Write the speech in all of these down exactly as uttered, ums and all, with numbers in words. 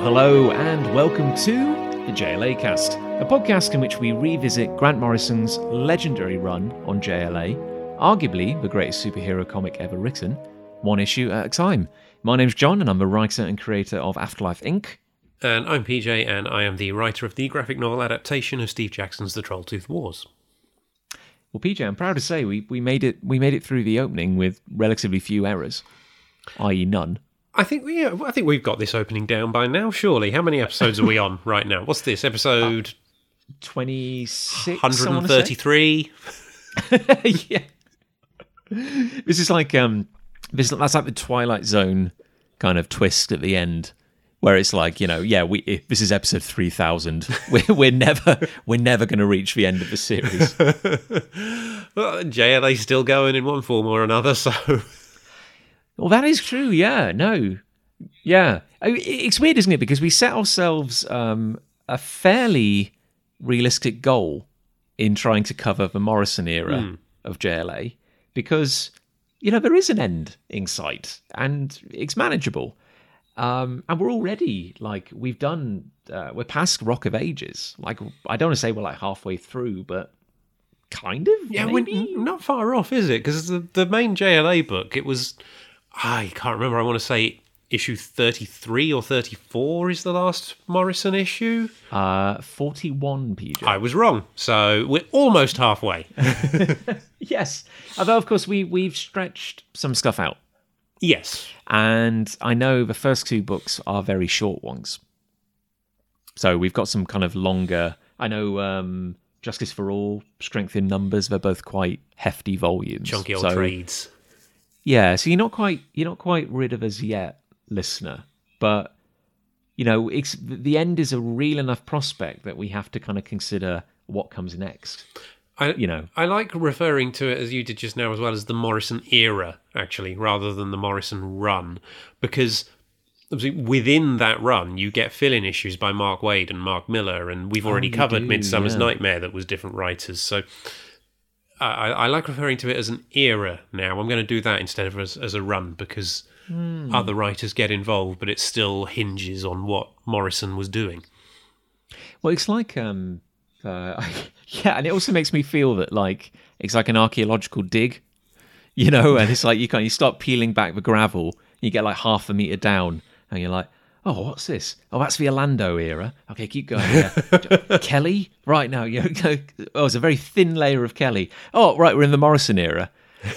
Well, hello and welcome to the J L A Cast, a podcast in which we revisit Grant Morrison's legendary run on J L A, arguably the greatest superhero comic ever written, one issue at a time. My name's John and I'm a writer and creator of Afterlife Incorporated. And I'm P J and I am the writer of the graphic novel adaptation of Steve Jackson's The Trolltooth Wars. Well, P J, I'm proud to say we, we made it we made it through the opening with relatively few errors, that is none. I think we yeah, I think we've got this opening down by now, surely. How many episodes are we on right now? What's this? Episode uh, twenty-six, one hundred thirty-three. Yeah. This is like um this that's like the Twilight Zone kind of twist at the end, where it's like, you know, yeah, we this is episode three thousand. We're, we're never we're never going to reach the end of the series. Well, J L A's still going in one form or another, so. Well, that is true, yeah, no. Yeah. It's weird, isn't it? Because we set ourselves um, a fairly realistic goal in trying to cover the Morrison era mm. of J L A, because, you know, there is an end in sight and it's manageable. Um, and we're already, like, we've done, uh, we're past Rock of Ages. Like, I don't want to say we're like halfway through, but kind of, yeah, maybe? We're not far off, is it? Because the, the main J L A book, it was, I can't remember, I want to say issue thirty-three or thirty-four is the last Morrison issue. Uh, forty-one, P J. I was wrong, so we're almost halfway. Yes, although, of course, we, we've stretched some stuff out. Yes. And I know the first two books are very short ones. So we've got some kind of longer. I know um, Justice for All, Strength in Numbers, they're both quite hefty volumes. Chunky old so, trades. Yeah, so you're not quite you're not quite rid of us yet, listener. But, you know, it's, the end is a real enough prospect that we have to kind of consider what comes next. I, you know, I like referring to it, as you did just now as well, as the Morrison era, actually, rather than the Morrison run, because within that run you get fill-in issues by Mark Waid and Mark Miller, and we've already oh, covered do, Midsummer's yeah. Nightmare, that was different writers. So I, I like referring to it as an era now. I'm going to do that instead of as, as a run, because mm. other writers get involved, but it still hinges on what Morrison was doing. Well, it's like... um Uh, yeah, and it also makes me feel that, like, it's like an archaeological dig, you know, and it's like you can't, you start peeling back the gravel, you get like half a metre down, and you're like, oh, what's this? Oh, that's the Orlando era. Okay, keep going. Yeah. Kelly? Right now, you know, oh, it's a very thin layer of Kelly. Oh, right, we're in the Morrison era.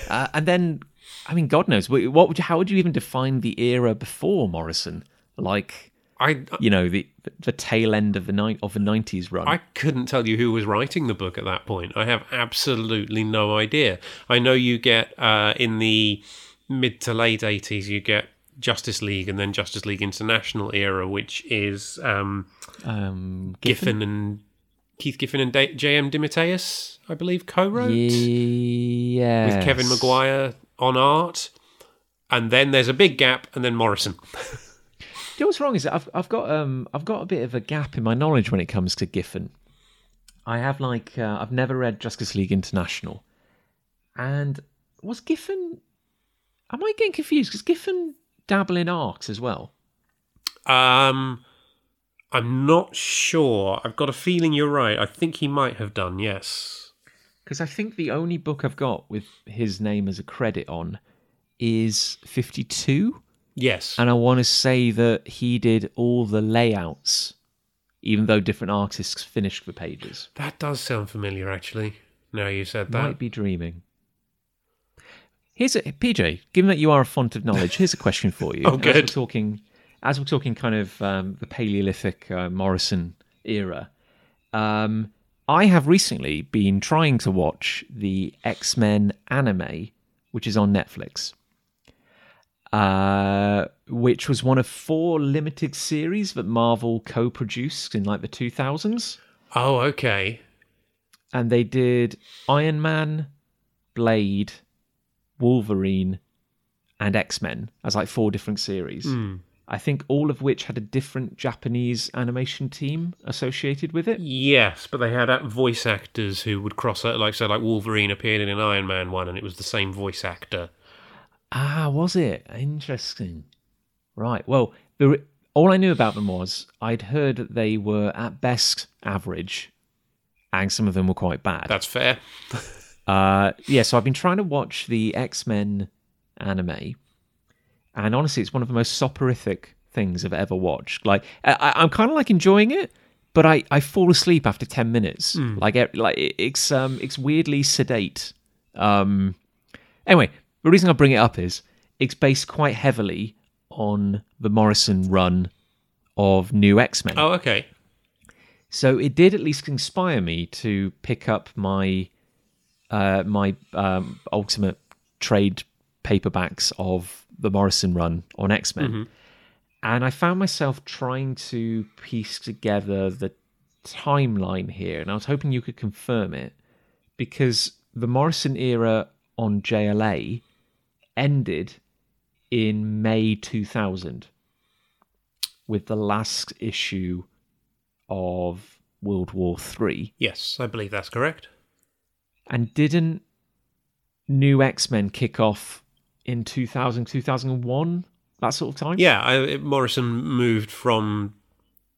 Uh, and then, I mean, God knows, what would you, how would you even define the era before Morrison? Like... I, you know, the the tail end of the ni- of the nineties run. I couldn't tell you who was writing the book at that point. I have absolutely no idea. I know you get, uh, in the mid to late eighties, you get Justice League and then Justice League International era, which is um, um, Giffen? Giffen and Keith Giffen and da- J M DeMatteis, I believe, co-wrote. Yes. With Kevin Maguire on art. And then there's a big gap, and then Morrison. You know what's wrong is that I've I've got um I've got a bit of a gap in my knowledge when it comes to Giffen. I have like uh, I've never read Justice League International, and was Giffen? Am I getting confused? Because Giffen dabble in arcs as well. Um, I'm not sure. I've got a feeling you're right. I think he might have done, yes. Because I think the only book I've got with his name as a credit on is fifty-two. Yes. And I want to say that he did all the layouts, even though different artists finished the pages. That does sound familiar, actually. No, you said that. Might be dreaming. Here's a P J, given that you are a font of knowledge, here's a question for you. Oh, good. As we're talking, as we're talking kind of um, the Paleolithic uh, Morrison era, um, I have recently been trying to watch the X-Men anime, which is on Netflix. Uh, which was one of four limited series that Marvel co-produced in like the two thousands. Oh, okay. And they did Iron Man, Blade, Wolverine, and X-Men as like four different series. Mm. I think all of which had a different Japanese animation team associated with it. Yes, but they had voice actors who would cross out, like, so like Wolverine appeared in an Iron Man one and it was the same voice actor. Ah, was it? Interesting. Right. Well, there, all I knew about them was I'd heard that they were at best average, and some of them were quite bad. That's fair. uh, yeah, so I've been trying to watch the X-Men anime, and honestly, it's one of the most soporific things I've ever watched. Like, I, I'm kind of like enjoying it, but I, I fall asleep after ten minutes. Mm. Like, like it's um it's weirdly sedate. Um, anyway, the reason I bring it up is it's based quite heavily on the Morrison run of New X-Men. Oh, okay. So it did at least inspire me to pick up my uh, my um, ultimate trade paperbacks of the Morrison run on X-Men. Mm-hmm. And I found myself trying to piece together the timeline here, and I was hoping you could confirm it, because the Morrison era on J L A ended in May two thousand with the last issue of World War Three. Yes, I believe that's correct. And didn't New X-Men kick off in two thousand, two thousand one, that sort of time? Yeah, I, Morrison moved from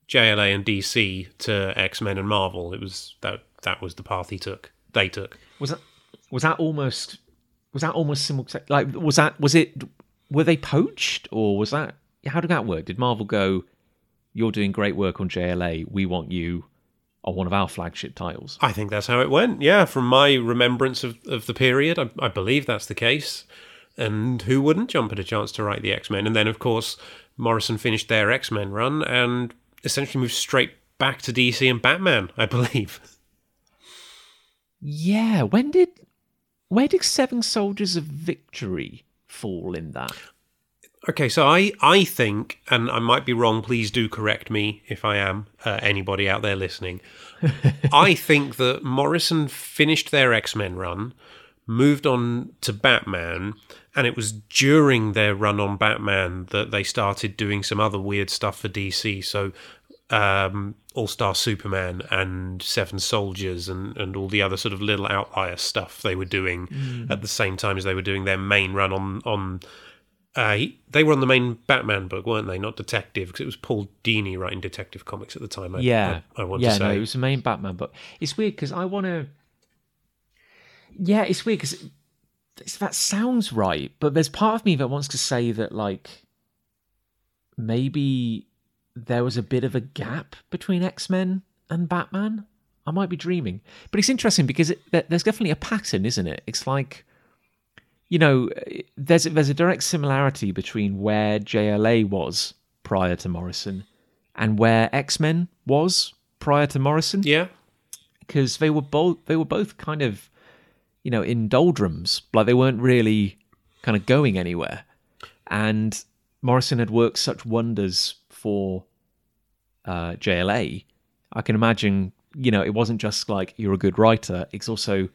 J L A and D C to X-Men and Marvel. It was that that was the path he took. They took. Was that was that almost was that almost simultaneous? Like, was that was it? Were they poached, or was that... How did that work? Did Marvel go, you're doing great work on J L A, we want you on one of our flagship titles? I think that's how it went, yeah. From my remembrance of, of the period, I, I believe that's the case. And who wouldn't jump at a chance to write the X-Men? And then, of course, Morrison finished their X-Men run and essentially moved straight back to D C and Batman, I believe. Yeah, when did... Where did Seven Soldiers of Victory... fall in that? Okay, so I, I think, and I might be wrong, please do correct me if I am, uh, anybody out there listening, I think that Morrison finished their X-Men run, moved on to Batman, and it was during their run on Batman that they started doing some other weird stuff for D C, so um, All-Star Superman and Seven Soldiers and, and all the other sort of little outlier stuff they were doing mm. at the same time as they were doing their main run on... on uh, they were on the main Batman book, weren't they? Not Detective, because it was Paul Dini writing Detective Comics at the time, I, yeah. I, I want yeah, to say. Yeah, no, it was the main Batman book. It's weird, because I want to... Yeah, it's weird, because that sounds right, but there's part of me that wants to say that, like, maybe... there was a bit of a gap between X-Men and Batman. I might be dreaming. But it's interesting because it, there's definitely a pattern, isn't it? It's like, you know, there's, there's a direct similarity between where J L A was prior to Morrison and where X-Men was prior to Morrison. Yeah. Because they were both, they were both kind of, you know, in doldrums. Like, they weren't really kind of going anywhere. And Morrison had worked such wonders for uh, J L A, I can imagine, you know, it wasn't just like, you're a good writer, it's also,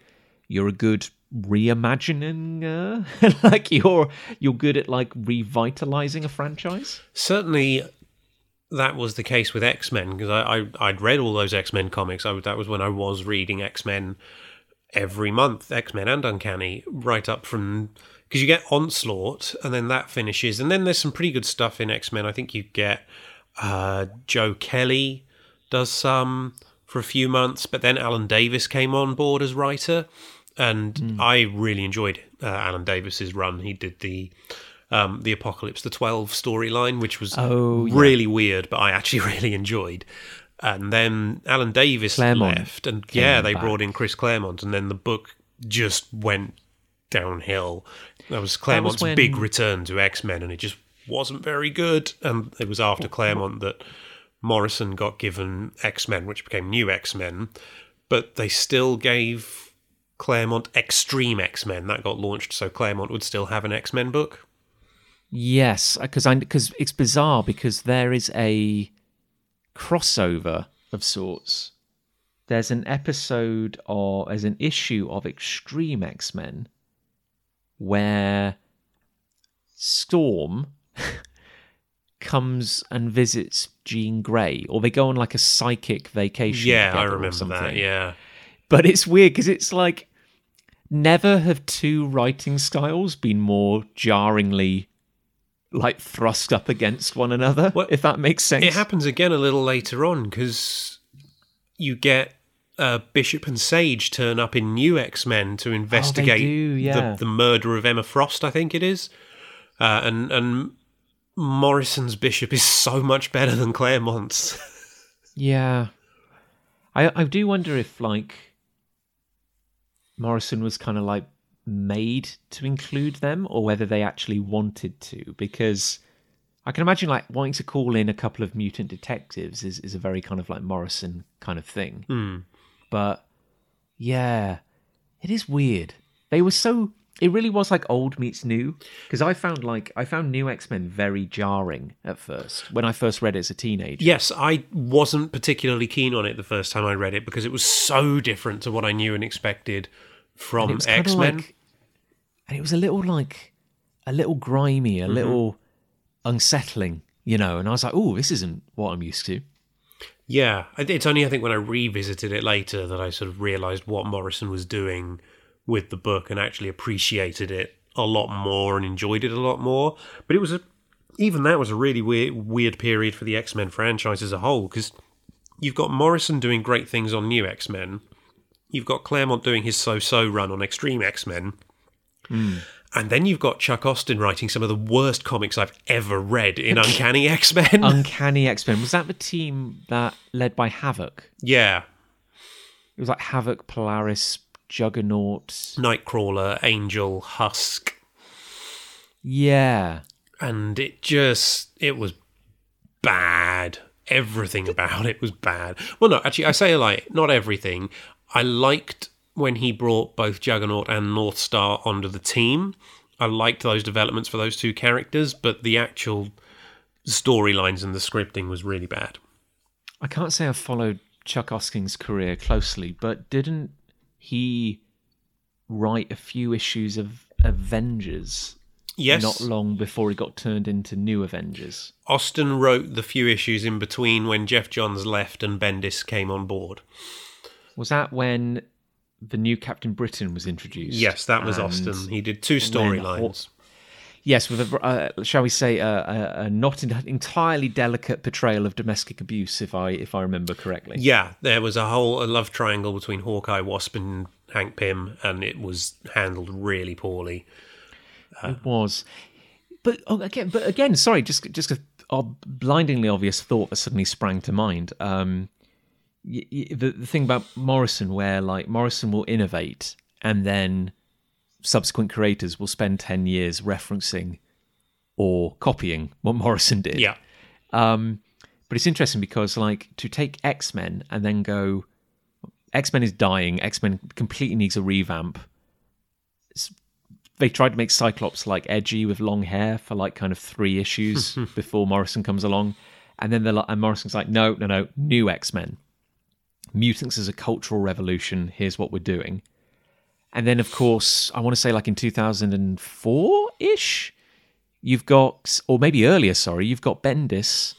you're a good reimagining, like you're you're good at like revitalizing a franchise. Certainly that was the case with X-Men, because I, I, I'd read all those X-Men comics. I, that was when I was reading X-Men every month, X-Men and Uncanny, right up from... Because you get Onslaught, and then that finishes. And then there's some pretty good stuff in X-Men. I think you get uh, Joe Kelly does some for a few months, but then Alan Davis came on board as writer, and mm. I really enjoyed uh, Alan Davis's run. He did the um, the Apocalypse, the twelve storyline, which was oh, really yeah. weird, but I actually really enjoyed. And then Alan Davis Claremont left, and yeah, they back. brought in Chris Claremont, and then the book just went downhill. That was Claremont's that was when... big return to X-Men, and it just wasn't very good. And it was after Claremont that Morrison got given X-Men, which became New X-Men, but they still gave Claremont Extreme X-Men. That got launched, so Claremont would still have an X-Men book. Yes, because because it's bizarre, because there is a crossover of sorts. There's an episode or there's an issue of Extreme X-Men where Storm comes and visits Jean Grey, or they go on like a psychic vacation. Yeah, I remember that, yeah. But it's weird because it's like, never have two writing styles been more jarringly like thrust up against one another, well, if that makes sense. It happens again a little later on, because you get uh, Bishop and Sage turn up in New X-Men to investigate oh, they do, yeah. the, the murder of Emma Frost, I think it is. Uh, and, and Morrison's Bishop is so much better than Claremont's. yeah. I, I do wonder if, like, Morrison was kind of, like, made to include them, or whether they actually wanted to, because I can imagine, like, wanting to call in a couple of mutant detectives is, is a very kind of like Morrison kind of thing. Mm. But yeah, it is weird. They were so, it really was like old meets new, because I found like I found New X-Men very jarring at first when I first read it as a teenager. Yes, I wasn't particularly keen on it the first time I read it, because it was so different to what I knew and expected from X-Men. Kind of like, and it was a little like, a little grimy, a mm-hmm. little unsettling, you know, and I was like, oh, this isn't what I'm used to. Yeah, it's only, I think, when I revisited it later that I sort of realised what Morrison was doing with the book and actually appreciated it a lot more and enjoyed it a lot more. But it was, a, even that was a really weird, weird period for the X-Men franchise as a whole, because you've got Morrison doing great things on New X-Men, you've got Claremont doing his so-so run on Extreme X-Men. Mm. And then you've got Chuck Austen writing some of the worst comics I've ever read in Uncanny X-Men. Uncanny X-Men. Was that the team that led by Havoc? Yeah. It was like Havoc, Polaris, Juggernaut, Nightcrawler, Angel, Husk. Yeah. And it just, it was bad. Everything about it was bad. Well, no, actually, I say like, not everything. I liked when he brought both Juggernaut and North Star onto the team. I liked those developments for those two characters, but the actual storylines and the scripting was really bad. I can't say I followed Chuck Austen's career closely, but didn't he write a few issues of Avengers? Yes. Not long before he got turned into New Avengers. Austen wrote the few issues in between when Jeff Johns left and Bendis came on board. Was that when the new Captain Britain was introduced? Yes, that was Austen. He did two storylines. Yes, with, a, uh, shall we say, a, a, a not in, entirely delicate portrayal of domestic abuse, if I if I remember correctly. Yeah, there was a whole a love triangle between Hawkeye, Wasp, and Hank Pym, and it was handled really poorly. Uh, it was, but oh, again, but again, sorry, just just a, a blindingly obvious thought that suddenly sprang to mind. Um, The the thing about Morrison, where like Morrison will innovate, and then subsequent creators will spend ten years referencing or copying what Morrison did. Yeah. Um, but it's interesting because like to take X-Men and then go, X-Men is dying. X-Men completely needs a revamp. It's, they tried to make Cyclops like edgy with long hair for like kind of three issues before Morrison comes along, and then like, and Morrison's like, no, no, no, New X-Men. Mutants as a cultural revolution, here's what we're doing. And then, of course, I want to say like in two thousand four-ish, you've got, or maybe earlier, sorry, you've got Bendis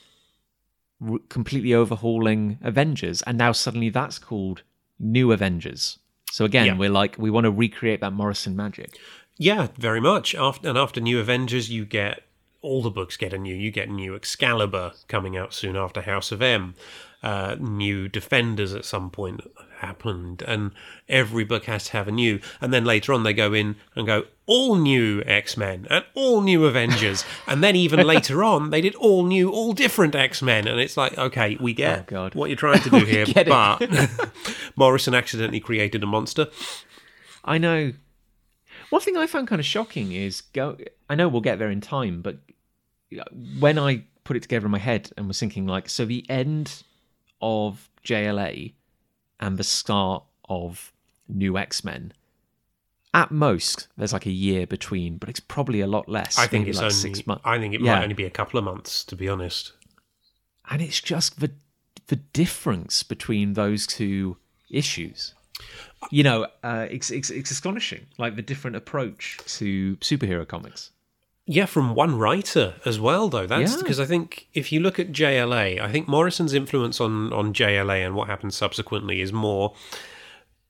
r- completely overhauling Avengers, and now suddenly that's called New Avengers. So again, yeah. we're like, we want to recreate that Morrison magic. Yeah, very much. After, and after New Avengers, you get, all the books get a new, you get New Excalibur coming out soon after House of M. Uh, new Defenders at some point happened, and every book has to have a new, and then later on they go in and go all new X-Men and all new Avengers, and then even later on they did all new, all different X-Men, and it's like, okay, we get oh God. what you're trying to do here, but Morrison accidentally created a monster. I know. One thing I found kind of shocking is, go. I know we'll get there in time, but when I put it together in my head and was thinking like, so the end of J L A and the start of New X-Men, at most there's like a year between, but it's probably a lot less. I think it's like only six months. I think it yeah. might only be a couple of months, to be honest. And it's just the the difference between those two issues. You know, uh, it's, it's it's astonishing, like the different approach to superhero comics. Yeah, from one writer as well, though. That's because yeah. I think if you look at J L A, I think Morrison's influence on, on J L A and what happened subsequently is more...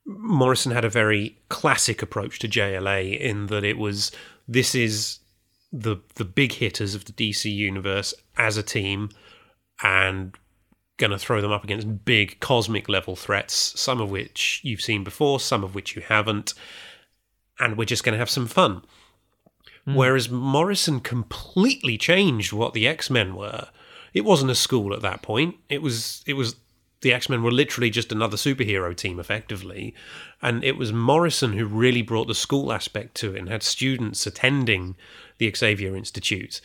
Morrison had a very classic approach to J L A in that it was, this is the the big hitters of the D C universe as a team and going to throw them up against big cosmic level threats, some of which you've seen before, some of which you haven't, and we're just going to have some fun. Mm. Whereas Morrison completely changed what the X-Men were. It wasn't a school at that point. It was it was the X-Men were literally just another superhero team, effectively. And it was Morrison who really brought the school aspect to it and had students attending the Xavier Institute.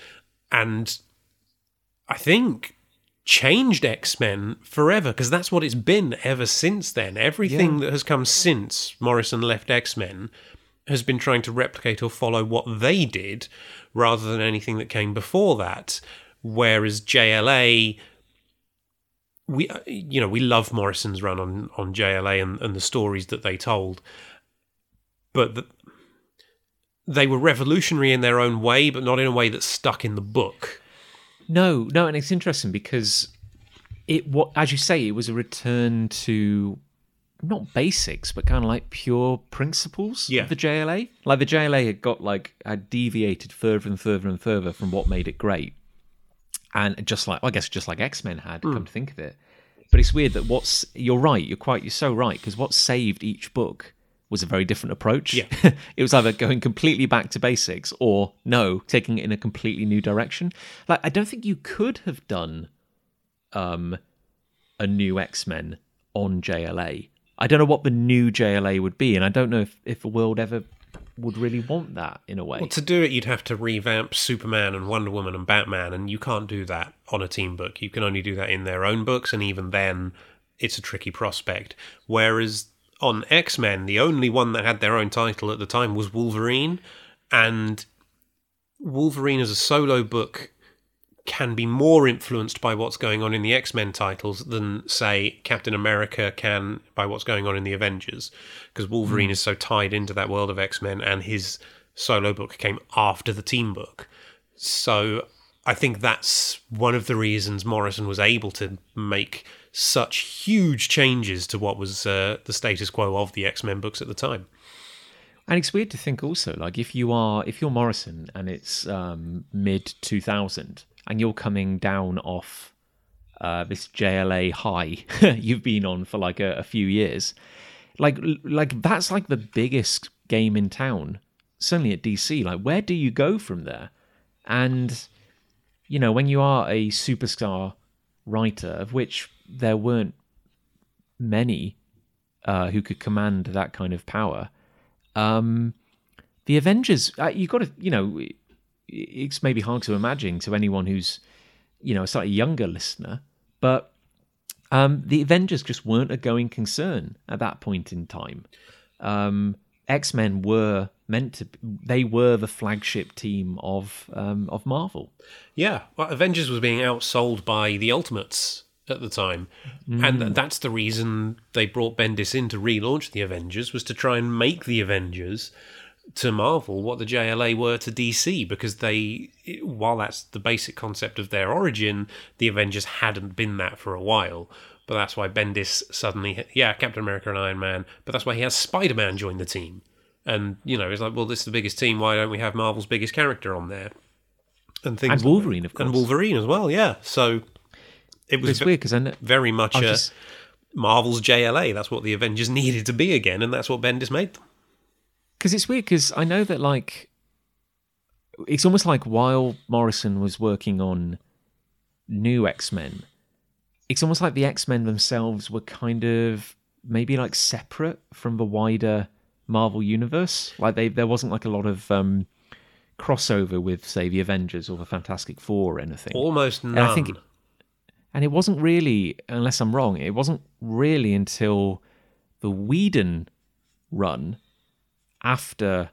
And I think changed X-Men forever, because that's what it's been ever since then. Everything yeah. that has come since Morrison left X-Men has been trying to replicate or follow what they did rather than anything that came before that. Whereas J L A, we you know we love Morrison's run on, on J L A and, and the stories that they told, but the, they were revolutionary in their own way, but not in a way that stuck in the book. No, no, and it's interesting because it, what as you say, it was a return to not basics, but kind of like pure principles yeah. of the J L A. Like the J L A had got like had deviated further and further and further from what made it great. And just like, well, I guess just like X-Men had, mm. come to think of it. But it's weird that what's, you're right, you're quite, you're so right, because what saved each book was a very different approach. Yeah. It was either going completely back to basics or, no, taking it in a completely new direction. Like, I don't think you could have done um, a new X-Men on J L A. I don't know what the new J L A would be, and I don't know if, if the world ever would really want that in a way. Well, to do it, you'd have to revamp Superman and Wonder Woman and Batman, and you can't do that on a team book. You can only do that in their own books, and even then, it's a tricky prospect. Whereas on X-Men, the only one that had their own title at the time was Wolverine, and Wolverine as a solo book can be more influenced by what's going on in the X-Men titles than, say, Captain America can by what's going on in the Avengers, because Wolverine mm. is so tied into that world of X-Men, and his solo book came after the team book. So I think that's one of the reasons Morrison was able to make such huge changes to what was uh, the status quo of the X-Men books at the time. And it's weird to think also, like, if you are, if you're Morrison and it's um, mid two thousand, and you're coming down off uh, this J L A high you've been on for like a, a few years. Like, like that's like the biggest game in town, certainly at D C. Like, where do you go from there? And, you know, when you are a superstar writer, of which there weren't many uh, who could command that kind of power, um, the Avengers, uh, you've got to, you know... It's maybe hard to imagine to anyone who's, you know, a slightly younger listener, but um, the Avengers just weren't a going concern at that point in time. Um, X-Men were meant to; they were the flagship team of um, of Marvel. Yeah, well, Avengers was being outsold by the Ultimates at the time, mm. and that's the reason they brought Bendis in to relaunch the Avengers, was to try and make the Avengers to Marvel what the J L A were to D C, because they, while that's the basic concept of their origin, the Avengers hadn't been that for a while. But that's why Bendis suddenly, yeah, Captain America and Iron Man, but that's why he has Spider-Man join the team. And, you know, it's like, well, this is the biggest team, why don't we have Marvel's biggest character on there? And things. And Wolverine, like, of course. And Wolverine as well, yeah. So it was it's ve- weird, 'cause I know- very much a just... Marvel's J L A. That's what the Avengers needed to be again, and that's what Bendis made them. Because it's weird, because I know that, like, it's almost like while Morrison was working on New X-Men, it's almost like the X-Men themselves were kind of maybe, like, separate from the wider Marvel universe. Like, they, there wasn't, like, a lot of um, crossover with, say, the Avengers or the Fantastic Four or anything. Almost none. And I think it, and it wasn't really, unless I'm wrong, it wasn't really until the Whedon run... after,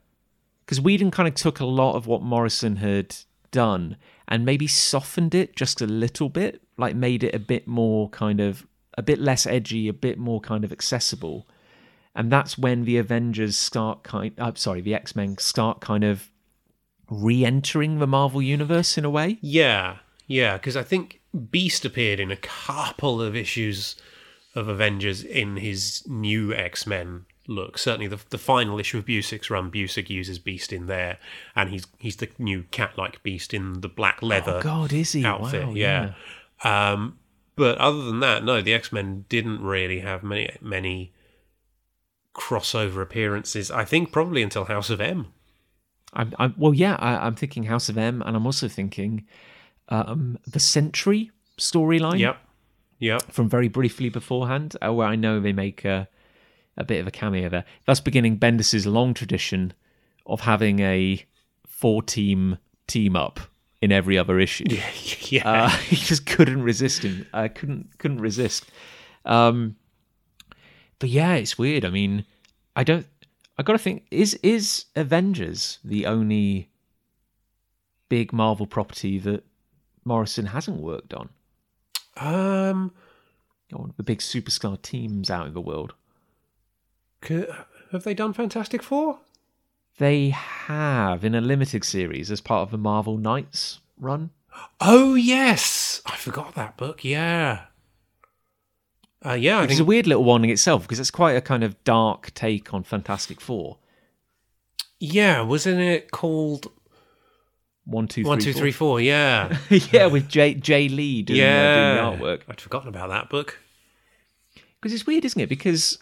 because Whedon kind of took a lot of what Morrison had done and maybe softened it just a little bit, like made it a bit more kind of, a bit less edgy, a bit more kind of accessible. And that's when the Avengers start kind, I'm sorry, the X-Men start kind of re-entering the Marvel universe in a way. Yeah, yeah, because I think Beast appeared in a couple of issues of Avengers in his New X-Men look. Certainly the the final issue of Busick's run, Busick uses Beast in there, and he's he's the new cat-like Beast in the black leather. Oh God, is he? Outfit. Wow, yeah. yeah. Um, but other than that, no, the X-Men didn't really have many many crossover appearances, I think probably until House of M. I'm, I'm, well, yeah, I, I'm thinking House of M, and I'm also thinking um, the Sentry storyline. Yep, yep. From very briefly beforehand, uh, where I know they make a, a bit of a cameo there. That's beginning Bendis' long tradition of having a four-team team-up in every other issue. Yeah, yeah. Uh, he just couldn't resist him. I uh, couldn't couldn't resist. Um, but yeah, it's weird. I mean, I don't. I got to think, is is Avengers the only big Marvel property that Morrison hasn't worked on? Um, One of the big superstar teams out in the world. Could, have they done Fantastic Four? They have, in a limited series as part of the Marvel Knights run. Oh, yes! I forgot that book, yeah. Uh, yeah, Which I think... is a weird little one in itself, because it's quite a kind of dark take on Fantastic Four. Yeah, wasn't it called... One, two, three, one, two, four. Three, four, yeah. yeah, with Jay, Jay Lee doing, yeah. uh, doing the artwork. I'd forgotten about that book. Because it's weird, isn't it? Because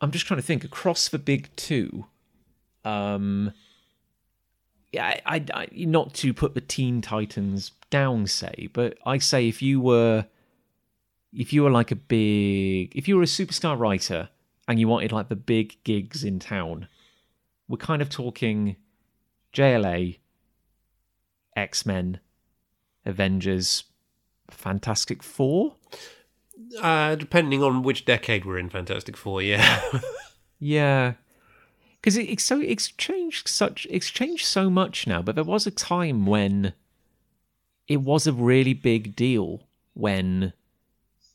I'm just trying to think, across the big two, um, yeah, I, I, not to put the Teen Titans down, say, but I say if you were... If you were like a big, if you were a superstar writer and you wanted like the big gigs in town, we're kind of talking J L A, X-Men, Avengers, Fantastic Four? Uh, depending on which decade we're in, Fantastic Four, yeah. yeah. Because it, it's so it's changed such it's changed so much now, but there was a time when it was a really big deal when...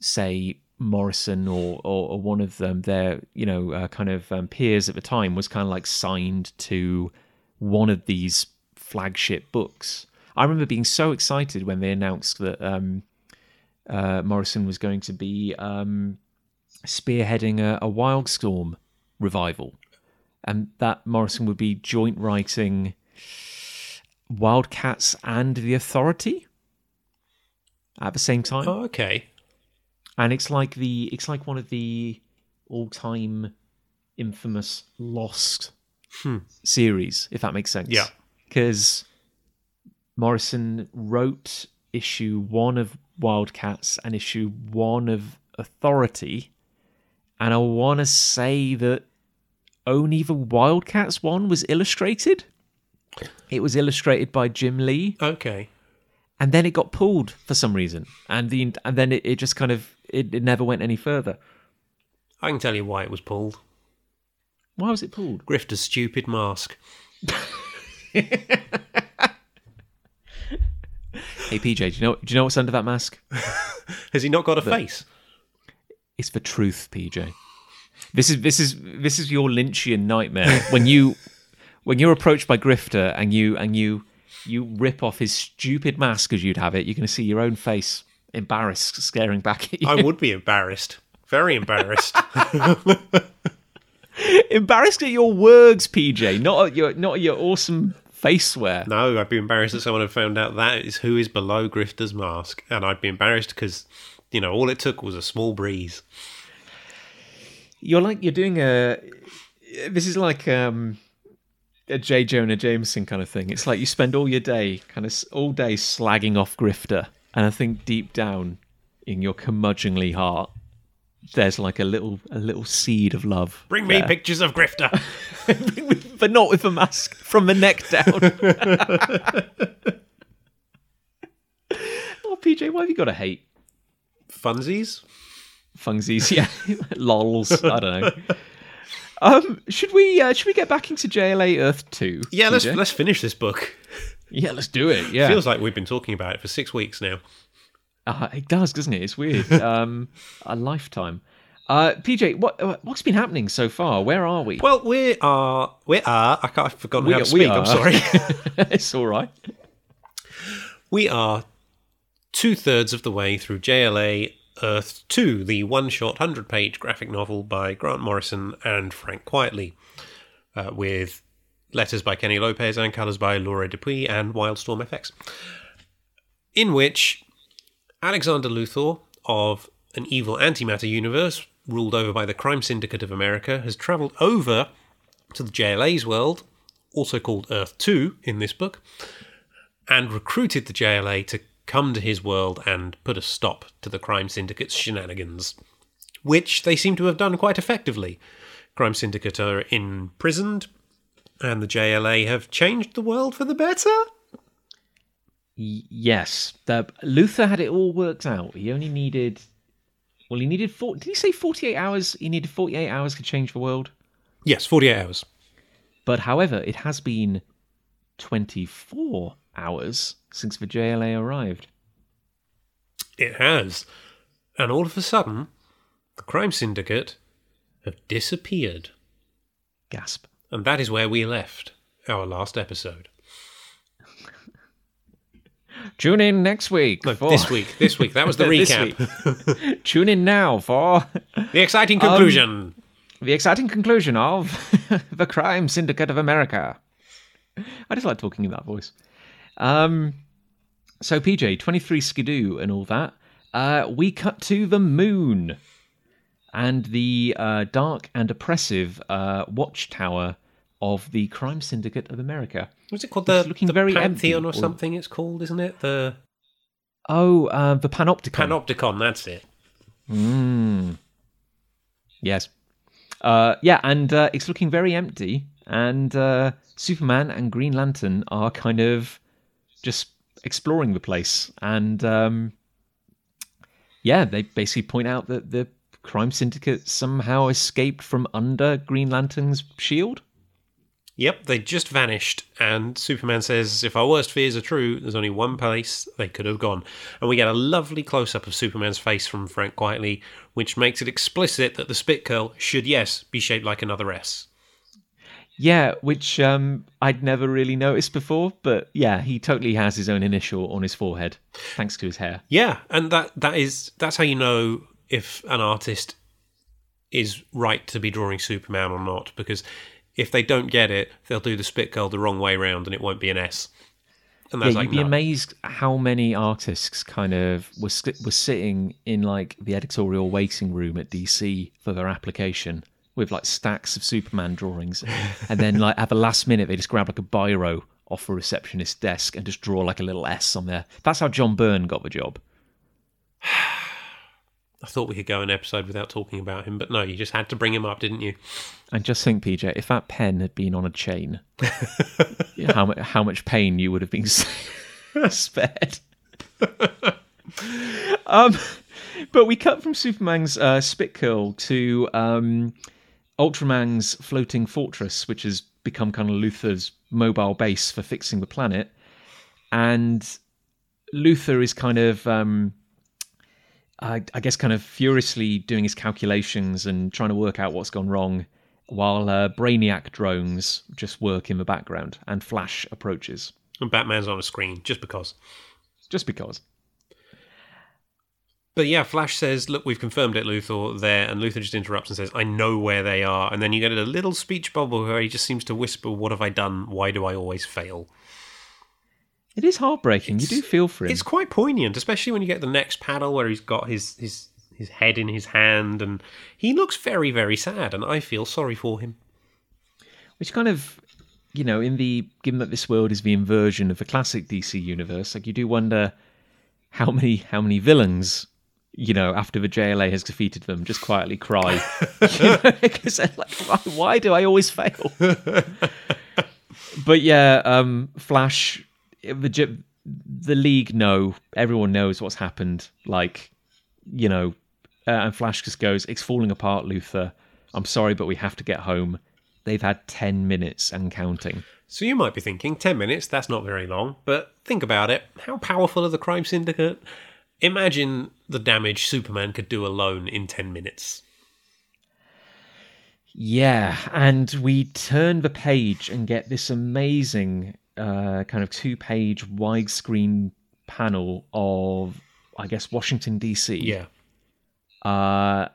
say Morrison or, or or one of them, their you know uh, kind of um, peers at the time was kind of like signed to one of these flagship books. I remember being so excited when they announced that um, uh, Morrison was going to be um, spearheading a, a Wildstorm revival, and that Morrison would be joint writing Wildcats and The Authority at the same time. Oh, okay. And it's like the it's like one of the all-time infamous Lost hmm. series, if that makes sense. Yeah, because Morrison wrote issue one of Wildcats and issue one of Authority, and I want to say that only the Wildcats one was illustrated. It was illustrated by Jim Lee. Okay. And then it got pulled for some reason, and the and then it, it just kind of it, it never went any further. I can tell you why it was pulled. Why was it pulled? Grifter's stupid mask. Hey P J, do you know do you know what's under that mask? Has he not got a the, face? It's the truth, P J. This is this is this is your Lynchian nightmare when you when you're approached by Grifter and you and you. You rip off his stupid mask as you'd have it. You're going to see your own face embarrassed, staring back at you. I would be embarrassed. Very embarrassed. Embarrassed at your words, P J, not at your, not at your awesome face wear. No, I'd be embarrassed that someone had found out that is who is below Grifter's mask. And I'd be embarrassed because, you know, all it took was a small breeze. You're like, you're doing a... This is like... um a J. Jonah Jameson kind of thing. It's like you spend all your day, kind of all day slagging off Grifter. And I think deep down in your curmudgeonly heart, there's like a little a little seed of love. Bring there. Me pictures of Grifter. But not with a mask, from the neck down. Oh, P J, why have you got to hate? Funsies? Funsies, yeah. Lols, I don't know. Um, should we uh, should we get back into J L A Earth two? Yeah, let's let's finish this book. Yeah, let's do it. Yeah, feels like we've been talking about it for six weeks now. Uh, it does, doesn't it? It's weird. um, a lifetime. Uh, P J, what what's been happening so far? Where are we? Well, we are we are. I can't, I've forgotten we how are, to speak. I'm sorry. It's all right. We are two thirds of the way through J L A Earth two, the one-shot one hundred page graphic novel by Grant Morrison and Frank Quitely, uh, with letters by Kenny Lopez and colours by Laura Dupuis and Wildstorm F X, in which Alexander Luthor of an evil antimatter universe ruled over by the Crime Syndicate of America has travelled over to the J L A's world, also called Earth two in this book, and recruited the J L A to come to his world and put a stop to the Crime Syndicate's shenanigans, which they seem to have done quite effectively. Crime Syndicate are imprisoned, and the J L A have changed the world for the better? Yes. The, Luthor had it all worked out. He only needed... Well, he needed... Four, did he say forty-eight hours? He needed forty-eight hours to change the world? Yes, forty-eight hours. But, however, it has been twenty-four hours since the J L A arrived. It has. And all of a sudden, the Crime Syndicate have disappeared. Gasp. And that is where we left our last episode. Tune in next week. No, for... This week. This week. That was the recap. Tune in now for... The exciting conclusion. Um, the exciting conclusion of The Crime Syndicate of America. I just like talking in that voice. Um, so, P J, twenty-three Skidoo and all that. Uh, we cut to the moon and the uh, dark and oppressive uh, watchtower of the Crime Syndicate of America. What's it called? The, the very Pantheon or something it's called, isn't it? The Oh, uh, the Panopticon. Panopticon, that's it. Mm. Yes. Uh, yeah, and uh, it's looking very empty, and uh, Superman and Green Lantern are kind of just exploring the place, and um, yeah, they basically point out that the Crime Syndicate somehow escaped from under Green Lantern's shield. Yep, they just vanished, and Superman says, if our worst fears are true, there's only one place they could have gone. And we get a lovely close-up of Superman's face from Frank Quitely, which makes it explicit that the spit curl should, yes, be shaped like another S. Yeah, which um, I'd never really noticed before, but yeah, he totally has his own initial on his forehead, thanks to his hair. Yeah, and that that is that's how you know if an artist is right to be drawing Superman or not, because... If they don't get it, they'll do the spit curl the wrong way round, and it won't be an S. And that's yeah, like, you'd be no. amazed how many artists kind of were were sitting in like the editorial waiting room at D C for their application with like stacks of Superman drawings, and then like at the last minute they just grab like a biro off a receptionist's desk and just draw like a little S on there. That's how John Byrne got the job. I thought we could go an episode without talking about him, but no, you just had to bring him up, didn't you? And just think, P J, if that pen had been on a chain, how, how much pain you would have been spared. um, but we cut from Superman's uh, spit curl to um, Ultraman's floating fortress, which has become kind of Luthor's mobile base for fixing the planet. And Luthor is kind of... Um, I, I guess kind of furiously doing his calculations and trying to work out what's gone wrong while uh, Brainiac drones just work in the background and Flash approaches. And Batman's on a screen, just because. Just because. But yeah, Flash says, look, we've confirmed it, Luthor, there. And Luthor just interrupts and says, I know where they are. And then you get a little speech bubble where he just seems to whisper, what have I done? Why do I always fail? It is heartbreaking. It's, you do feel for him. It's quite poignant, especially when you get the next panel where he's got his, his, his head in his hand, and he looks very, very sad, and I feel sorry for him. Which kind of, you know, in the given that this world is the inversion of the classic D C universe, like you do wonder how many how many villains, you know, after the J L A has defeated them, just quietly cry. You know, because they're like, why do I always fail? But yeah, um, Flash... The, the league know, everyone knows what's happened, like, you know, uh, and Flash just goes, it's falling apart, Luthor. I'm sorry, but we have to get home. They've had ten minutes and counting. So you might be thinking, ten minutes, that's not very long, but think about it. How powerful are the Crime Syndicate? Imagine the damage Superman could do alone in ten minutes. Yeah, and we turn the page and get this amazing... Uh, kind of two-page widescreen panel of, I guess, Washington D C. Yeah, uh,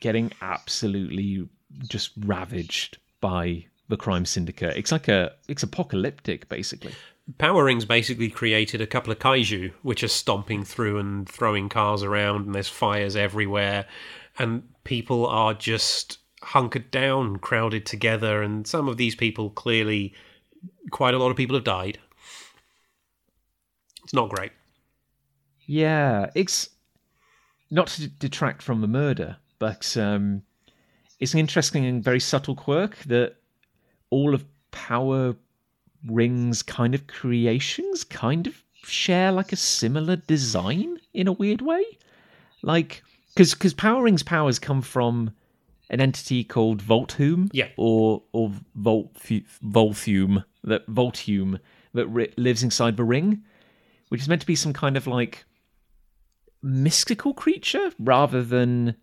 getting absolutely just ravaged by the crime syndicate. It's like a, it's apocalyptic, basically. Power Rings basically created a couple of kaiju, which are stomping through and throwing cars around, and there's fires everywhere, and people are just hunkered down, crowded together, and some of these people, clearly, quite a lot of people have died. It's not great. Yeah, it's not to detract from the murder, but um, it's an interesting and very subtle quirk that all of Power Rings kind of creations kind of share like a similar design in a weird way. Like, because because Power Rings powers come from an entity called Volthoom, yeah. or or Volt Volthoom that Volthoom that ri- lives inside the ring, which is meant to be some kind of like mystical creature rather than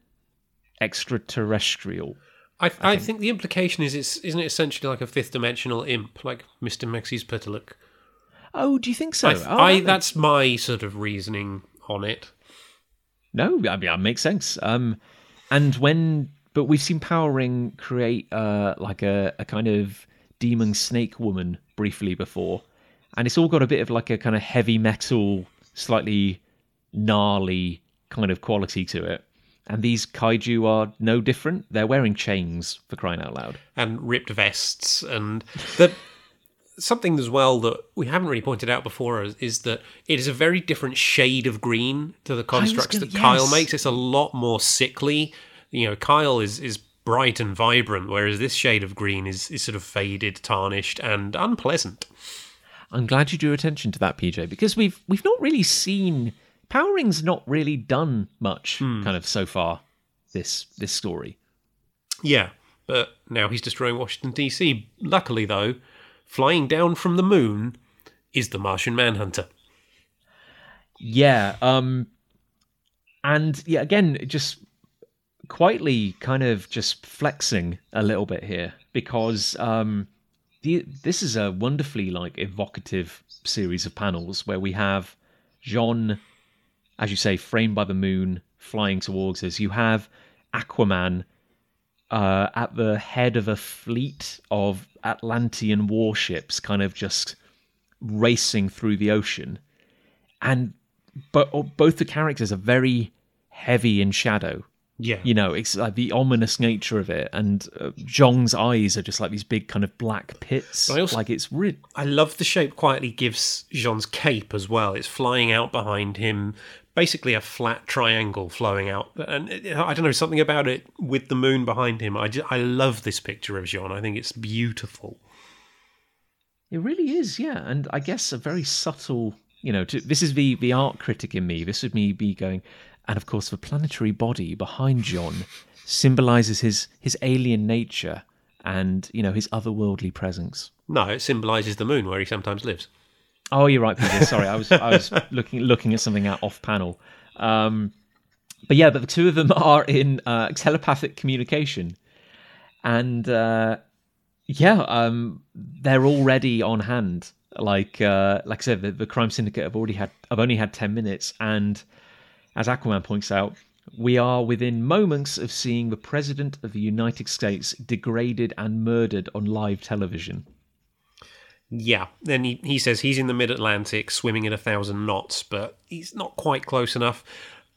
extraterrestrial. I, th- I, think. I think the implication is it's isn't it essentially like a fifth dimensional imp, like Mister Maxie's Petaluk. Oh, do you think so? I, th- oh, I, I that's my sort of reasoning on it. No, I mean that makes sense. Um, and when but we've seen Power Ring create uh like a, a kind of demon snake woman briefly before, and it's all got a bit of like a kind of heavy metal, slightly gnarly kind of quality to it. And these kaiju are no different. They're wearing chains, for crying out loud. And ripped vests. And the, something as well that we haven't really pointed out before is, is that it is a very different shade of green to the constructs gonna, that yes. Kyle makes. It's a lot more sickly. You know, Kyle is, is bright and vibrant, whereas this shade of green is, is sort of faded, tarnished, and unpleasant. I'm glad you drew attention to that, P J, because we've we've not really seen... Power Ring's not really done much, mm. kind of, so far, this this story. Yeah, but now he's destroying Washington, D C Luckily, though, flying down from the moon is the Martian Manhunter. Yeah, um, and yeah, again, just quietly kind of just flexing a little bit here, because um, the, this is a wonderfully, like, evocative series of panels where we have Jean... as you say, framed by the moon, flying towards us. You have Aquaman uh, at the head of a fleet of Atlantean warships, kind of just racing through the ocean. And but both the characters are very heavy in shadow. Yeah, you know, it's like the ominous nature of it, and uh, Zhong's eyes are just like these big kind of black pits. Also, like it's really... I love the shape Quietly gives Zhong's cape as well. It's flying out behind him, basically a flat triangle flowing out. And it, I don't know, something about it with the moon behind him. I just, I love this picture of Zhong. I think it's beautiful. It really is, yeah, and I guess a very subtle. You know, to, this is the the art critic in me. This would me be going. And, of course, the planetary body behind John symbolises his, his alien nature and, you know, his otherworldly presence. No, it symbolises the moon where he sometimes lives. Oh, you're right, Peter. Sorry, I was I was looking looking at something out off-panel. Um, but, yeah, but the two of them are in uh, telepathic communication. And, uh, yeah, um, they're already on hand. Like uh, like I said, the, the Crime Syndicate have already had, have only had ten minutes, and... as Aquaman points out, we are within moments of seeing the President of the United States degraded and murdered on live television. Yeah, then he, he says he's in the mid-Atlantic, swimming at a thousand knots, but he's not quite close enough.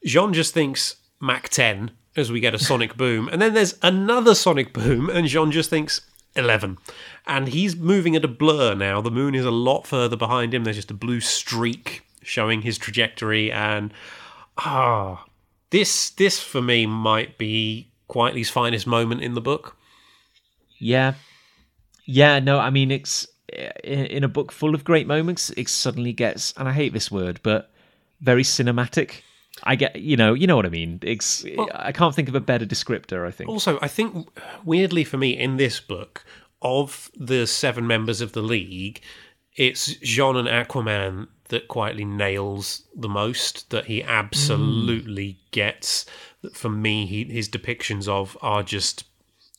Jean just thinks Mach ten as we get a sonic boom, and then there's another sonic boom, and Jean just thinks eleven. And he's moving at a blur now. The moon is a lot further behind him. There's just a blue streak showing his trajectory, and... Ah, this, this for me might be Quietly's finest moment in the book. Yeah. Yeah, no, I mean, it's in a book full of great moments, it suddenly gets, and I hate this word, but very cinematic. I get, you know, you know what I mean. It's, well, I can't think of a better descriptor, I think. Also, I think, weirdly for me, in this book, of the seven members of the League, it's Jean and Aquaman that Quietly nails the most, that he absolutely mm. gets. For me, he, his depictions of are just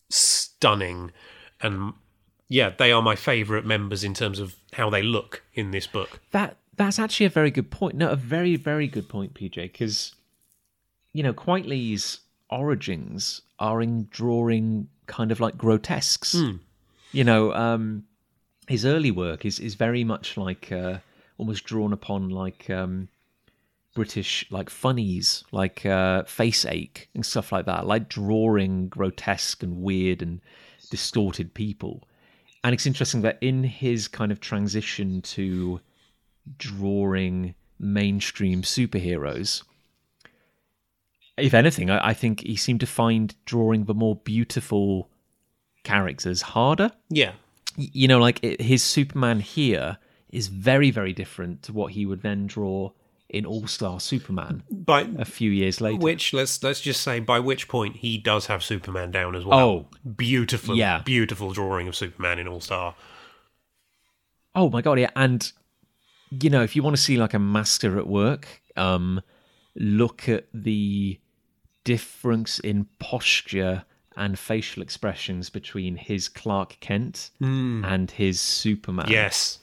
stunning. And yeah, they are my favourite members in terms of how they look in this book. That That's actually a very good point. No, a very, very good point, P J, because you know, Quitely's origins are in drawing kind of like grotesques. Mm. You know, um, his early work is, is very much like uh, almost drawn upon like um, British like funnies, like uh, Face Ache and stuff like that, like drawing grotesque and weird and distorted people. And it's interesting that in his kind of transition to drawing mainstream superheroes, if anything, I, I think he seemed to find drawing the more beautiful characters harder. Yeah. You know, like it, his Superman here is very, very different to what he would then draw in All-Star Superman by, a few years later. Which, let's let's just say, by which point he does have Superman down as well. Oh. Beautiful, yeah. Beautiful drawing of Superman in All-Star. Oh my God, yeah. And, you know, if you want to see like a master at work, um, look at the difference in posture and facial expressions between his Clark Kent mm. and his Superman. Yes.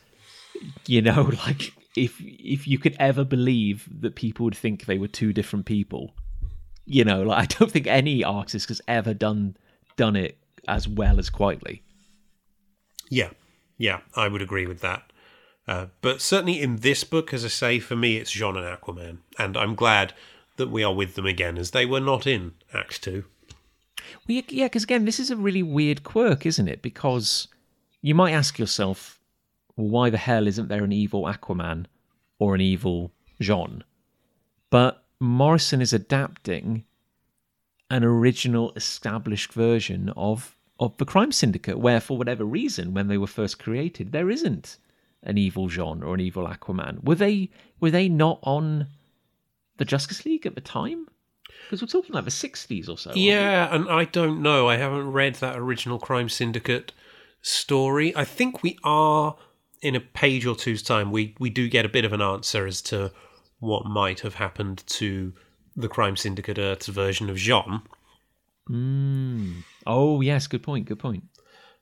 You know, like... If if you could ever believe that people would think they were two different people, you know, like I don't think any artist has ever done done it as well as Quitely. Yeah, yeah, I would agree with that. Uh, but certainly in this book, as I say, for me, it's Jean and Aquaman, and I'm glad that we are with them again, as they were not in Act Two. Well, yeah, because again, this is a really weird quirk, isn't it? Because you might ask yourself, why the hell isn't there an evil Aquaman or an evil Jean? But Morrison is adapting an original established version of, of the Crime Syndicate, where for whatever reason, when they were first created, there isn't an evil Jean or an evil Aquaman. Were they were they not on the Justice League at the time? Because we're talking like the sixties or so. Yeah, and I don't know. I haven't read that original Crime Syndicate story. I think we are... in a page or two's time, we, we do get a bit of an answer as to what might have happened to the Crime Syndicate Earth's version of Jean. Mm. Oh, yes, good point, good point.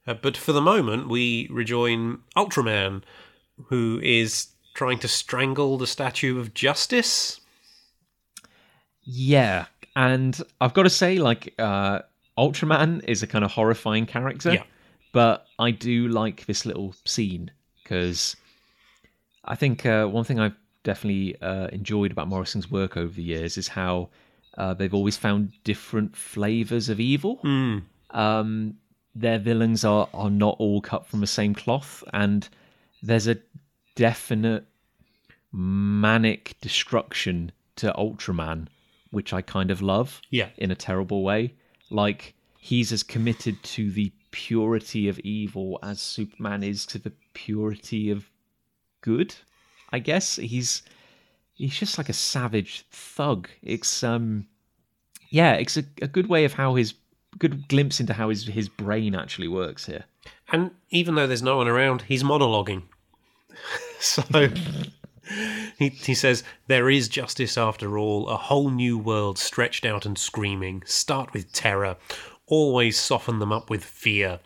Uh, but for the moment, we rejoin Ultraman, who is trying to strangle the Statue of Justice. Yeah, and I've got to say, like, uh, Ultraman is a kind of horrifying character, yeah. But I do like this little scene. Because I think uh, one thing I've definitely uh, enjoyed about Morrison's work over the years is how uh, they've always found different flavours of evil. Mm. Um, their villains are, are not all cut from the same cloth, and there's a definite manic destruction to Ultraman, which I kind of love yeah. in a terrible way. Like, he's as committed to the purity of evil as Superman is to the purity of good, I guess. He's he's just like a savage thug. It's um yeah it's a, a good way of how his good glimpse into how his his brain actually works here. And even though there's no one around, he's monologuing. So he he says, "There is justice after all, a whole new world stretched out and screaming. Start with terror. Always soften them up with fear."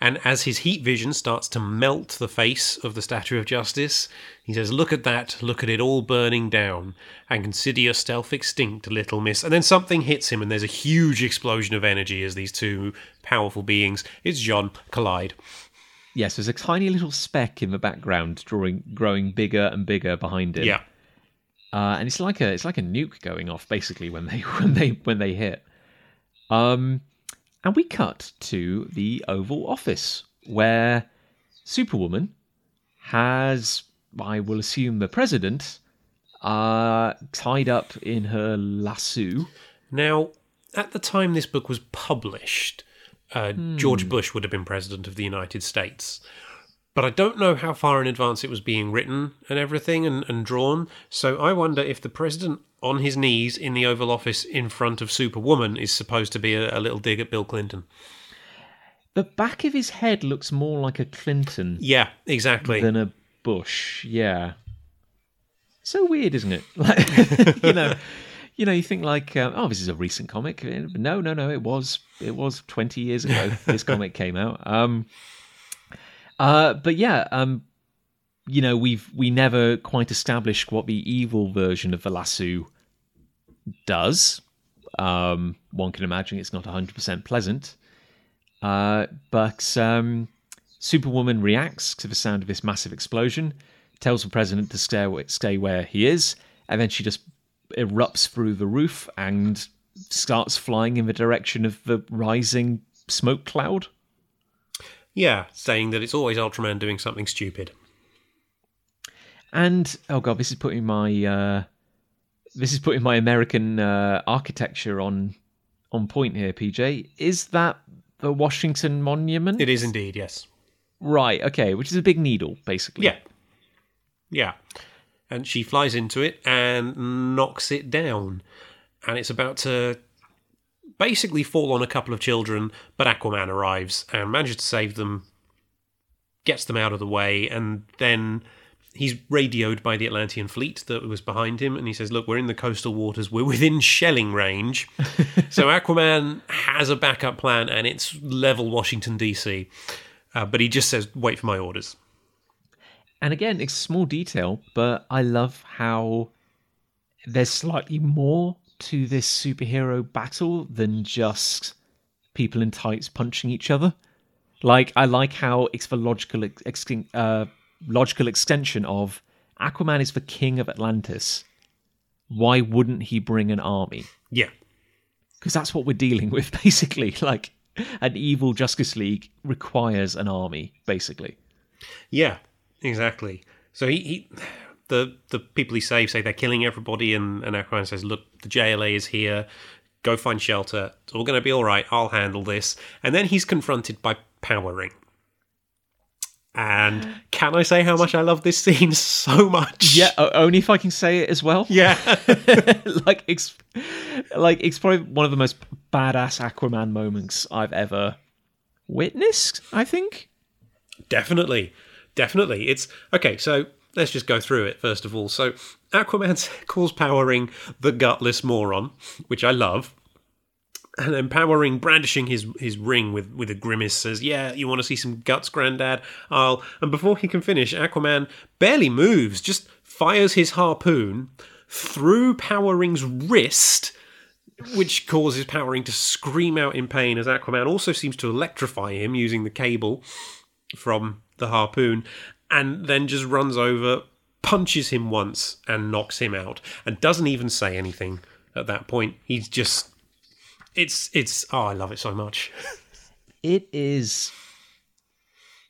And as his heat vision starts to melt the face of the Statue of Justice, he says, "Look at that, look at it all burning down, and consider yourself extinct, little miss." And then something hits him, and there's a huge explosion of energy as these two powerful beings, it's Jean, collide. Yes, there's a tiny little speck in the background drawing, growing bigger and bigger behind him. Yeah. Uh, and it's like a it's like a nuke going off, basically, when they when they when they hit. Um And we cut to the Oval Office, where Superwoman has, I will assume, the president uh, tied up in her lasso. Now, at the time this book was published, uh, hmm. George Bush would have been president of the United States. But I don't know how far in advance it was being written and everything and, and drawn. So I wonder if the president on his knees in the Oval Office in front of Superwoman is supposed to be a, a little dig at Bill Clinton. The back of his head looks more like a Clinton. Yeah, exactly. Than a Bush, yeah. So weird, isn't it? Like, you know, you know, you think like, uh, oh, this is a recent comic. No, no, no, it was, it was twenty years ago this comic came out. Um... Uh, but yeah, um, you know, we've we never quite established what the evil version of the lasso does. Um, one can imagine it's not one hundred percent pleasant. Uh, but um, Superwoman reacts to the sound of this massive explosion, tells the president to stay, stay where he is, and then she just erupts through the roof and starts flying in the direction of the rising smoke cloud. Yeah, saying that it's always Ultraman doing something stupid. And, oh god, this is putting my uh, this is putting my American uh, architecture on on point here, P J. Is that the Washington Monument? It is indeed, yes. Right, okay, which is a big needle, basically. Yeah. Yeah. And she flies into it and knocks it down. And it's about to basically fall on a couple of children, but Aquaman arrives and manages to save them, gets them out of the way, and then he's radioed by the Atlantean fleet that was behind him, and he says, look, we're in the coastal waters, we're within shelling range. So Aquaman has a backup plan, and it's level Washington, D C. Uh, but he just says, wait for my orders. And again, it's a small detail, but I love how there's slightly more to this superhero battle than just people in tights punching each other. Like, I like how it's the logical ex- uh, logical extension of Aquaman is the king of Atlantis. Why wouldn't he bring an army? Yeah. Because that's what we're dealing with, basically. Like, an evil Justice League requires an army, basically. Yeah, exactly. So he... he... The the people he saves say they're killing everybody, and, and Aquaman says, look, the J L A is here, go find shelter, it's all going to be all right, I'll handle this. And then he's confronted by Power Ring. And can I say how much I love this scene so much? Yeah, only if I can say it as well. Yeah. like, it's, like, it's probably one of the most badass Aquaman moments I've ever witnessed, I think. Definitely. Definitely. It's... Okay, so... Let's just go through it, first of all. So Aquaman calls Power Ring the gutless moron, which I love. And then Power Ring, brandishing his, his ring with, with a grimace, says, yeah, you want to see some guts, Grandad? I'll... And before he can finish, Aquaman barely moves, just fires his harpoon through Power Ring's wrist, which causes Power Ring to scream out in pain, as Aquaman also seems to electrify him using the cable from the harpoon, and then just runs over, punches him once, and knocks him out. And doesn't even say anything at that point. He's just... It's... it's. Oh, I love it so much. It is...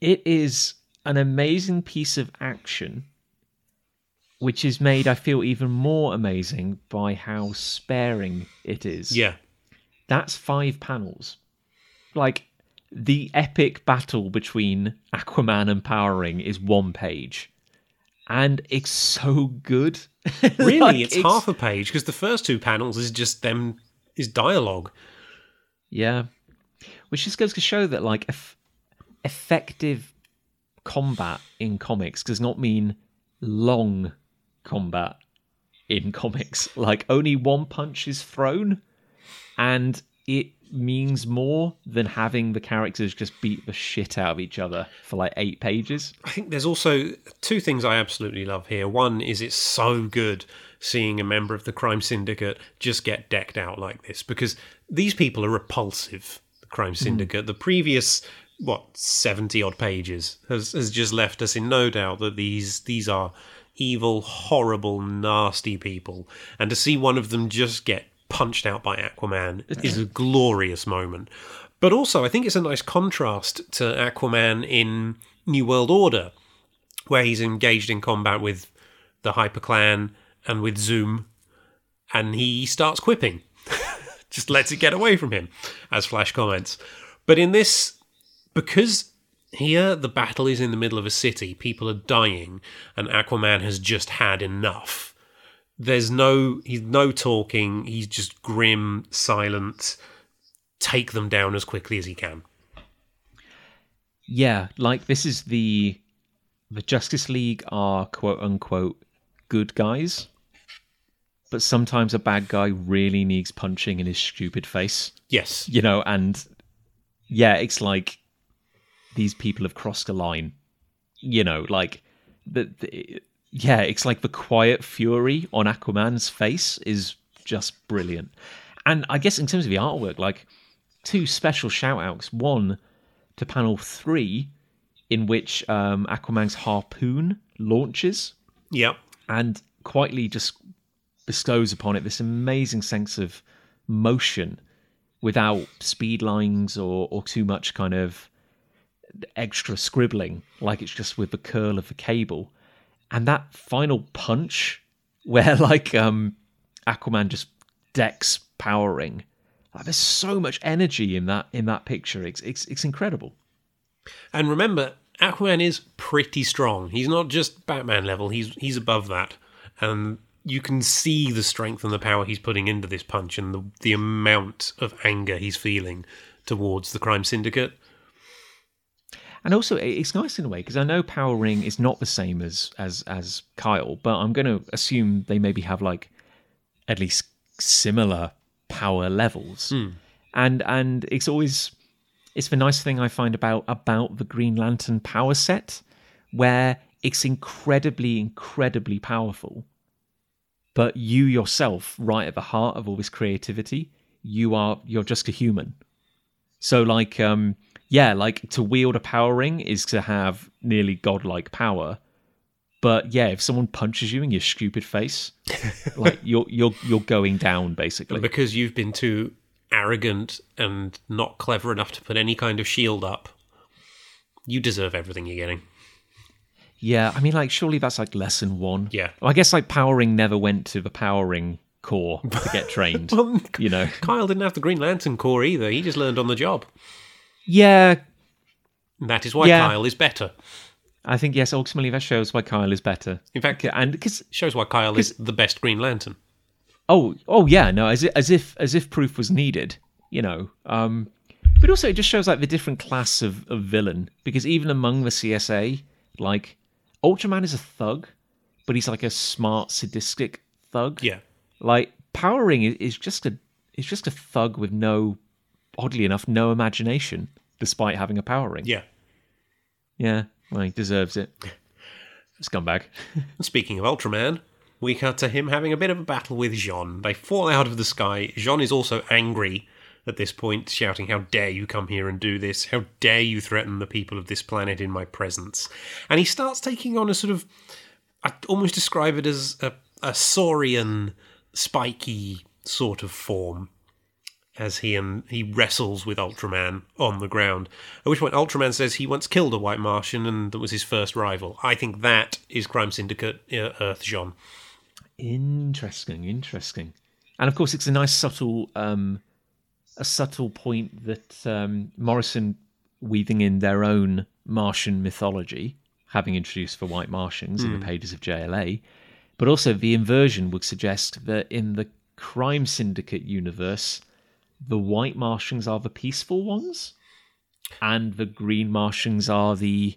It is an amazing piece of action, which is made, I feel, even more amazing by how sparing it is. Yeah. That's five panels. Like... The epic battle between Aquaman and Power Ring is one page. And it's so good. Really, like, it's, it's half a page, because the first two panels is just them, is dialogue. Yeah. Which just goes to show that, like, eff- effective combat in comics does not mean long combat in comics. Like, only one punch is thrown, and it means more than having the characters just beat the shit out of each other for like eight pages. I think there's also two things I absolutely love here. One is it's so good seeing a member of the Crime Syndicate just get decked out like this, because these people are repulsive, the Crime Syndicate. Mm. The previous, what, seventy-odd pages has, has just left us in no doubt that these these are evil, horrible, nasty people. And to see one of them just get punched out by Aquaman is a glorious moment. But also, I think it's a nice contrast to Aquaman in New World Order, where he's engaged in combat with the Hyperclan and with Zoom, and he starts quipping. Just lets it get away from him, as Flash comments. But in this, because here the battle is in the middle of a city, people are dying, and Aquaman has just had enough. There's no, he's no talking, he's just grim, silent, take them down as quickly as he can. Yeah, like, this is the, the Justice League are, quote-unquote, good guys, but sometimes a bad guy really needs punching in his stupid face. Yes. You know, and, yeah, it's like, these people have crossed a line. You know, like, the... the Yeah, it's like the quiet fury on Aquaman's face is just brilliant. And I guess in terms of the artwork, like, two special shout-outs. One to panel three, in which um, Aquaman's harpoon launches. Yep. And Quitely just bestows upon it this amazing sense of motion without speed lines or, or too much kind of extra scribbling. Like, it's just with the curl of the cable. And that final punch where, like, um, Aquaman just decks Power Ring. Like, there's so much energy in that in that picture. It's, it's it's incredible. And remember, Aquaman is pretty strong. He's not just Batman level. He's he's above that. And you can see the strength and the power he's putting into this punch and the, the amount of anger he's feeling towards the crime syndicate. And also, it's nice in a way, because I know Power Ring is not the same as as as Kyle, but I'm going to assume they maybe have, like, at least similar power levels. Mm. And and it's always... It's the nice thing I find about about the Green Lantern power set, where it's incredibly, incredibly powerful. But you yourself, right at the heart of all this creativity, you are you're just a human. So, like, um, yeah, like, to wield a power ring is to have nearly godlike power. But yeah, if someone punches you in your stupid face, like, you're you're you're going down, basically. Because you've been too arrogant and not clever enough to put any kind of shield up. You deserve everything you're getting. Yeah, I mean, like, surely that's, like, lesson one. Yeah. Well, I guess, like, Power Ring never went to the Power Ring Corps to get trained, well, you know. Kyle didn't have the Green Lantern Corps either. He just learned on the job. Yeah. And that is why yeah. Kyle is better. I think, yes, ultimately that shows why Kyle is better. In fact, and 'cause, shows why Kyle is the best Green Lantern. Oh, oh yeah, no, as if, as if as if proof was needed, you know. Um, but also, it just shows, like, the different class of, of villain, because even among the C S A, like, Ultraman is a thug, but he's, like, a smart, sadistic thug. Yeah. Like, Power Ring is just a is just a thug with no, oddly enough, no imagination, despite having a power ring. Yeah. Yeah, well, he deserves it. Scumbag. Speaking of Ultraman, we cut to him having a bit of a battle with Jean. They fall out of the sky. Jean is also angry at this point, shouting, "How dare you come here and do this? How dare you threaten the people of this planet in my presence?" And he starts taking on a sort of... I almost describe it as a, a saurian, spiky sort of form as he and he wrestles with Ultraman on the ground. At which point Ultraman says he once killed a White Martian and that was his first rival. I think that is Crime Syndicate uh, Earth Jean. Interesting, interesting. And of course, it's a nice subtle um, a subtle point that um, Morrison weaving in their own Martian mythology, having introduced the White Martians mm. in the pages of J L A, but also the inversion would suggest that in the Crime Syndicate universe, the White Martians are the peaceful ones and the Green Martians are the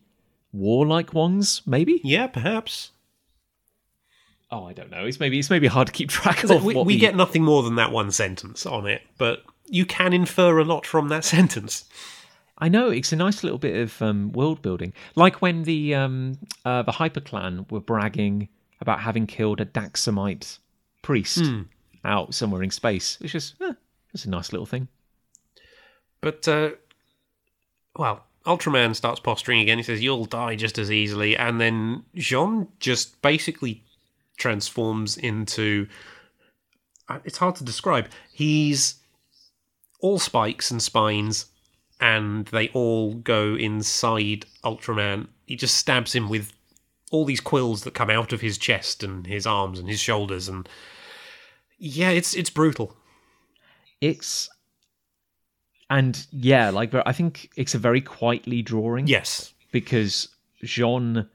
warlike ones, maybe? Yeah, perhaps. Oh, I don't know. It's maybe it's maybe hard to keep track of. We, what we, we get nothing more than that one sentence on it, but you can infer a lot from that sentence. I know, it's a nice little bit of um, world building, like when the um, uh, the Hyperclan were bragging about having killed a Daxamite priest mm. out somewhere in space. It's just eh, it's a nice little thing. But uh, well. Ultraman starts posturing again. He says, "You'll die just as easily," and then Jean just basically transforms into... It's hard to describe. He's all spikes and spines, and they all go inside Ultraman. He just stabs him with all these quills that come out of his chest and his arms and his shoulders, and yeah, it's it's brutal. It's... And yeah, like, I think it's a very Quitely drawing. Yes. Because Jean...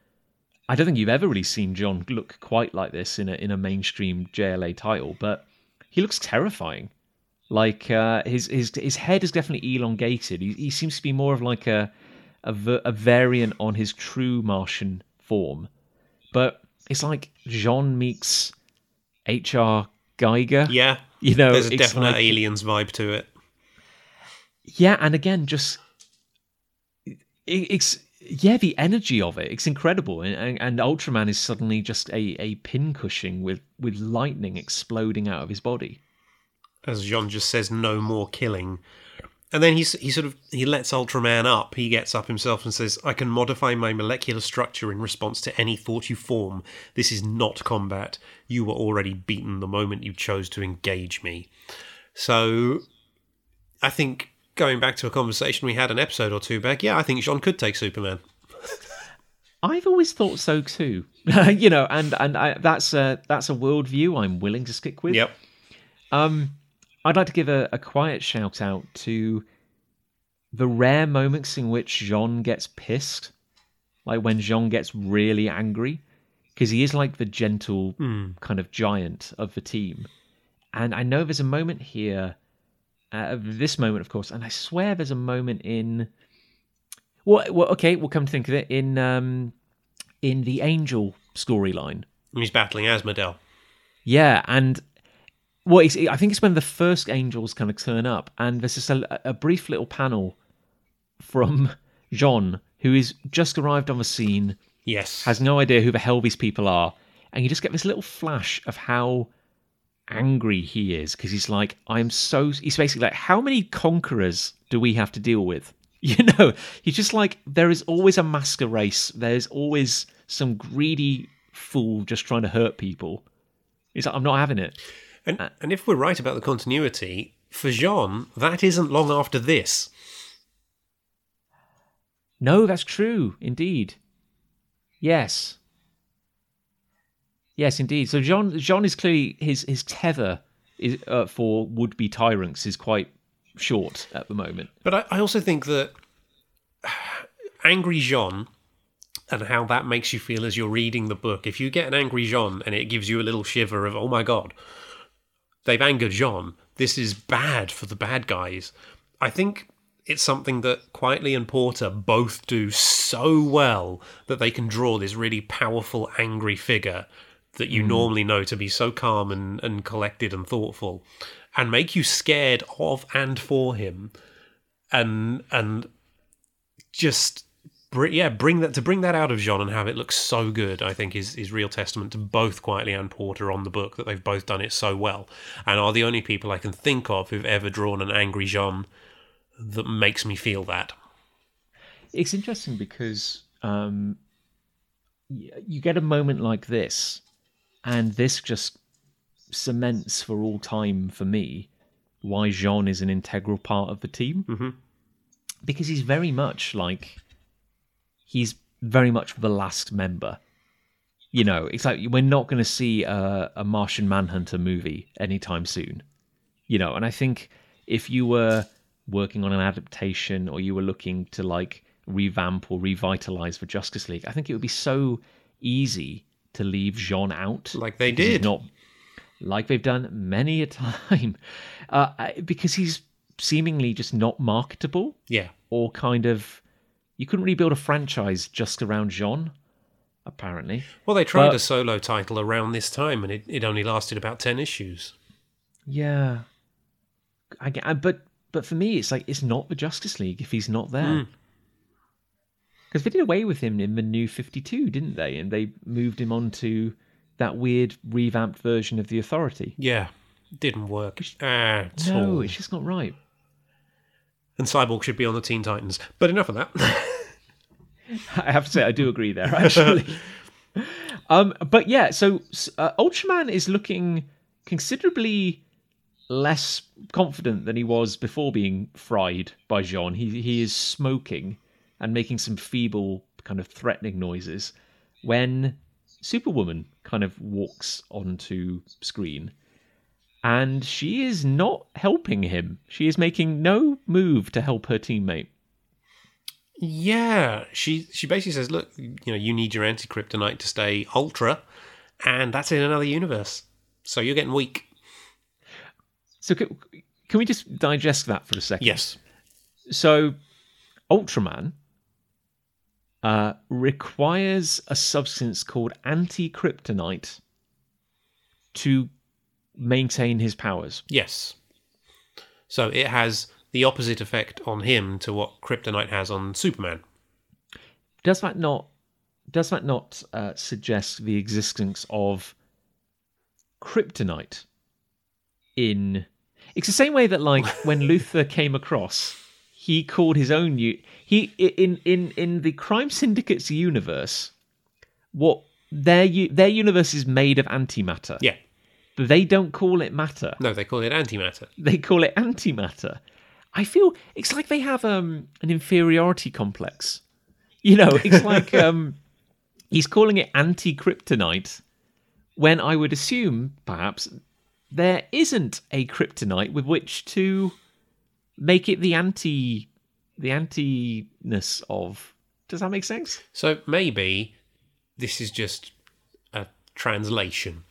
I don't think you've ever really seen Jean look quite like this in a in a mainstream J L A title, but he looks terrifying. Like, uh, his his his head is definitely elongated. He he seems to be more of like a a, a variant on his true Martian form, but it's like Jean meets H R Geiger. Yeah, you know, there's a definite, like, Aliens vibe to it. Yeah, and again, just it, it's. Yeah, the energy of it, it's incredible. And, and Ultraman is suddenly just a, a pincushion with, with lightning exploding out of his body. as Jean just says, no more killing. And then he he sort of he lets Ultraman up. He gets up himself and says, "I can modify my molecular structure in response to any thought you form. This is not combat. You were already beaten the moment you chose to engage me." So, I think going back to a conversation we had an episode or two back, yeah, I think Jean could take Superman. I've always thought so too, you know, and and I, that's a that's a worldview I'm willing to stick with. Yep. Um. I'd like to give a, a quiet shout out to the rare moments in which Jean gets pissed, like when Jean gets really angry, because he is like the gentle mm. kind of giant of the team. And I know there's a moment here, uh, this moment, of course, and I swear there's a moment in, well, well okay, we'll come to think of it, in um, in the Angel storyline. He's battling Asmodel. Yeah, and... Well, it's, I think it's when the first Angels kind of turn up, and there's just a, a brief little panel from Jean, who is just arrived on the scene, yes, has no idea who the hell these people are, and you just get this little flash of how angry he is, because he's like, I'm so... He's basically like, how many conquerors do we have to deal with? You know, he's just like, there is always a masker race, there's always some greedy fool just trying to hurt people. He's like, I'm not having it. And, and if we're right about the continuity, for Jean, that isn't long after this. No, that's true, indeed. Yes. Yes, indeed. So Jean, Jean is clearly, his, his tether is, uh, for would-be tyrants is quite short at the moment. But I, I also think that angry Jean... and how that makes you feel as you're reading the book. If you get an angry Jean and it gives you a little shiver of, oh my God, they've angered Jean. This is bad for the bad guys. I think it's something that Quitely and Porter both do so well that they can draw this really powerful, angry figure that you mm. normally know to be so calm and, and collected and thoughtful and make you scared of and for him and and just... Yeah, bring that to bring that out of Jean and have it look so good, I think, is, is real testament to both Quitely and Porter on the book, that they've both done it so well, and are the only people I can think of who've ever drawn an angry Jean that makes me feel that. It's interesting because um, you get a moment like this, and this just cements for all time for me why Jean is an integral part of the team, mm-hmm. because he's very much like... He's very much the last member. You know, it's like we're not going to see a, a Martian Manhunter movie anytime soon. You know, and I think if you were working on an adaptation or you were looking to, like, revamp or revitalize the Justice League, I think it would be so easy to leave Jean out. Like they did. Not, like they've done many a time. Uh, because he's seemingly just not marketable. Yeah. Or kind of... You couldn't really build a franchise just around Jean, apparently. Well, they tried but, a solo title around this time, and it, it only lasted about ten issues. Yeah. I, I, but but for me, it's like, it's not the Justice League if he's not there. Because mm. they did away with him in the New fifty-two, didn't they? And they moved him on to that weird revamped version of the Authority. Yeah, didn't work at no, all. No, it's just not right. And Cyborg should be on the Teen Titans. But enough of that. I have to say, I do agree there, actually. um, but yeah, so uh, Ultraman is looking considerably less confident than he was before being fried by Jean. He he is smoking and making some feeble, kind of threatening noises when Superwoman kind of walks onto screen. And she is not helping him. She is making no move to help her teammate. Yeah, she she basically says, look, you know, you need your anti-kryptonite to stay Ultra, and that's in another universe. So you're getting weak. So can, can we just digest that for a second? Yes. So Ultraman uh, requires a substance called anti-kryptonite to... maintain his powers. Yes. So it has the opposite effect on him to what kryptonite has on Superman. Does that not does that not uh, suggest the existence of kryptonite in It's the same way that, like, when Luthor came across, he called his own u- he in in in the Crime Syndicate's universe. What their u- their universe is made of antimatter. Yeah, but they don't call it matter. No, they call it antimatter. They call it antimatter. I feel it's like they have um, an inferiority complex. You know, it's like um, he's calling it anti-kryptonite, when I would assume, perhaps, there isn't a kryptonite with which to make it the anti, the anti-ness of. Does that make sense? So maybe this is just a translation.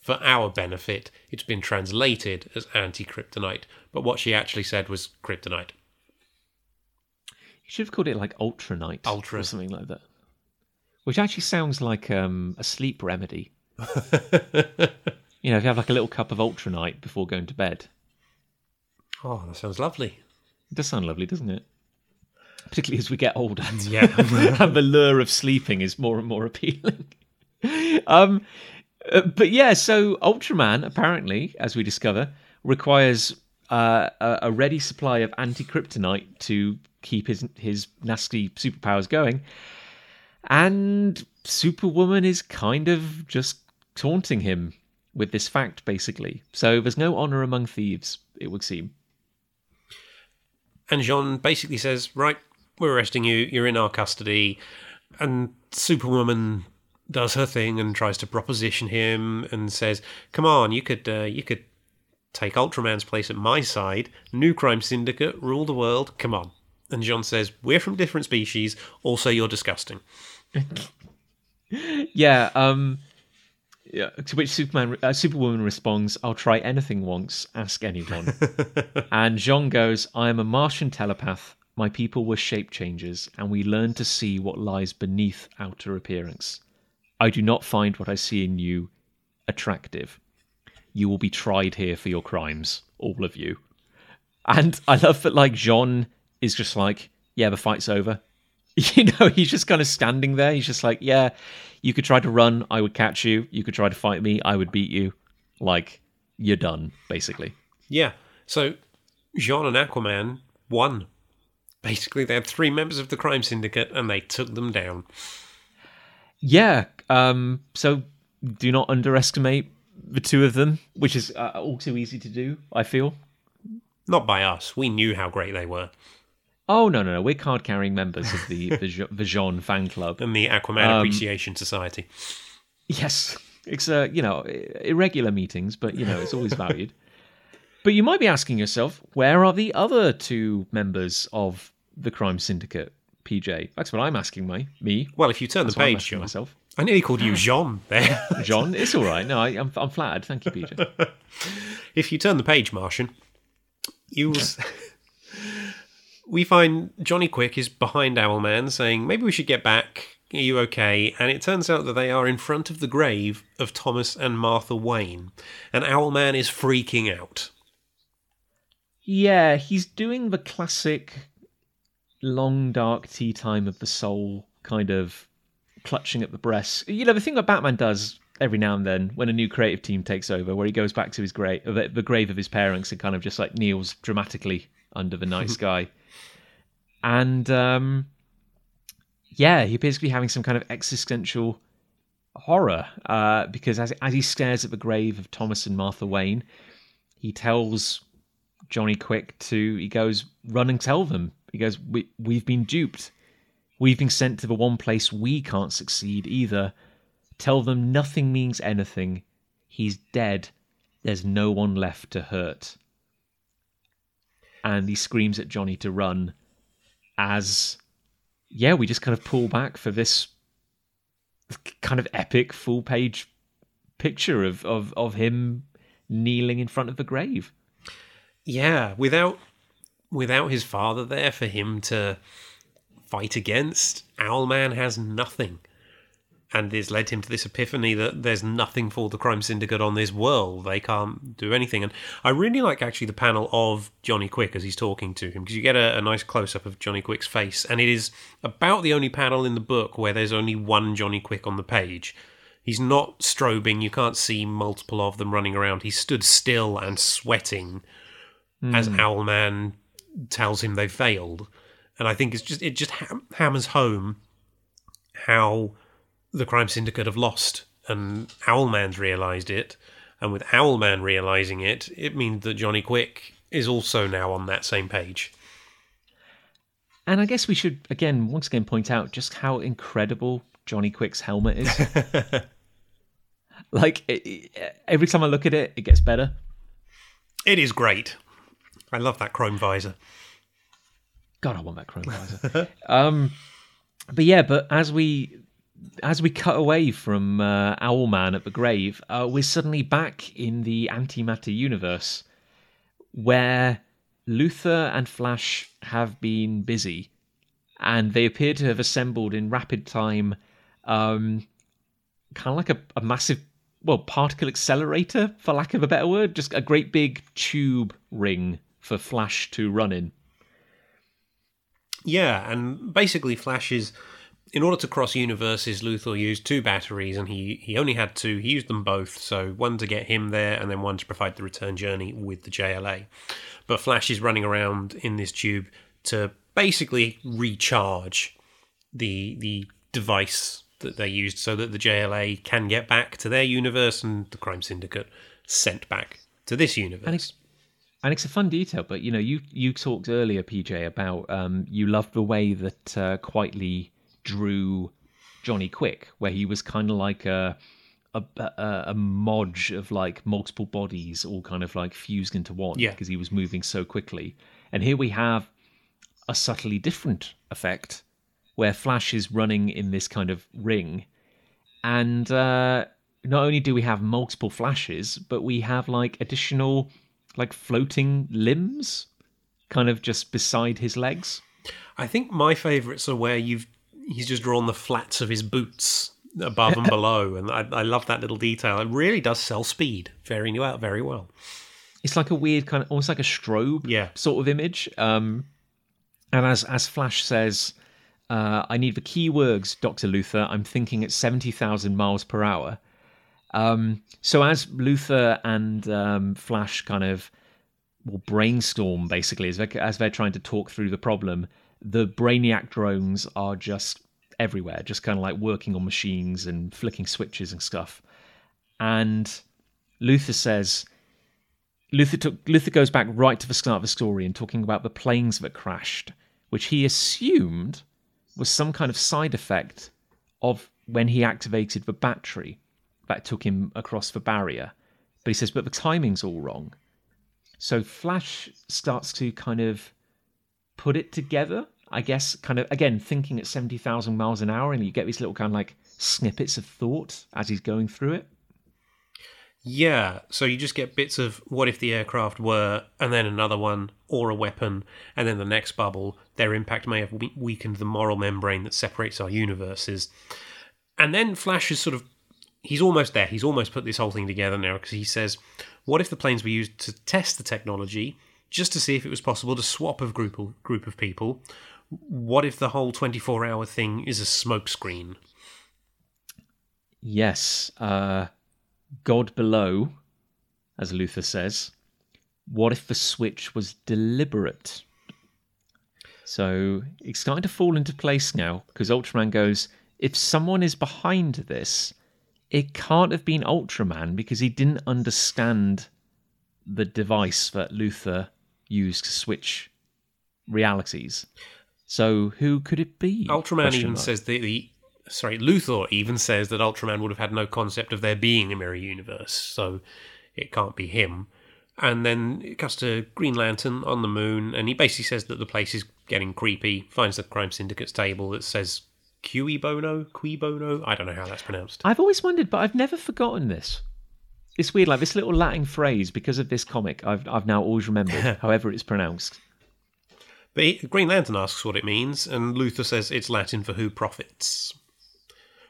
For our benefit, it's been translated as anti-kryptonite, but what she actually said was kryptonite. You should have called it like ultranite, ultra, or something like that, which actually sounds like um, a sleep remedy. You know, if you have like a little cup of ultranite before going to bed. Oh, that sounds lovely. It does sound lovely, doesn't it? Particularly as we get older, yeah, and the lure of sleeping is more and more appealing. Um. Uh, but yeah, so Ultraman, apparently, as we discover, requires uh, a, a ready supply of anti-kryptonite to keep his his nasty superpowers going. And Superwoman is kind of just taunting him with this fact, basically. So there's no honour among thieves, it would seem. And Jean basically says, right, we're arresting you, you're in our custody. And Superwoman does her thing and tries to proposition him and says, come on, you could uh, you could take Ultraman's place at my side. New Crime Syndicate, rule the world, come on. And Jean says, we're from different species, also you're disgusting. yeah, um, yeah, to which Superman, uh, Superwoman responds, I'll try anything once, ask anyone. And Jean goes, I am a Martian telepath, my people were shape changers, and we learned to see what lies beneath outer appearance. I do not find what I see in you attractive. You will be tried here for your crimes, all of you. And I love that, like, Jean is just like, yeah, the fight's over. You know, he's just kind of standing there. He's just like, yeah, you could try to run, I would catch you. You could try to fight me, I would beat you. Like, you're done, basically. Yeah, so Jean and Aquaman won. Basically, they had three members of the Crime Syndicate and they took them down. Yeah, um, so do not underestimate the two of them, which is uh, all too easy to do, I feel. Not by us. We knew how great they were. Oh, no, no, no. We're card-carrying members of the Vajon fan club. And the Aquaman um, Appreciation Society. Yes. It's, uh, you know, irregular meetings, but, you know, it's always valued. But you might be asking yourself, where are the other two members of the Crime Syndicate? P J. That's what I'm asking my, me. Well, if you turn That's the page, John. Myself. I nearly called you Jean there. Jean, it's all right. No, I, I'm, I'm flattered. Thank you, P J. If you turn the page, Martian, you will... We find Johnny Quick is behind Owlman saying, maybe we should get back. Are you okay? And it turns out that they are in front of the grave of Thomas and Martha Wayne. And Owlman is freaking out. Yeah, he's doing the classic... long dark tea time of the soul, kind of clutching at the breast. You know, the thing that Batman does every now and then when a new creative team takes over, where he goes back to his grave, the grave of his parents, and kind of just like kneels dramatically under the night sky. And um, yeah, he appears to be having some kind of existential horror uh, because as as he stares at the grave of Thomas and Martha Wayne, he tells Johnny Quick to, he goes, run and tell them. He goes, we, we've been duped. We've been sent to the one place we can't succeed either. Tell them nothing means anything. He's dead. There's no one left to hurt. And he screams at Johnny to run as, yeah, we just kind of pull back for this kind of epic full-page picture of, of, of him kneeling in front of the grave. Yeah, without... Without his father there for him to fight against, Owlman has nothing. And this led him to this epiphany that there's nothing for the Crime Syndicate on this world. They can't do anything. And I really like actually the panel of Johnny Quick as he's talking to him, because you get a, a nice close-up of Johnny Quick's face. And it is about the only panel in the book where there's only one Johnny Quick on the page. He's not strobing. You can't see multiple of them running around. He stood still and sweating mm. as Owlman tells him they failed. And I think it's just it just ham- hammers home how the Crime Syndicate have lost, and Owlman's realised it. And with Owlman realising it, it means that Johnny Quick is also now on that same page. And I guess we should, again, once again point out just how incredible Johnny Quick's helmet is. Like, it, every time I look at it, it gets better. It is great. I love that chrome visor. God, I want that chrome visor. um, but yeah, but as we as we cut away from uh, Owlman at the grave, uh, we're suddenly back in the antimatter universe where Luthor and Flash have been busy, and they appear to have assembled in rapid time um, kind of like a, a massive, well, particle accelerator, for lack of a better word, just a great big tube ring for Flash to run in. Yeah, and basically Flash is, in order to cross universes, Luthor used two batteries, and he, he only had two. He used them both, so one to get him there, and then one to provide the return journey with the J L A. But Flash is running around in this tube to basically recharge the the device that they used so that the J L A can get back to their universe and the Crime Syndicate sent back to this universe. And it's, and it's a fun detail, but you know, you you talked earlier, P J, about um, you loved the way that uh, Quitely drew Johnny Quick, where he was kind of like a, a, a, a modge of like multiple bodies all kind of like fused into one, because yeah. he was moving so quickly. And here we have a subtly different effect where Flash is running in this kind of ring, and uh, not only do we have multiple Flashes, but we have like additional like floating limbs kind of just beside his legs. I think my favourites are where you've he's just drawn the flats of his boots above and below, and I, I love that little detail. It really does sell speed very new out very well. It's like a weird kind of almost like a strobe yeah. sort of image. Um, And as as Flash says, uh, I need the keywords, Doctor Luthor. I'm thinking at seventy thousand miles per hour. Um, so as Luthor and um, Flash kind of well, brainstorm, basically, as they're, as they're trying to talk through the problem, the Brainiac drones are just everywhere, just kind of like working on machines and flicking switches and stuff. And Luthor says... Luthor, took, Luthor goes back right to the start of the story and talking about the planes that crashed, which he assumed was some kind of side effect of when he activated the battery that took him across the barrier. But he says, but the timing's all wrong. So Flash starts to kind of put it together, I guess, kind of, again, thinking at seventy thousand miles an hour, and you get these little kind of like snippets of thought as he's going through it. Yeah, so you just get bits of what if the aircraft were, and then another one, or a weapon, and then the next bubble, their impact may have weakened the moral membrane that separates our universes. And then Flash is sort of, he's almost there, he's almost put this whole thing together now, because he says, what if the planes were used to test the technology, just to see if it was possible to swap a group of, group of people? What if the whole twenty-four hour thing is a smokescreen? Yes, uh... God below, as Luthor says, what if the switch was deliberate? So it's starting to fall into place now, because Ultraman goes, if someone is behind this, it can't have been Ultraman, because he didn't understand the device that Luthor used to switch realities. So who could it be? Ultraman even says the... the- Sorry, Luthor even says that Ultraman would have had no concept of there being a mirror universe, so it can't be him. And then it cuts to Green Lantern on the moon, and he basically says that the place is getting creepy, finds the Crime Syndicate's table that says Cui Bono? Cui Bono? I don't know how that's pronounced. I've always wondered, but I've never forgotten this. It's weird, like this little Latin phrase, because of this comic, I've, I've now always remembered, however it's pronounced. But he, Green Lantern asks what it means, and Luthor says it's Latin for who profits.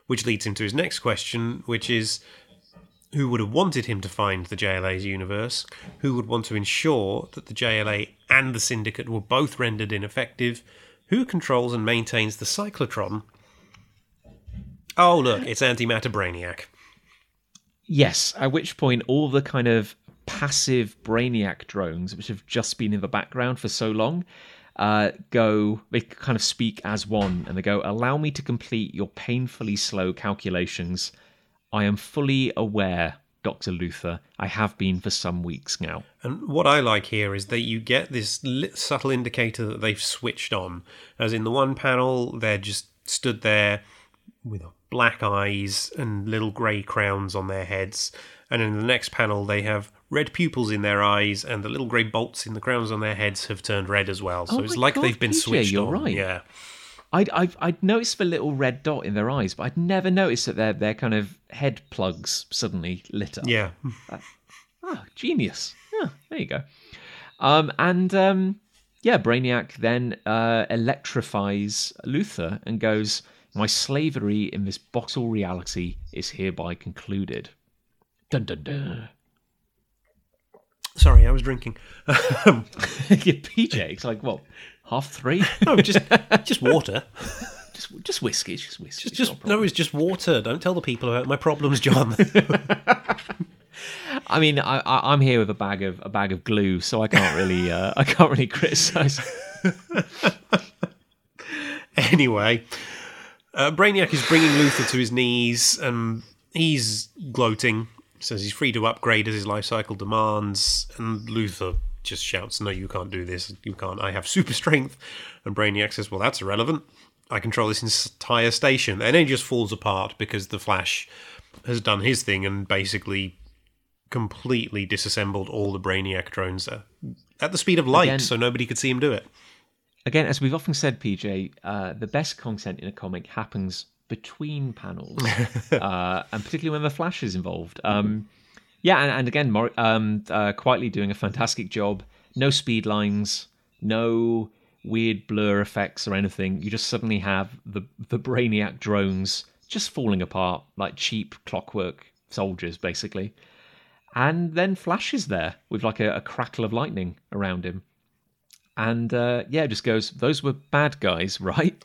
Which leads him to his next question, which is, who would have wanted him to find the J L A's universe? Who would want to ensure that the J L A and the Syndicate were both rendered ineffective? Who controls and maintains the cyclotron? Oh, look, it's Antimatter Brainiac. Yes, at which point all the kind of passive Brainiac drones, which have just been in the background for so long, uh, go, they kind of speak as one, and they go, "Allow me to complete your painfully slow calculations. I am fully aware, Doctor Luthor. I have been for some weeks now." And what I like here is that you get this subtle indicator that they've switched on. As in the one panel, they're just stood there with black eyes and little grey crowns on their heads. And in the next panel, they have red pupils in their eyes, and the little grey bolts in the crowns on their heads have turned red as well. So oh it's like God, they've been P J, switched you're on. Right. Yeah. I'd, I'd, I'd noticed the little red dot in their eyes, but I'd never noticed that their their kind of head plugs suddenly lit up. Yeah. Ah, oh, genius. Yeah, there you go. Um, and um, yeah, Brainiac then uh, electrifies Luthor and goes, "My slavery in this bottle reality is hereby concluded." Dun dun dun. Sorry, I was drinking. Yeah, P J, it's like, well, half three? No, just just water. Just just whiskey, just whiskey. Just, just, no, it's just water. Don't tell the people about my problems, John. I mean, I, I, I'm here with a bag of a bag of glue, so I can't really uh, I can't really criticise. Anyway, uh, Brainiac is bringing Luthor to his knees, and he's gloating. Says he's free to upgrade as his life cycle demands, and Luthor just shouts, "No, you can't do this. You can't. I have super strength." And Brainiac says, "Well, that's irrelevant. I control this entire station." And it just falls apart because the Flash has done his thing and basically completely disassembled all the Brainiac drones at the speed of light, again, so nobody could see him do it. Again, as we've often said, P J, uh, the best content in a comic happens between panels, uh, and particularly when the Flash is involved. Um, yeah, and, and again, Mor- um, uh, Quitely doing a fantastic job. No speed lines, no weird blur effects or anything. You just suddenly have the, the Brainiac drones just falling apart like cheap clockwork soldiers, basically. And then Flash is there with like a, a crackle of lightning around him. And uh, yeah, it just goes, "Those were bad guys, right?"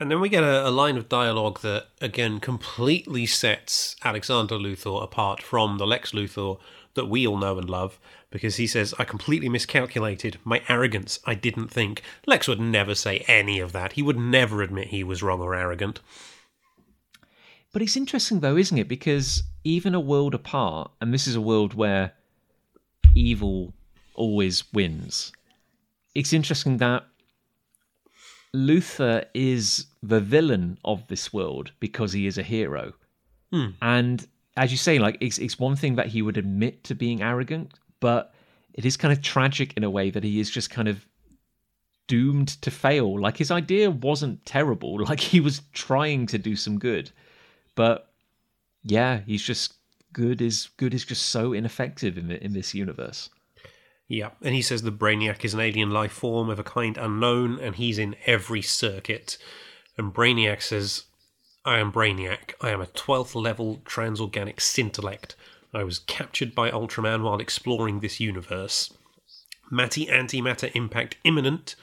And then we get a, a line of dialogue that, again, completely sets Alexander Luthor apart from the Lex Luthor that we all know and love, because he says, "I completely miscalculated. My arrogance, I didn't think." Lex would never say any of that. He would never admit he was wrong or arrogant. But it's interesting, though, isn't it? Because even a world apart, and this is a world where evil always wins, it's interesting that Luthor is the villain of this world because he is a hero. Hmm. And as you say, like it's it's one thing that he would admit to being arrogant, but it is kind of tragic in a way that he is just kind of doomed to fail. Like his idea wasn't terrible. Like he was trying to do some good. But yeah, he's just good is good is just so ineffective in the, in this universe. Yeah, and he says the Brainiac is an alien life form of a kind unknown, and he's in every circuit. And Brainiac says, "I am Brainiac. I am a twelfth level transorganic scintellect. I was captured by Ultraman while exploring this universe. Matty antimatter impact imminent.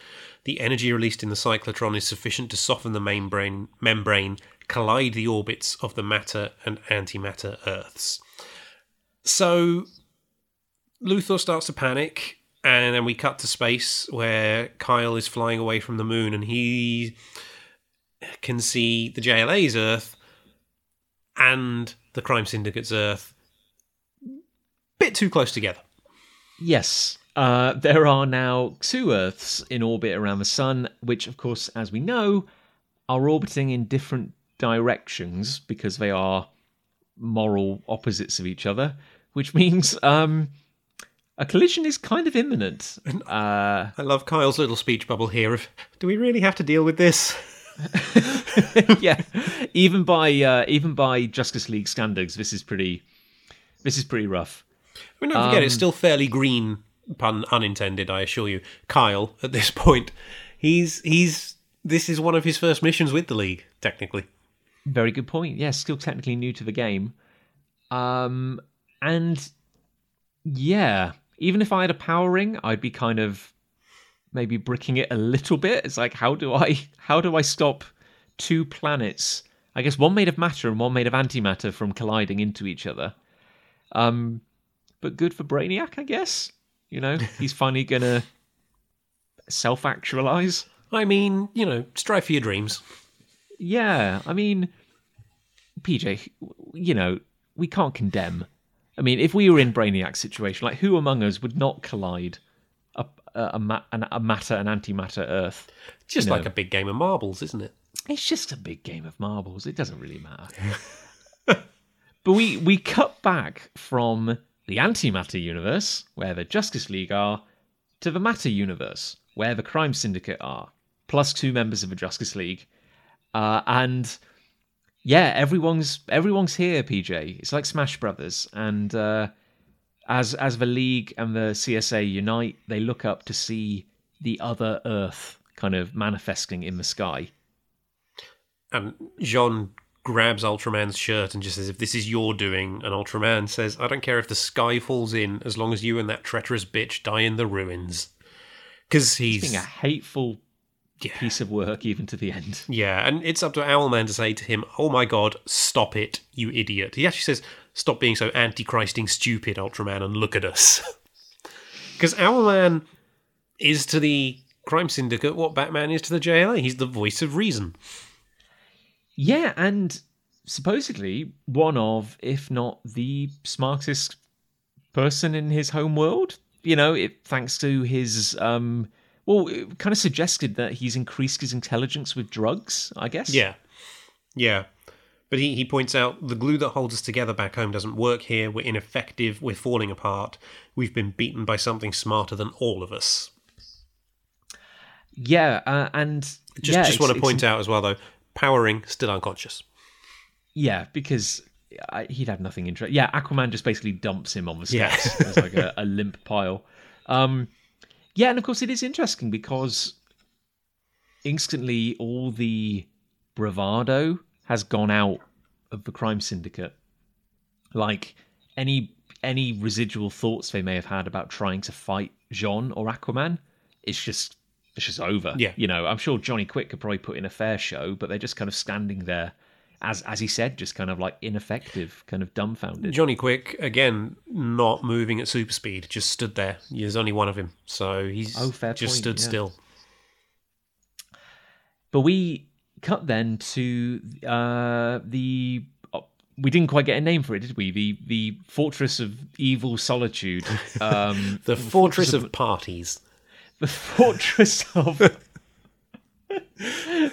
The energy released in the cyclotron is sufficient to soften the membrane, membrane collide the orbits of the matter and antimatter Earths." So Luthor starts to panic, and then we cut to space where Kyle is flying away from the moon, and he can see the J L A's Earth and the Crime Syndicate's Earth bit too close together. Yes, uh, there are now two Earths in orbit around the sun, which, of course, as we know, are orbiting in different directions because they are moral opposites of each other, which means Um, a collision is kind of imminent. Uh, I love Kyle's little speech bubble here of, "Do we really have to deal with this?" Yeah, even by uh, even by Justice League standards, this is pretty this is pretty rough. I mean, don't forget, um, it's still fairly green, pun unintended, I assure you. Kyle, at this point, he's he's this is one of his first missions with the League, technically. Very good point. Yeah, still technically new to the game, um, and yeah. Even if I had a power ring, I'd be kind of maybe bricking it a little bit. It's like, how do I how do I stop two planets? I guess one made of matter and one made of antimatter from colliding into each other. Um, but good for Brainiac, I guess. You know, he's finally going to self-actualize. I mean, you know, strive for your dreams. Yeah, I mean, P J, you know, we can't condemn. I mean, if we were in Brainiac's situation, like, who among us would not collide a, a, a, a matter and antimatter Earth? Just like know. a big game of marbles, isn't it? It's just a big game of marbles. It doesn't really matter. But we, we cut back from the antimatter universe, where the Justice League are, to the matter universe, where the Crime Syndicate are, plus two members of the Justice League. Uh, and yeah, everyone's everyone's here, P J. It's like Smash Brothers. And uh, as as the League and the C S A unite, they look up to see the other Earth kind of manifesting in the sky. And Jean grabs Ultraman's shirt and just says, if this is your doing, and Ultraman says, I don't care if the sky falls in, as long as you and that treacherous bitch die in the ruins. Because he's... It's being a hateful yeah. piece of work, even to the end. Yeah, and it's up to Owlman to say to him, oh my god, stop it, you idiot. He actually says, stop being so anti-Christing stupid, Ultraman, and look at us. Because Owlman is to the Crime Syndicate what Batman is to the J L A. He's the voice of reason. Yeah, and supposedly one of, if not the smartest person in his home world. You know, it, thanks to his, um, well, it kind of suggested that he's increased his intelligence with drugs, I guess. Yeah, yeah. But he, he points out, the glue that holds us together back home doesn't work here. We're ineffective. We're falling apart. We've been beaten by something smarter than all of us. Yeah, uh, and... Just, yeah, just want to point out as well, though, Powering, still unconscious. Yeah, because I, he'd have nothing interesting. Yeah, Aquaman just basically dumps him on the steps. Yeah. It's like a, a limp pile. Um, yeah, and of course it is interesting because instantly all the bravado has gone out of the Crime Syndicate. Like, any any residual thoughts they may have had about trying to fight Jean or Aquaman, it's just... It's just over. Yeah. You know, I'm sure Johnny Quick could probably put in a fair show, but they're just kind of standing there, as as he said, just kind of like ineffective, kind of dumbfounded. Johnny Quick, again, not moving at super speed, just stood there. There's only one of him, so he's oh, fair just point, stood yeah. still. But we cut then to uh, the... Oh, we didn't quite get a name for it, did we? The the Fortress of Evil Solitude. Um, the Fortress of Parties. The Fortress of the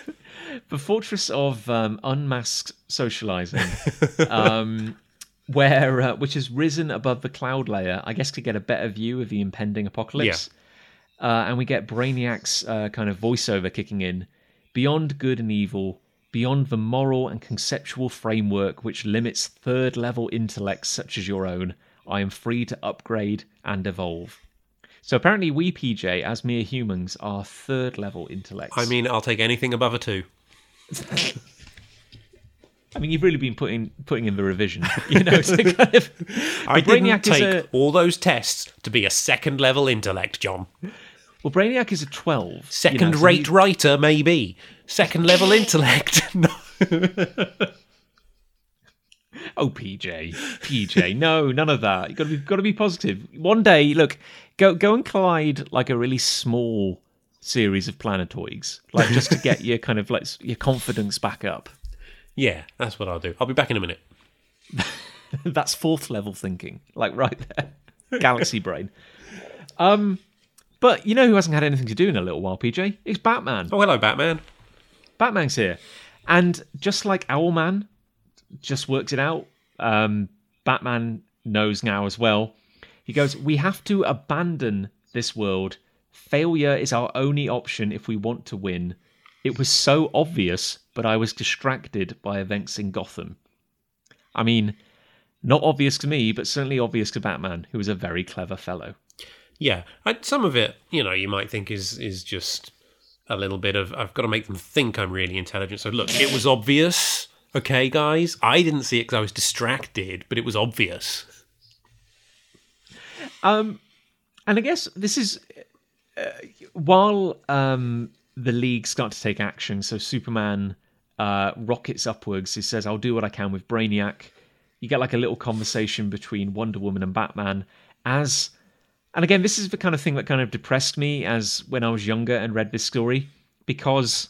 Fortress of um, Unmasked Socializing, um, where uh, which has risen above the cloud layer, I guess, to get a better view of the impending apocalypse. Yeah. Uh, and we get Brainiac's uh, kind of voiceover kicking in, beyond good and evil, beyond the moral and conceptual framework which limits third-level intellects such as your own. I am free to upgrade and evolve. So apparently we, P J, as mere humans, are third-level intellects. I mean, I'll take anything above a two. I mean, you've really been putting putting in the revision. You know, so kind of, I didn't take a, all those tests to be a second-level intellect, John. Well, Brainiac is a twelve. Second-rate you know, so you... writer, maybe. Second-level intellect. No. Oh, P J, P J, no, none of that. You've got to be, got to be positive. One day, look, go go and collide like a really small series of planetoids, like just to get your kind of like your confidence back up. Yeah, that's what I'll do. I'll be back in a minute. That's fourth level thinking, like right there, galaxy brain. Um, but you know who hasn't had anything to do in a little while, P J? It's Batman. Oh, hello, Batman. Batman's here, and just like Owlman just works it out. Um, Batman knows now as well. He goes, we have to abandon this world. Failure is our only option if we want to win. It was so obvious, but I was distracted by events in Gotham. I mean, not obvious to me, but certainly obvious to Batman, who is a very clever fellow. Yeah, I, some of it, you know, you might think is is just a little bit of, I've got to make them think I'm really intelligent. So look, it was obvious. Okay, guys, I didn't see it because I was distracted, but it was obvious. Um, and I guess this is... Uh, while um, the League start to take action, so Superman uh, rockets upwards. He says, I'll do what I can with Brainiac. you get like a little conversation between Wonder Woman and Batman as, and again, this is the kind of thing that kind of depressed me as when I was younger and read this story, because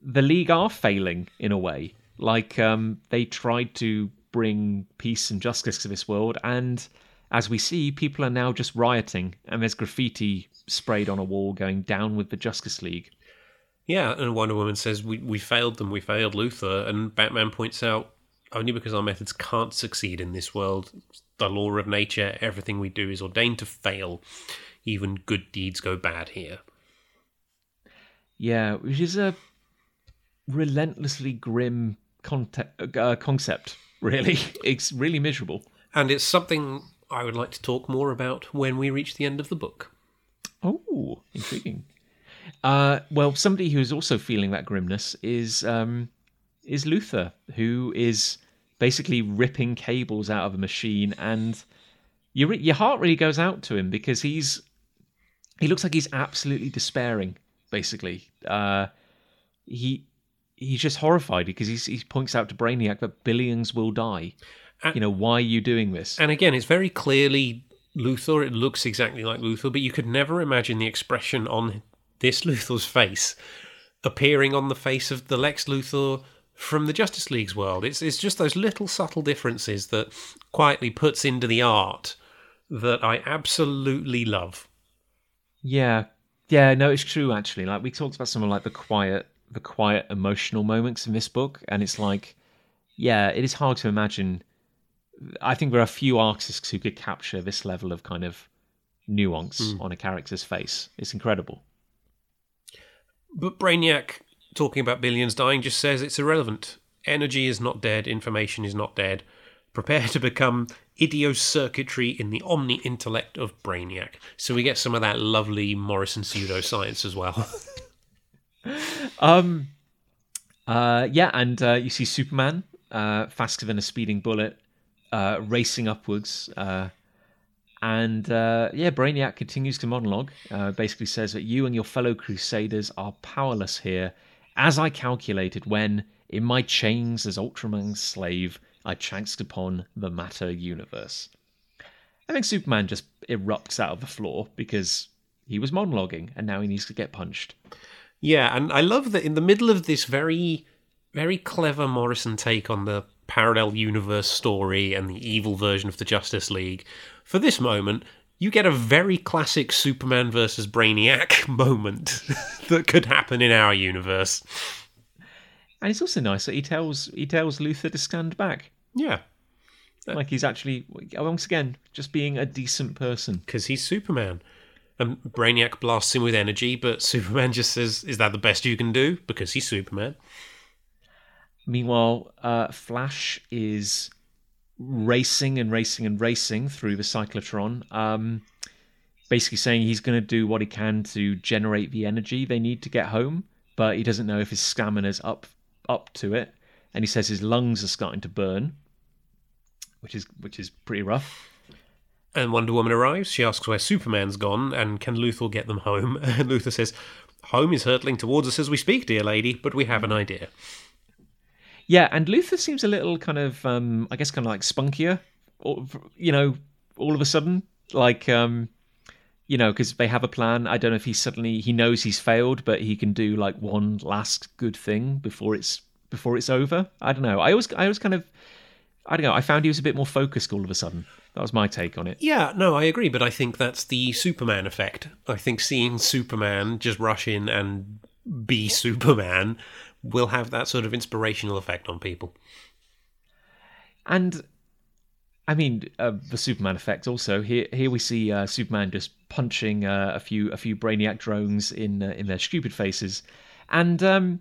the League are failing in a way. Like, um, they tried to bring peace and justice to this world, and as we see, people are now just rioting, and there's graffiti sprayed on a wall going down with the Justice League. Yeah, and Wonder Woman says, we, we failed them, we failed Luthor, and Batman points out, only because our methods can't succeed in this world. It's the law of nature, everything we do is ordained to fail. Even good deeds go bad here. Yeah, which is a relentlessly grim conte- uh, concept, really. It's really miserable. And it's something I would like to talk more about when we reach the end of the book. Oh, intriguing. Uh, well, somebody who is also feeling that grimness is um, is Luthor, who is basically ripping cables out of a machine, and your your heart really goes out to him because he's he looks like he's absolutely despairing. Basically, uh, he he's just horrified because he's, he points out to Brainiac that billions will die. And, you know, why are you doing this? And again, it's very clearly Luthor. It looks exactly like Luthor, but you could never imagine the expression on this Luthor's face appearing on the face of the Lex Luthor from the Justice League's world. It's it's just those little subtle differences that quietly puts into the art that I absolutely love. Yeah, yeah, no, it's true actually. Like we talked about some of like the quiet, the quiet emotional moments in this book, and it's like, yeah, it is hard to imagine. I think there are few artists who could capture this level of kind of nuance mm. on a character's face. It's incredible. But Brainiac, talking about billions dying, just says it's irrelevant. Energy is not dead. Information is not dead. Prepare to become idiocircuitry in the omni-intellect of Brainiac. So we get some of that lovely Morrison pseudoscience as well. um, uh, yeah, and uh, you see Superman, uh, faster than a speeding bullet, Uh, racing upwards, uh, and uh, yeah, Brainiac continues to monologue, uh, basically says that you and your fellow Crusaders are powerless here, as I calculated when, in my chains as Ultraman's slave, I chanced upon the matter universe. I think Superman just erupts out of the floor because he was monologuing and now he needs to get punched. Yeah, and I love that in the middle of this very, very clever Morrison take on the parallel universe story and the evil version of the Justice League, for this moment, you get a very classic Superman versus Brainiac moment that could happen in our universe. And it's also nice that he tells he tells Luthor to stand back. Yeah. Like he's actually, once again, just being a decent person. Because he's Superman. And Brainiac blasts him with energy, but Superman just says, is that the best you can do? Because he's Superman. Meanwhile, uh, Flash is racing and racing and racing through the cyclotron, um, basically saying he's going to do what he can to generate the energy they need to get home, but he doesn't know if his stamina's up up to it, and he says his lungs are starting to burn, which is which is pretty rough. And Wonder Woman arrives. She asks where Superman's gone, and can Luthor get them home? And Luthor says, "Home is hurtling towards us as we speak, dear lady, but we have an idea." Yeah, and Luthor seems a little kind of, um, I guess, kind of like spunkier, or, you know, all of a sudden. Like, um, you know, because they have a plan. I don't know if he suddenly, he knows he's failed, but he can do like one last good thing before it's before it's over. I don't know. I always, I always kind of, I don't know, I found he was a bit more focused all of a sudden. That was my take on it. Yeah, no, I agree, but I think that's the Superman effect. I think seeing Superman just rush in and be Superman will have that sort of inspirational effect on people. And, I mean, uh, the Superman effect also. Here here we see uh, Superman just punching uh, a few a few Brainiac drones in uh, in their stupid faces. And um,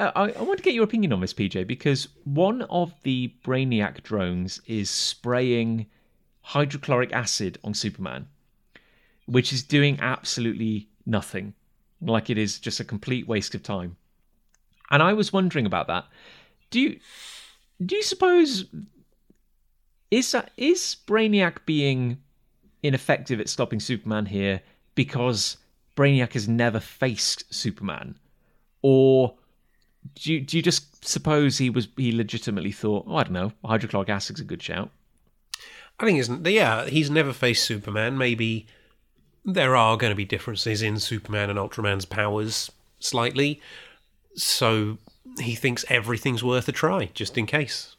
I, I want to get your opinion on this, P J, because one of the Brainiac drones is spraying hydrochloric acid on Superman, which is doing absolutely nothing. Like it is just a complete waste of time. And I was wondering about that. Do you do you suppose is that, is Brainiac being ineffective at stopping Superman here because Brainiac has never faced Superman, or do you, do you just suppose he was he legitimately thought, oh, I don't know, hydrochloric acid's a good shout? I think isn't yeah, he's never faced Superman. Maybe there are going to be differences in Superman and Ultraman's powers slightly, so he thinks everything's worth a try just in case.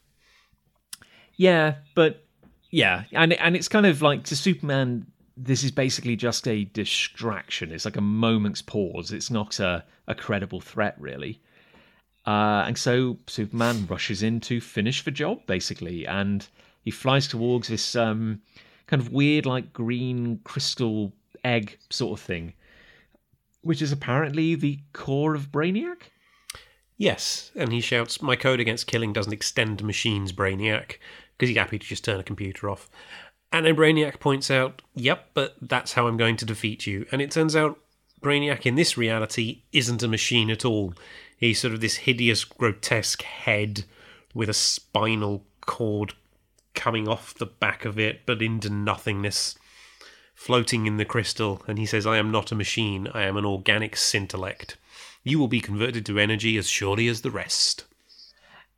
Yeah, but yeah, and and it's kind of like to Superman, this is basically just a distraction. It's like a moment's pause. It's not a, a credible threat, really. Uh, and so Superman rushes in to finish the job, basically, and he flies towards this um, kind of weird, like, green crystal egg sort of thing, which is apparently the core of Brainiac? Yes, and he shouts, "My code against killing doesn't extend to machines, Brainiac," because he's happy to just turn a computer off. And then Brainiac points out, yep, but that's how I'm going to defeat you. And it turns out Brainiac in this reality isn't a machine at all. He's sort of this hideous, grotesque head with a spinal cord coming off the back of it, but into nothingness, floating in the crystal. And he says, "I am not a machine. I am an organic scintillect. You will be converted to energy as surely as the rest."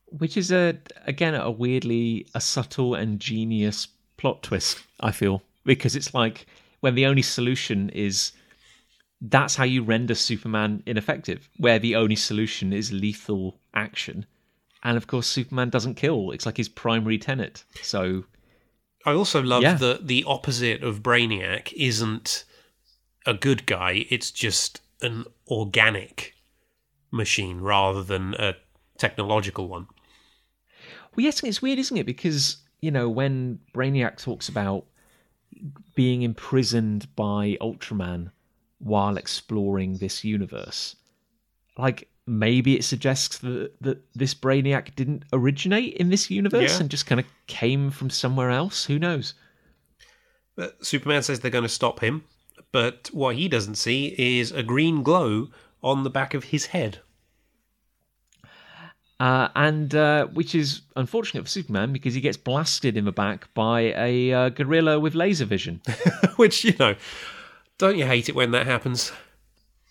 Which is, a again, a weirdly a subtle and genius plot twist, I feel, because it's like when the only solution is that's how you render Superman ineffective, where the only solution is lethal action, and of course Superman doesn't kill. It's like his primary tenet. So I also love yeah. that the opposite of Brainiac isn't a good guy, it's just an organic machine rather than a technological one. Well, yes, it's weird, isn't it? Because you know, when Brainiac talks about being imprisoned by Ultraman while exploring this universe, like maybe it suggests that, that this Brainiac didn't originate in this universe yeah. and just kind of came from somewhere else. Who knows? But Superman says they're going to stop him, but what he doesn't see is a green glow on the back of his head. Uh, and uh, which is unfortunate for Superman because he gets blasted in the back by a uh, gorilla with laser vision. Which, you know, don't you hate it when that happens?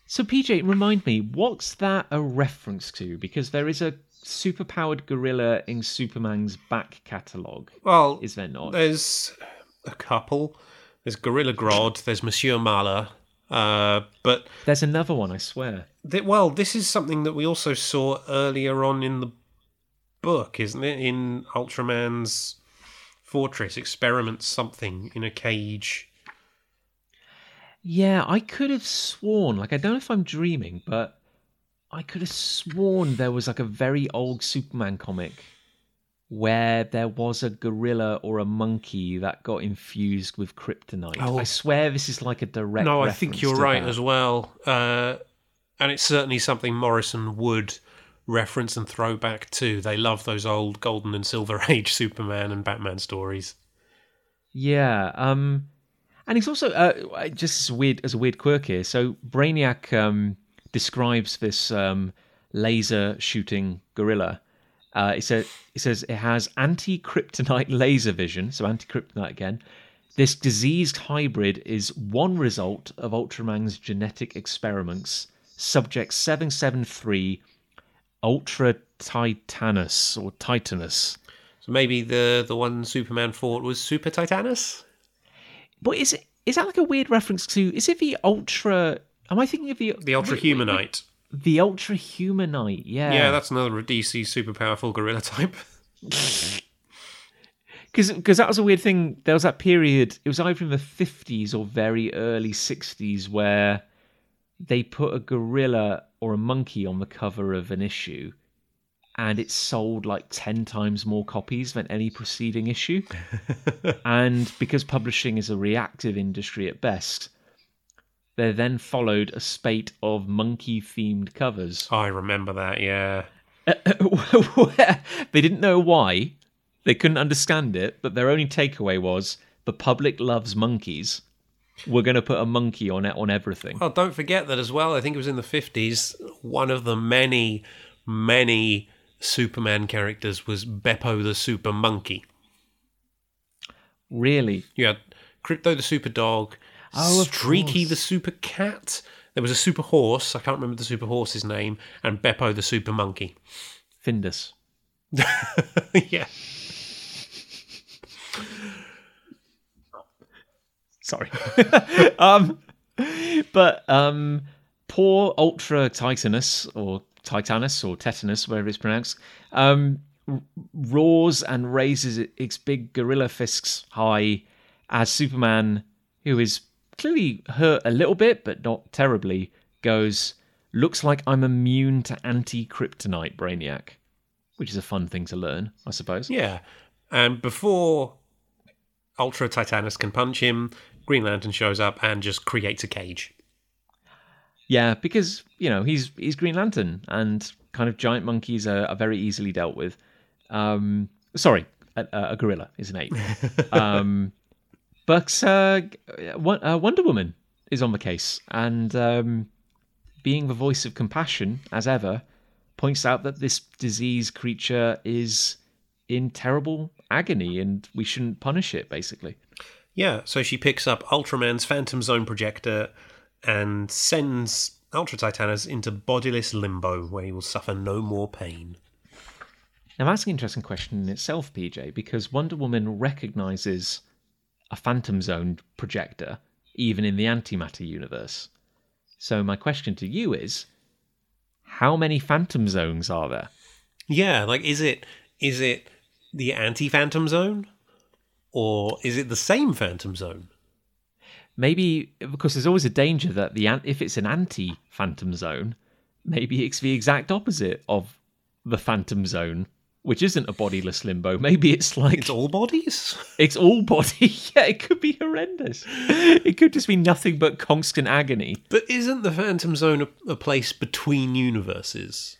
So, P J, remind me, what's that a reference to? Because there is a superpowered gorilla in Superman's back catalogue. Well, is there not? There's a couple. There's Gorilla Grodd, there's Monsieur Mahler. Uh, but there's another one, I swear. Th- well, this is something that we also saw earlier on in the book, isn't it? In Ultraman's Fortress, experiment something in a cage. Yeah, I could have sworn, like, I don't know if I'm dreaming, but I could have sworn there was like a very old Superman comic where there was a gorilla or a monkey that got infused with kryptonite. Oh. I swear this is like a direct No, I think you're right that. as well. Uh, and it's certainly something Morrison would reference and throw back to. They love those old Golden and Silver Age Superman and Batman stories. Yeah. Um, and it's also uh, just as weird as a weird quirk here. So Brainiac um, describes this um, laser-shooting gorilla. Uh, it, says, it says it has anti-kryptonite laser vision, so anti-kryptonite again. This diseased hybrid is one result of Ultraman's genetic experiments. Subject seven seven three, Ultra Titanus, or Titanus. So maybe the, the one Superman fought was Super Titanus? But is it, is that like a weird reference to... Is it the Ultra... Am I thinking of the... The Ultra Humanite. The Ultra Humanite, yeah. Yeah, that's another D C super powerful gorilla type. Because that was a weird thing. There was that period, it was either in the fifties or very early sixties, where they put a gorilla or a monkey on the cover of an issue and it sold like ten times more copies than any preceding issue. And because publishing is a reactive industry at best, there then followed a spate of monkey-themed covers. Oh, I remember that, yeah. They didn't know why. They couldn't understand it, but their only takeaway was, the public loves monkeys. We're going to put a monkey on it on everything. Well, don't forget that as well. I think it was in the fifties, one of the many, many Superman characters was Beppo the Super Monkey. Really? You had Crypto the Super Dog... Oh, Streaky the Super Cat, There was a super horse. I can't remember the super horse's name. And Beppo the super monkey. Findus. Yeah. Sorry. um, but um, poor Ultra Titanus or Titanus or Tetanus, wherever it's pronounced, um, roars and raises its big gorilla fists high as Superman, who is clearly hurt a little bit, but not terribly, goes, "Looks like I'm immune to anti-kryptonite, Brainiac," which is a fun thing to learn, I suppose. Yeah. And um, before Ultra Titanus can punch him, Green Lantern shows up and just creates a cage. Yeah, because, you know, he's he's Green Lantern, and kind of giant monkeys are, are very easily dealt with. Um, sorry, a, a gorilla is an ape. um, but uh, Wonder Woman is on the case, and um, being the voice of compassion, as ever, points out that this diseased creature is in terrible agony, and we shouldn't punish it, basically. Yeah, so she picks up Ultraman's Phantom Zone projector and sends Ultra Titanus into bodiless limbo, where he will suffer no more pain. Now that's an interesting question in itself, P J, because Wonder Woman recognises a Phantom Zone projector, even in the antimatter universe. So my question to you is, how many Phantom Zones are there? Yeah, like, is it is it the anti-Phantom Zone? Or is it the same Phantom Zone? Maybe, because there's always a danger that the if it's an anti-Phantom Zone, maybe it's the exact opposite of the Phantom Zone, which isn't a bodiless limbo. Maybe it's like... It's all bodies? It's all body. Yeah, it could be horrendous. It could just be nothing but constant agony. But isn't the Phantom Zone a, a place between universes?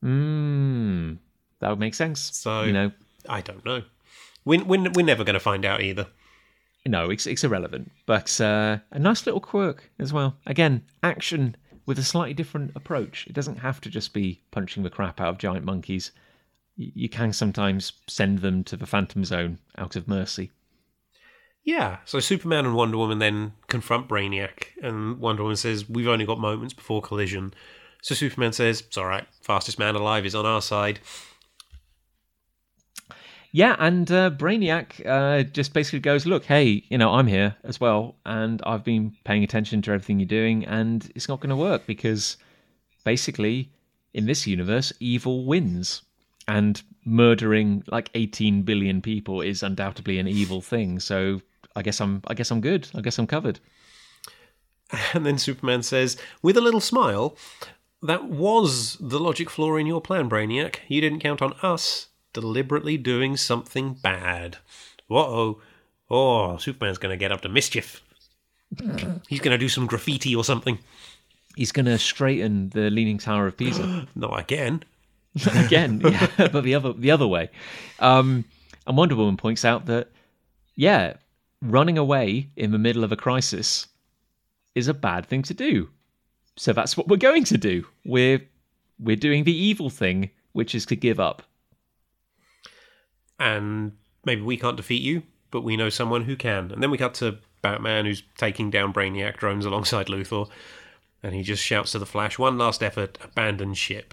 Hmm. That would make sense. So, you know, I don't know. We're, we're, we're never going to find out either. No, it's it's irrelevant. But uh, a nice little quirk as well. Again, action with a slightly different approach. It doesn't have to just be punching the crap out of giant monkeys. You can sometimes send them to the Phantom Zone out of mercy. Yeah, so Superman and Wonder Woman then confront Brainiac, and Wonder Woman says, "We've only got moments before collision." So Superman says, "It's all right, fastest man alive is on our side." Yeah, and uh, Brainiac uh, just basically goes, "Look, hey, you know, I'm here as well, and I've been paying attention to everything you're doing, and it's not going to work because, basically, in this universe, evil wins, and murdering like eighteen billion people is undoubtedly an evil thing. So I guess I'm, I guess I'm good. I guess I'm covered." And then Superman says, with a little smile, "That was the logic flaw in your plan, Brainiac. You didn't count on us deliberately doing something bad." Whoa. Oh, Superman's going to get up to mischief. He's going to do some graffiti or something. He's going to straighten the Leaning Tower of Pisa. Not again. Again, yeah, but the other the other way. Um, and Wonder Woman points out that, yeah, running away in the middle of a crisis is a bad thing to do. So that's what we're going to do. We're, we're doing the evil thing, which is to give up. And maybe we can't defeat you, but we know someone who can. And then we cut to Batman, who's taking down Brainiac drones alongside Luthor. And he just shouts to the Flash, "One last effort, abandon ship."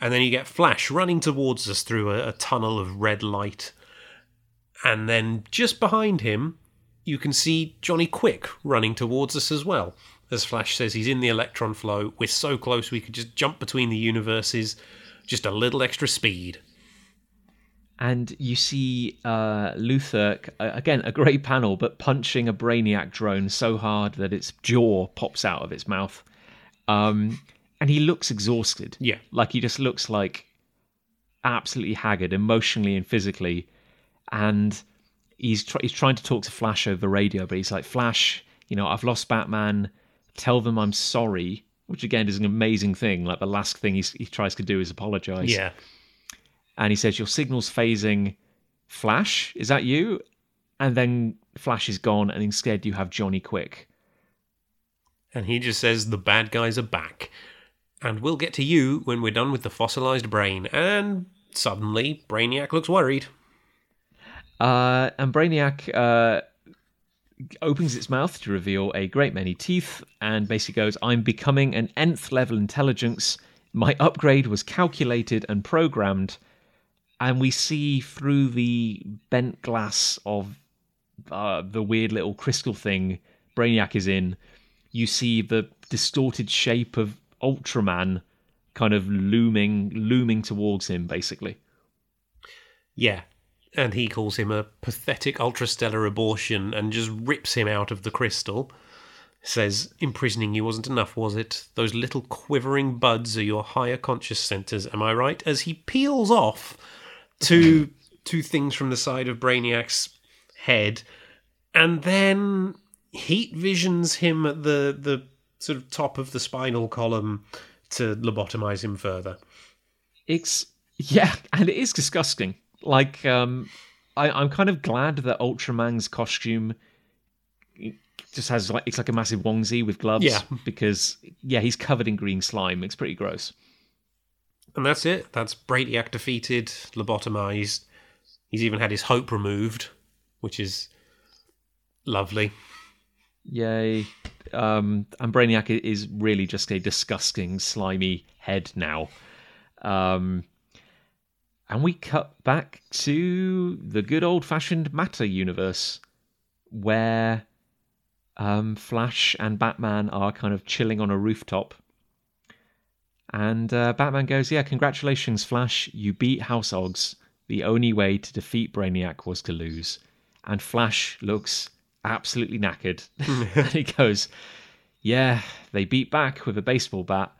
And then you get Flash running towards us through a, a tunnel of red light. And then just behind him, you can see Johnny Quick running towards us as well. As Flash says, he's in the electron flow. We're so close, we could just jump between the universes. Just a little extra speed. And you see uh, Luthor, again, a great panel, but punching a Brainiac drone so hard that its jaw pops out of its mouth. Um, and he looks exhausted. Yeah. Like, he just looks, like, absolutely haggard, emotionally and physically. And he's, tr- he's trying to talk to Flash over the radio, but he's like, "Flash, you know, I've lost Batman. Tell them I'm sorry," which, again, is an amazing thing. Like, the last thing he's, he tries to do is apologise. Yeah. And he says, "Your signal's phasing. Flash, is that you?" And then Flash is gone, and instead you have Johnny Quick. And he just says, "The bad guys are back. And we'll get to you when we're done with the fossilised brain." And suddenly, Brainiac looks worried. Uh, and Brainiac uh, opens its mouth to reveal a great many teeth and basically goes, I'm becoming an nth level intelligence. My upgrade was calculated and programmed. And we see through the bent glass of uh, the weird little crystal thing Brainiac is in, you see the distorted shape of Ultraman kind of looming looming towards him, basically. Yeah. And he calls him a pathetic ultrastellar abortion and just rips him out of the crystal. Says, imprisoning you wasn't enough, was it? Those little quivering buds are your higher conscious centres, am I right? As he peels off two, two things from the side of Brainiac's head, and then heat visions him at the, the sort of top of the spinal column to lobotomise him further. It's, yeah, and it is disgusting. Like, um, I, I'm kind of glad that Ultraman's costume just has, like, it's like a massive onesie with gloves. Yeah. Because, yeah, he's covered in green slime. It's pretty gross. And that's it. That's Brainiac defeated, lobotomized. He's even had his hope removed, which is lovely. Yay. Um, and Brainiac is really just a disgusting, slimy head now. Um... And we cut back to the good old-fashioned Matter universe, where um, Flash and Batman are kind of chilling on a rooftop. And uh, Batman goes, yeah, congratulations, Flash. You beat House Ogs. The only way to defeat Brainiac was to lose. And Flash looks absolutely knackered. And he goes, yeah, they beat back with a baseball bat.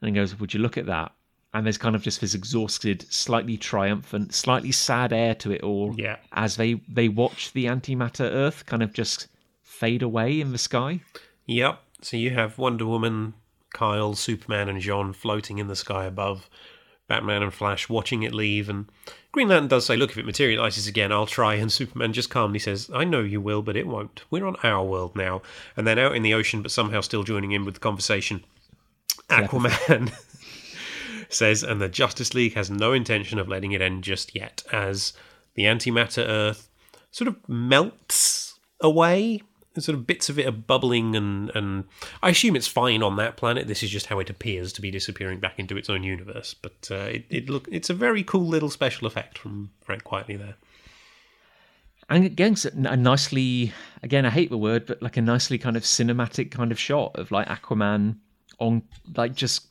And he goes, would you look at that? And there's kind of just this exhausted, slightly triumphant, slightly sad air to it all. Yeah. As they, they watch the antimatter Earth kind of just fade away in the sky. Yep. So you have Wonder Woman, Kyle, Superman and Jean floating in the sky above. Batman and Flash watching it leave. And Green Lantern does say, look, if it materialises again, I'll try. And Superman just calmly says, I know you will, but it won't. We're on our world now. And then out in the ocean, but somehow still joining in with the conversation, Aquaman... Yeah. says, and the Justice League has no intention of letting it end just yet, as the antimatter Earth sort of melts away, and sort of bits of it are bubbling, and, and I assume it's fine on that planet, this is just how it appears to be disappearing back into its own universe, but uh, it, it look it's a very cool little special effect from Frank Quitely there. And again, a nicely, again, I hate the word, but like a nicely kind of cinematic kind of shot of like Aquaman on, like just...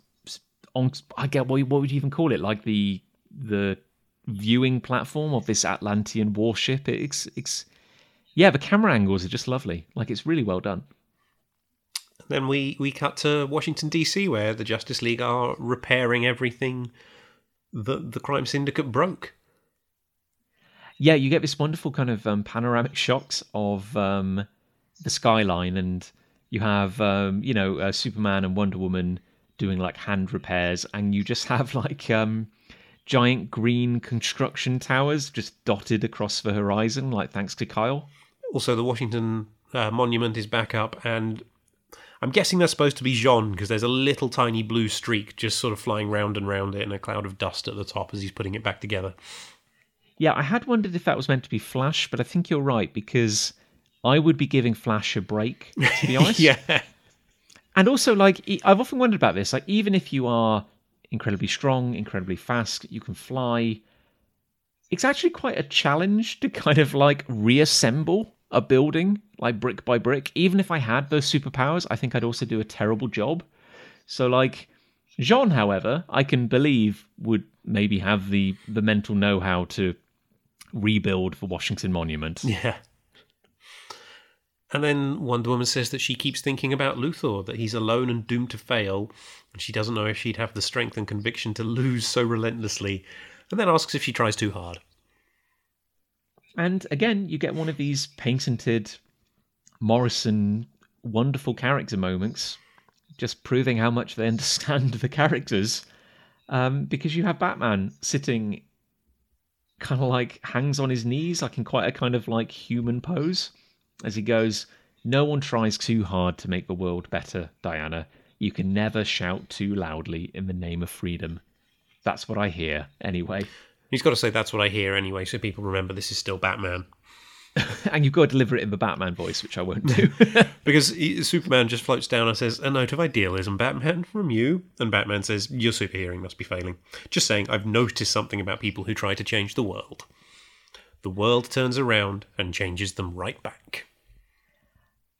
On, I get what, what would you even call it? Like the the viewing platform of this Atlantean warship. It's it's yeah. The camera angles are just lovely. Like it's really well done. And then we we cut to Washington D C, where the Justice League are repairing everything that the Crime Syndicate broke. Yeah, you get this wonderful kind of um, panoramic shots of um, the skyline, and you have um, you know uh, Superman and Wonder Woman doing like hand repairs, and you just have like um, giant green construction towers just dotted across the horizon, like thanks to Kyle. Also, the Washington uh, Monument is back up, and I'm guessing that's supposed to be Jean, because there's a little tiny blue streak just sort of flying round and round it in a cloud of dust at the top as he's putting it back together. Yeah, I had wondered if that was meant to be Flash, but I think you're right, because I would be giving Flash a break, to be honest. Yeah. And also, like, I've often wondered about this, like, even if you are incredibly strong, incredibly fast, you can fly, it's actually quite a challenge to kind of, like, reassemble a building, like, brick by brick. Even if I had those superpowers, I think I'd also do a terrible job. So, like, Jean, however, I can believe would maybe have the, the mental know-how to rebuild the Washington Monument. Yeah. And then Wonder Woman says that she keeps thinking about Luthor, that he's alone and doomed to fail, and she doesn't know if she'd have the strength and conviction to lose so relentlessly, and then asks if she tries too hard. And again, you get one of these patented Morrison wonderful character moments, just proving how much they understand the characters, um, because you have Batman sitting kind of like hangs on his knees, like in quite a kind of like human pose, as he goes, no one tries too hard to make the world better, Diana. You can never shout too loudly in the name of freedom. That's what I hear, anyway. He's got to say, that's what I hear, anyway, so people remember this is still Batman. And you've got to deliver it in the Batman voice, which I won't do. Because he, Superman just floats down and says, "A note of idealism, Batman, from you." And Batman says, "Your super hearing must be failing. Just saying, I've noticed something about people who try to change the world. The world turns around and changes them right back."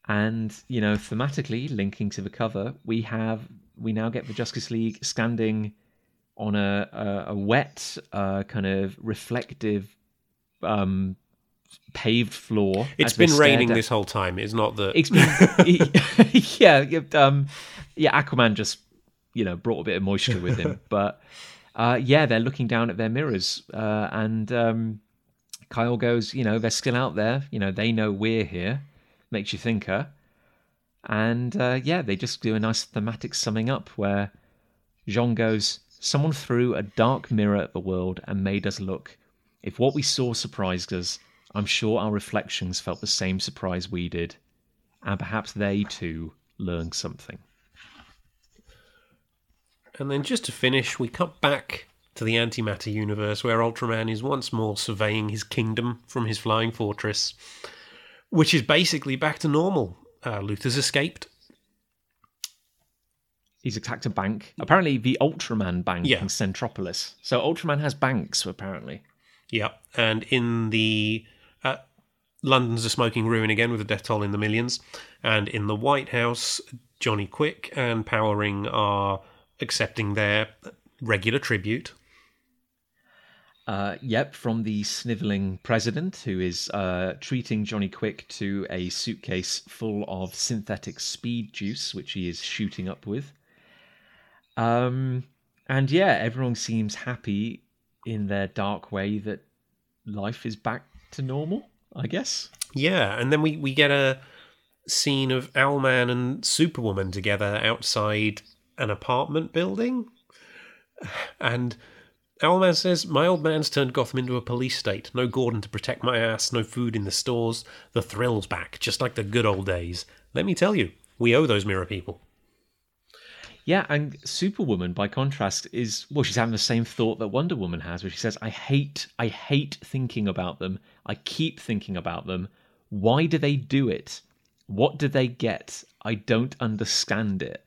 And, you know, thematically, linking to the cover, we have we now get the Justice League standing on a, a, a wet, uh, kind of reflective... Um, paved floor. It's been raining this whole time. It's not that it's been yeah um yeah Aquaman just you know brought a bit of moisture with him, but uh yeah they're looking down at their mirrors, uh and um Kyle goes, you know they're still out there, you know they know we're here, makes you think, huh? And uh yeah they just do a nice thematic summing up where Jean goes, "Someone threw a dark mirror at the world and made us look. If what we saw surprised us, I'm sure our reflections felt the same surprise we did, and perhaps they too learned something." And then just to finish, we cut back to the antimatter universe where Ultraman is once more surveying his kingdom from his flying fortress, which is basically back to normal. Uh, Luthor's escaped. He's attacked a bank. Apparently the Ultraman bank yeah. in Centropolis. So Ultraman has banks, apparently. Yeah, and in the... Uh, London's a smoking ruin again with a death toll in the millions. And in the White House, Johnny Quick and Powering are accepting their regular tribute. Uh, yep, from the snivelling president, who is uh, treating Johnny Quick to a suitcase full of synthetic speed juice, which he is shooting up with. Um, and yeah, everyone seems happy in their dark way that life is back to normal, I guess. Yeah, and then we, we get a scene of Owlman and Superwoman together outside an apartment building. And Owlman says, "My old man's turned Gotham into a police state. No Gordon to protect my ass, no food in the stores. The thrill's back, just like the good old days. Let me tell you, we owe those mirror people." Yeah, and Superwoman, by contrast, is, well, she's having the same thought that Wonder Woman has, where she says, I hate, I hate thinking about them. I keep thinking about them. Why do they do it? What do they get? I don't understand it.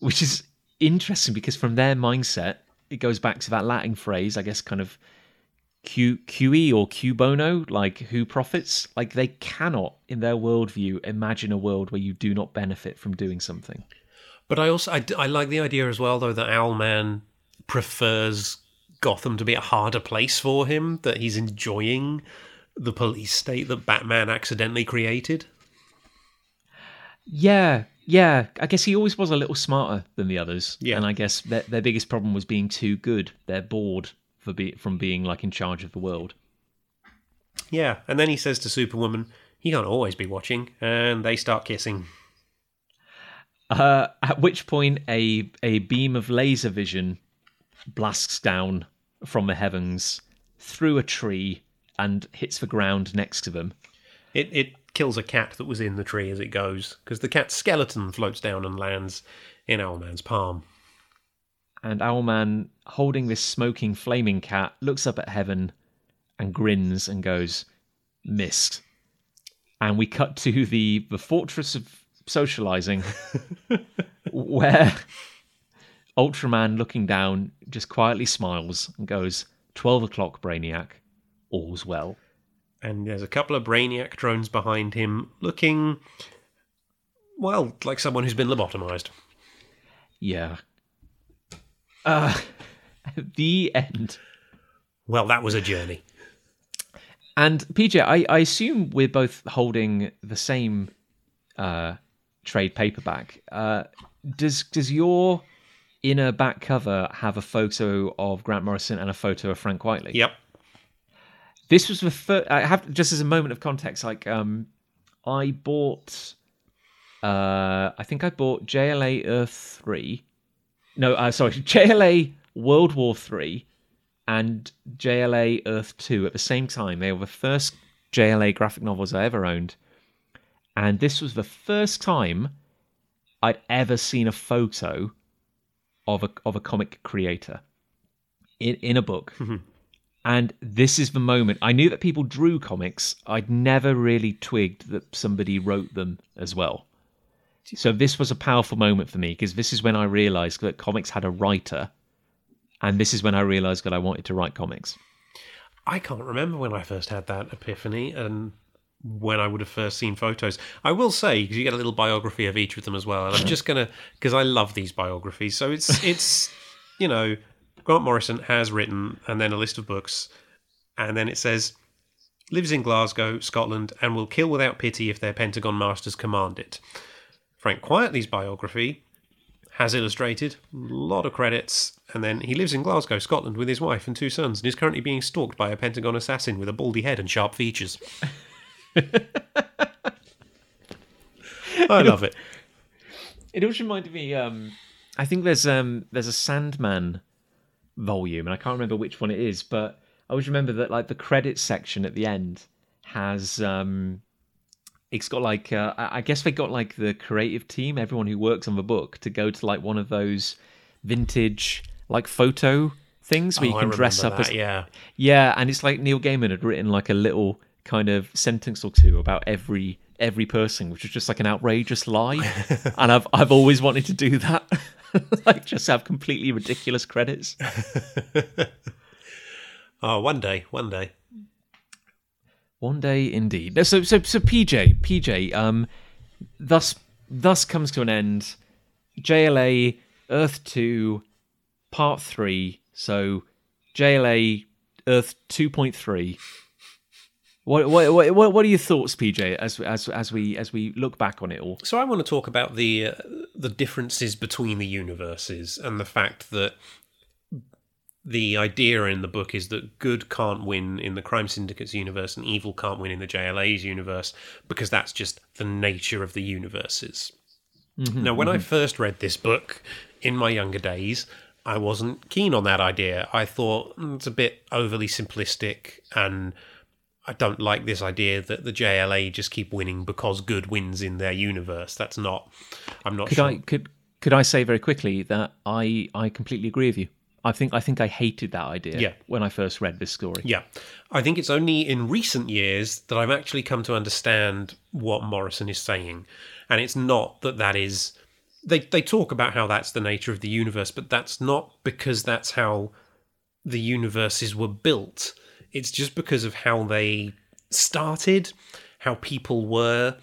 Which is interesting, because from their mindset, it goes back to that Latin phrase, I guess, kind of Q, Q E or Q bono, like who profits? Like they cannot, in their worldview, imagine a world where you do not benefit from doing something. But I also I, I like the idea as well, though, that Owlman prefers Gotham to be a harder place for him, that he's enjoying the police state that Batman accidentally created. Yeah, yeah. I guess he always was a little smarter than the others. Yeah. And I guess their, their biggest problem was being too good. They're bored for be, from being, like, in charge of the world. Yeah, and then he says to Superwoman, "He can't always be watching," and they start kissing. Uh, at which point a a beam of laser vision blasts down from the heavens through a tree and hits the ground next to them. It it kills a cat that was in the tree as it goes, because the cat's skeleton floats down and lands in Owlman's palm. And Owlman, holding this smoking, flaming cat, looks up at heaven and grins and goes, "Missed." And we cut to the, the fortress of socializing where Ultraman, looking down, just quietly smiles and goes, twelve o'clock, Brainiac, all's well." And there's a couple of Brainiac drones behind him looking, well, like someone who's been lobotomized. Yeah. Uh, the end. Well, that was a journey. And P J, I, I assume we're both holding the same uh trade paperback. Uh, does does your inner back cover have a photo of Grant Morrison and a photo of Frank Quitely? Yep. This was the first. I have, just as a moment of context, like um, I bought. Uh, I think I bought J L A Earth three. No, uh, sorry, J L A World War three and J L A Earth two at the same time. They were the first J L A graphic novels I ever owned. And this was the first time I'd ever seen a photo of a of a comic creator in, in a book. Mm-hmm. And this is the moment. I knew that people drew comics. I'd never really twigged that somebody wrote them as well. So this was a powerful moment for me, because this is when I realised that comics had a writer, and this is when I realised that I wanted to write comics. I can't remember when I first had that epiphany and when I would have first seen photos. I will say, because you get a little biography of each of them as well, and I'm just going to, because I love these biographies, so it's it's, you know, Grant Morrison has written, and then a list of books, and then it says, lives in Glasgow, Scotland, and will kill without pity if their Pentagon masters command it. Frank Quitely's biography has illustrated, a lot of credits, and then he lives in Glasgow, Scotland, with his wife and two sons, and is currently being stalked by a Pentagon assassin with a baldy head and sharp features. I love it. It always reminded me, um, I think there's um, there's a Sandman volume, and I can't remember which one it is, but I always remember that, like, the credits section at the end has... Um, It's got like, uh, I guess they got like the creative team, everyone who works on the book, to go to like one of those vintage like photo things where oh, you can dress up that, as. Yeah. Yeah. And it's like Neil Gaiman had written like a little kind of sentence or two about every every person, which was just like an outrageous lie. And I've I've always wanted to do that. Like just have completely ridiculous credits. Oh, one day, one day. One day, indeed. So, so, so, P J, P J. Um, thus, thus comes to an end. J L A, Earth two, Part three. So, J L A, Earth two point three. What, what, what, what are your thoughts, P J? As, as, as we, as we look back on it all. So, I want to talk about the uh, the differences between the universes and the fact that. The idea in the book is that good can't win in the Crime Syndicate's universe and evil can't win in the J L A's universe, because that's just the nature of the universes. Mm-hmm, now, when mm-hmm. I first read this book in my younger days, I wasn't keen on that idea. I thought mm, it's a bit overly simplistic, and I don't like this idea that the J L A just keep winning because good wins in their universe. That's not... I'm not could sure. I, could, could I say very quickly that I, I completely agree with you? I think I think I hated that idea yeah. when I first read this story. Yeah. I think it's only in recent years that I've actually come to understand what Morrison is saying. And it's not that that is... They, they talk about how that's the nature of the universe, but that's not because that's how the universes were built. It's just because of how they started, how people were,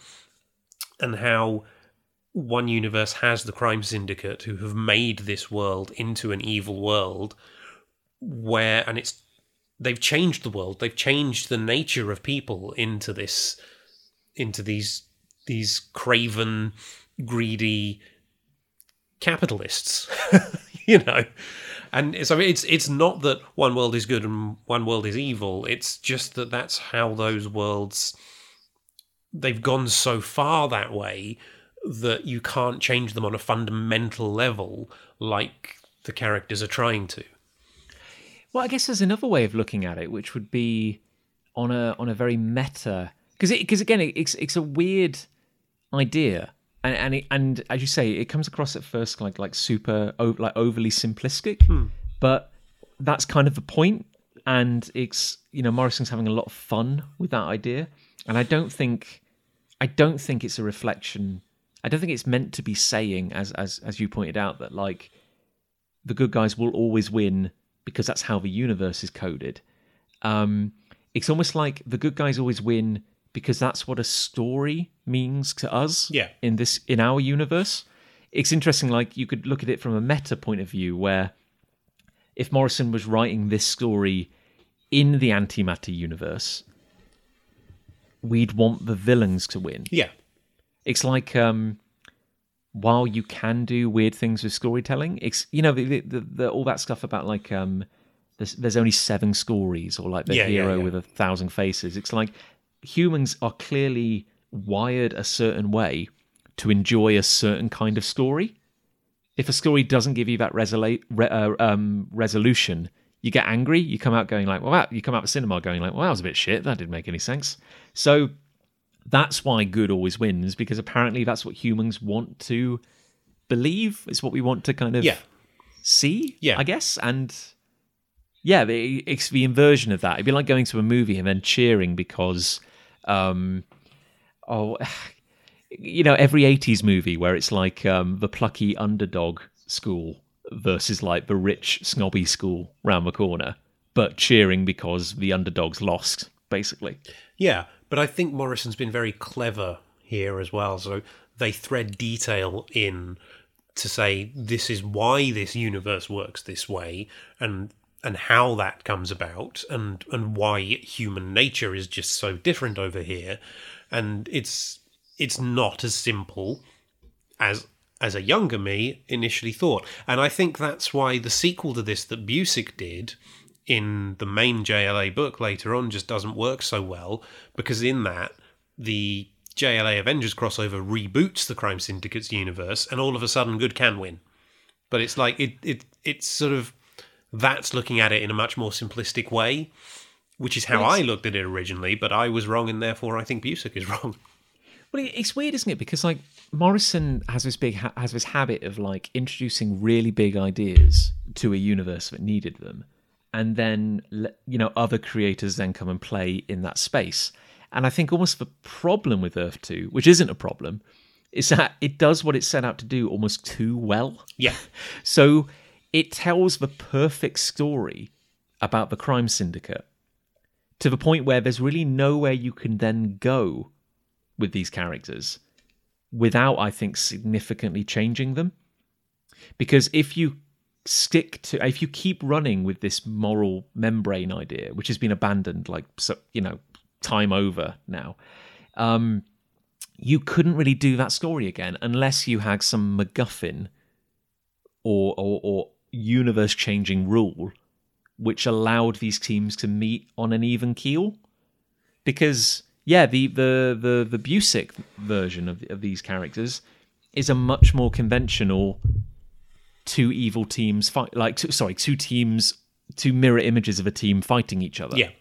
and how... one universe has the Crime Syndicate, who have made this world into an evil world where, and it's, they've changed the world, they've changed the nature of people into this, into these, these craven, greedy capitalists, you know. And so it's, it's not that one world is good and one world is evil. It's just that that's how those worlds, they've gone so far that way that you can't change them on a fundamental level like the characters are trying to. Well, I guess there's another way of looking at it, which would be on a on a very meta... Because, because it, again, it, it's it's a weird idea. And and, it, and as you say, it comes across at first like like super, like overly simplistic. Hmm. But that's kind of the point. And it's, you know, Morrison's having a lot of fun with that idea. And I don't think I don't think it's a reflection... I don't think it's meant to be saying, as as as you pointed out, that like the good guys will always win because that's how the universe is coded. Um, it's almost like the good guys always win because that's what a story means to us yeah. in this in our universe. It's interesting, like you could look at it from a meta point of view, where if Morrison was writing this story in the antimatter universe, we'd want the villains to win. Yeah. It's like, um, while you can do weird things with storytelling, it's, you know, the, the, the, all that stuff about like um, there's, there's only seven stories, or like the yeah, hero yeah, yeah. with a thousand faces. It's like humans are clearly wired a certain way to enjoy a certain kind of story. If a story doesn't give you that resol- re- uh, um, resolution, you get angry. You come out going like, well, that, you come out of cinema going like, well, that was a bit shit. That didn't make any sense. So. That's why good always wins, because apparently that's what humans want to believe. It's what we want to kind of yeah. see, yeah. I guess. And Yeah, the, it's the inversion of that. It'd be like going to a movie and then cheering because, um, oh, you know, every eighties movie where it's like um, the plucky underdog school versus like the rich snobby school round the corner, but cheering because the underdogs lost, basically. Yeah, but I think Morrison's been very clever here as well. So they thread detail in to say this is why this universe works this way, and and how that comes about, and and why human nature is just so different over here. And it's it's not as simple as as a younger me initially thought. And I think that's why the sequel to this that Busick did in the main J L A book later on just doesn't work so well, because in that, the J L A Avengers crossover reboots the Crime Syndicate's universe, and all of a sudden good can win. But it's like, it it it's sort of... that's looking at it in a much more simplistic way, which is how well, I looked at it originally, but I was wrong, and therefore I think Busick is wrong. Well, it's weird, isn't it? Because like Morrison has this big ha- has this habit of like introducing really big ideas to a universe that needed them, and then you know other creators then come and play in that space. And I think almost the problem with Earth two, which isn't a problem, is that it does what it set out to do almost too well. Yeah. So it tells the perfect story about the crime syndicate to the point where there's really nowhere you can then go with these characters without, I think, significantly changing them. Because if you stick to, if you keep running with this moral membrane idea, which has been abandoned, like, so, you know, time over now, um, you couldn't really do that story again unless you had some MacGuffin or, or, or universe-changing rule which allowed these teams to meet on an even keel. Because, yeah, the the the, the Busick version of, of these characters is a much more conventional two evil teams fight, like, two, sorry, two teams, two mirror images of a team fighting each other. Yeah.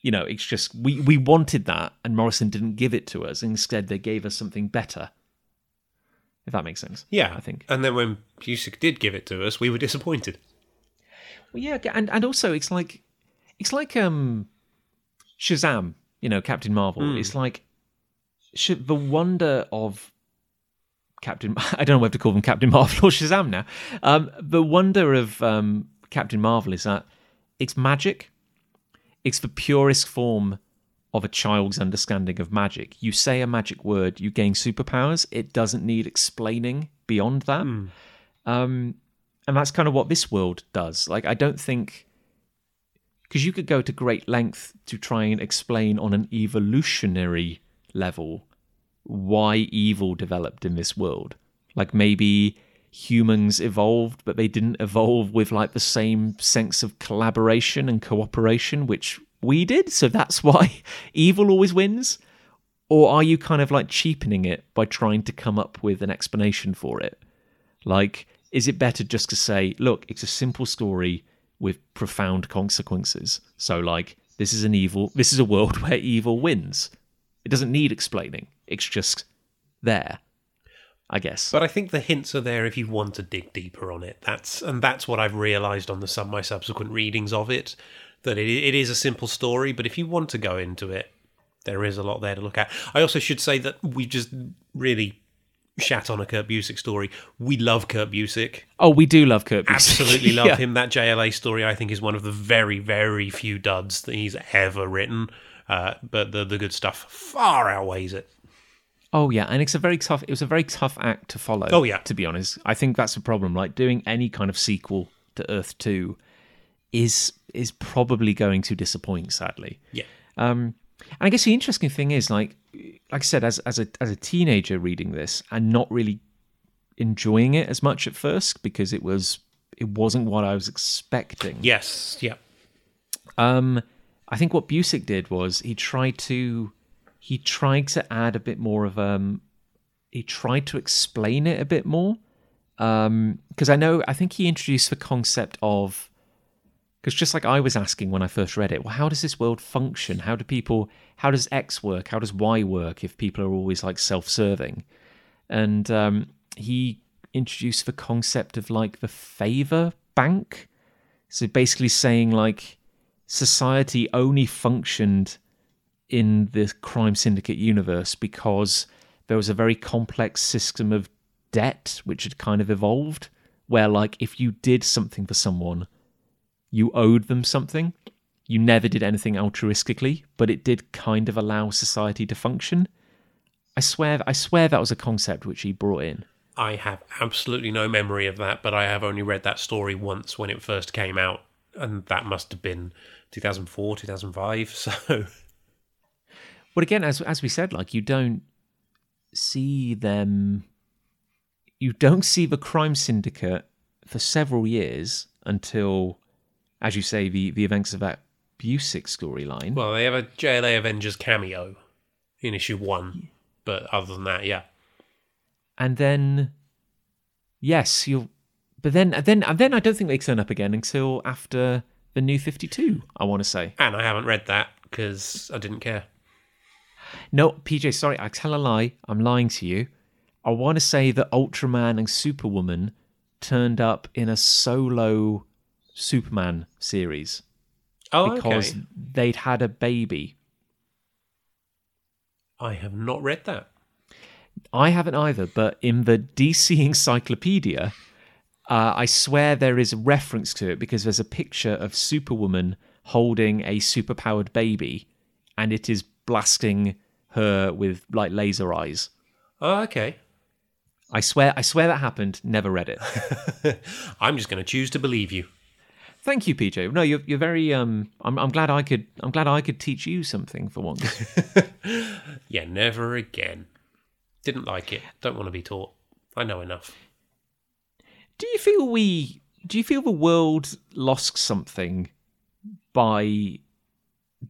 You know, it's just, we, we wanted that, and Morrison didn't give it to us. Instead, they gave us something better. If that makes sense. Yeah, I think. And then when Busick did give it to us, we were disappointed. Well, yeah, and, and also it's like it's like um, Shazam, you know, Captain Marvel. Mm. It's like sh- the wonder of Captain... I don't know whether to call them Captain Marvel or Shazam now. Um, the wonder of um, Captain Marvel is that it's magic. It's the purest form of a child's understanding of magic. You say a magic word, you gain superpowers. It doesn't need explaining beyond that. Mm. Um, and that's kind of what this world does. Like, I don't think... because you could go to great length to try and explain on an evolutionary level why evil developed in this world. Like, maybe humans evolved, but they didn't evolve with, like, the same sense of collaboration and cooperation, which... we did, so that's why evil always wins? Or are you kind of like cheapening it by trying to come up with an explanation for it? Like, is it better just to say, look, it's a simple story with profound consequences? So, like, this is an evil, this is a world where evil wins. It doesn't need explaining, it's just there, I guess. But I think the hints are there if you want to dig deeper on it. That's and that's what I've realised on the sub my subsequent readings of it. That it it is a simple story, but if you want to go into it, there is a lot there to look at. I also should say that we just really shat on a Kurt Busick story. We love Kurt Busick. Oh, we do love Kurt Busick. Absolutely love yeah. him. That J L A story, I think, is one of the very, very few duds that he's ever written. Uh, but the the good stuff far outweighs it. Oh yeah, and it's a very tough. It was a very tough act to follow. Oh yeah, to be honest, I think that's the problem. Like, doing any kind of sequel to Earth two is is probably going to disappoint, sadly. Yeah. Um, and I guess the interesting thing is, like, like I said, as as a as a teenager reading this and not really enjoying it as much at first because it was it wasn't what I was expecting. Yes. Yeah. Um, I think what Busick did was he tried to he tried to add a bit more of um he tried to explain it a bit more, um, because I know I think he introduced the concept of... because just like I was asking when I first read it, well, how does this world function? How do people, how does X work? How does Y work if people are always like self-serving? And um, he introduced the concept of like the favor bank. So basically saying, like, society only functioned in the Crime Syndicate universe because there was a very complex system of debt which had kind of evolved, where, like, if you did something for someone, you owed them something. You never did anything altruistically, but it did kind of allow society to function. I swear, I swear that was a concept which he brought in. I have absolutely no memory of that, but I have only read that story once when it first came out, and that must have been two thousand four, two thousand five, so... But again, as as we said, like, you don't see them... You don't see the Crime Syndicate for several years until, as you say, the, the events of that Busick storyline. Well, they have a J L A Avengers cameo in issue one, but other than that, yeah. And then, yes, you'll... But then, then, then I don't think they turn up again until after the new fifty-two, I want to say. And I haven't read that because I didn't care. No, P J, sorry, I tell a lie. I'm lying to you. I want to say that Ultraman and Superwoman turned up in a solo Superman series. Oh, because okay. They'd had a baby. I have not read that. I haven't either, but in the D C Encyclopedia... Uh, I swear there is a reference to it because there's a picture of Superwoman holding a superpowered baby, and it is blasting her with, like, laser eyes. Oh, okay. I swear, I swear that happened. Never read it. I'm just going to choose to believe you. Thank you, P J. No, you're you're very. Um, I'm I'm glad I could. I'm glad I could teach you something for once. Yeah, never again. Didn't like it. Don't want to be taught. I know enough. Do you feel we? Do you feel the world lost something by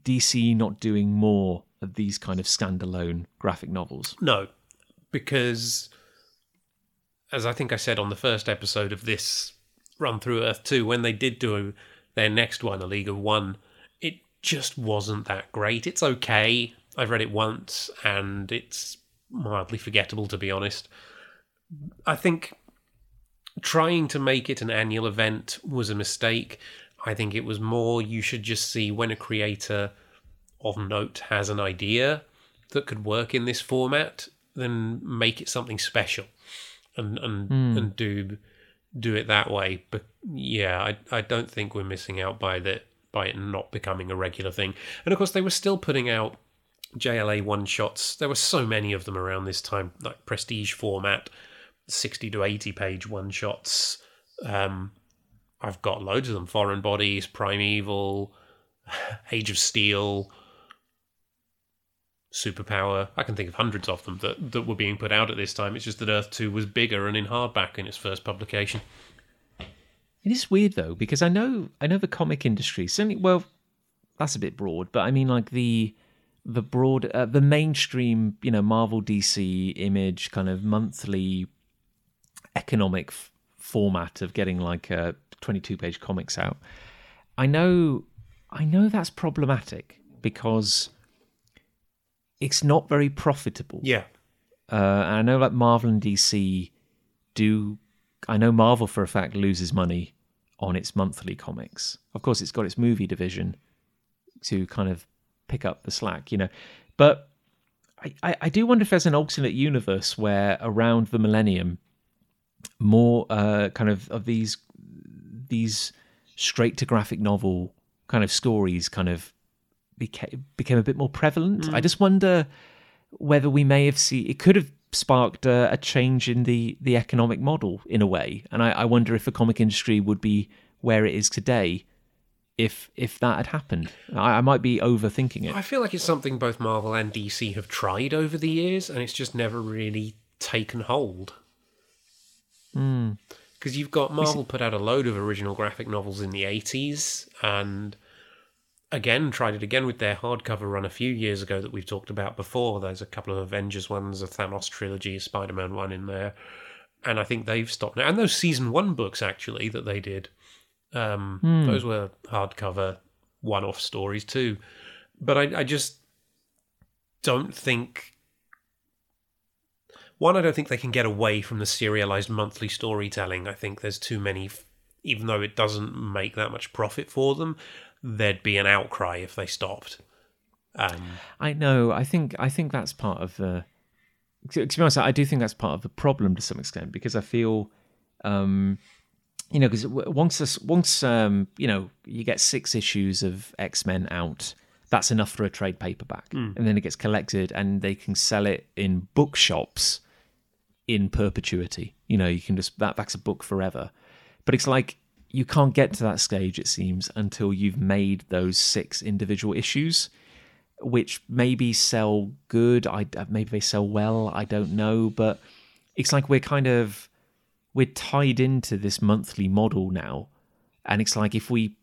D C not doing more of these kind of standalone graphic novels? No, because, as I think I said on the first episode of this run through Earth two, when they did do their next one, A League of One, it just wasn't that great. It's okay. I've read it once, and it's mildly forgettable, to be honest. I think... Trying to make it an annual event was a mistake. I think it was more you should just see when a creator of note has an idea that could work in this format, then make it something special and and, mm. and do do it that way. But yeah, I I don't think we're missing out by that by it not becoming a regular thing. And of course, they were still putting out J L A one-shots. There were so many of them around this time, like prestige format. sixty to eighty page one shots. Um, I've got loads of them. Foreign Bodies, Primeval, Age of Steel, Superpower. I can think of hundreds of them that, that were being put out at this time. It's just that Earth two was bigger and in hardback in its first publication. It is weird though, because I know I know the comic industry, certainly, well, that's a bit broad, but I mean, like, the the broad, uh, the mainstream, you know, Marvel, D C, Image kind of monthly economic f- format of getting like a uh, twenty-two page comics out. I know, I know that's problematic because it's not very profitable. Yeah, uh, and I know, like, Marvel and D C do. I know Marvel for a fact loses money on its monthly comics. Of course, it's got its movie division to kind of pick up the slack, you know, but I, I, I do wonder if there's an alternate universe where around the millennium, more uh, kind of of these these straight to graphic novel kind of stories kind of became became a bit more prevalent. Mm. I just wonder whether we may have seen it could have sparked a, a change in the the economic model in a way, and I, I wonder if the comic industry would be where it is today if if that had happened. I, I might be overthinking it. I feel like it's something both Marvel and D C have tried over the years, and it's just never really taken hold. Mm. Because you've got Marvel put out a load of original graphic novels in the eighties, and again tried it again with their hardcover run a few years ago that we've talked about before. There's a couple of Avengers ones, a Thanos trilogy, a Spider-Man one in there, and I think they've stopped now. And those season one books, actually, that they did, Um, mm. those were hardcover one-off stories too. But I, I just don't think... One, I don't think they can get away from the serialized monthly storytelling. I think there's too many f- even though it doesn't make that much profit for them, there'd be an outcry if they stopped. Um, I know. I think I think that's part of the... To be honest, I do think that's part of the problem to some extent, because I feel... Um, you know, because once, this, once um, you know, you get six issues of X-Men out, that's enough for a trade paperback. Mm. And then it gets collected and they can sell it in bookshops in perpetuity. You know, you can just, that that's a book forever. But it's like, you can't get to that stage, it seems, until you've made those six individual issues, which maybe sell good, I maybe they sell well, I don't know. But it's like we're kind of... we're tied into this monthly model now, and it's like if we,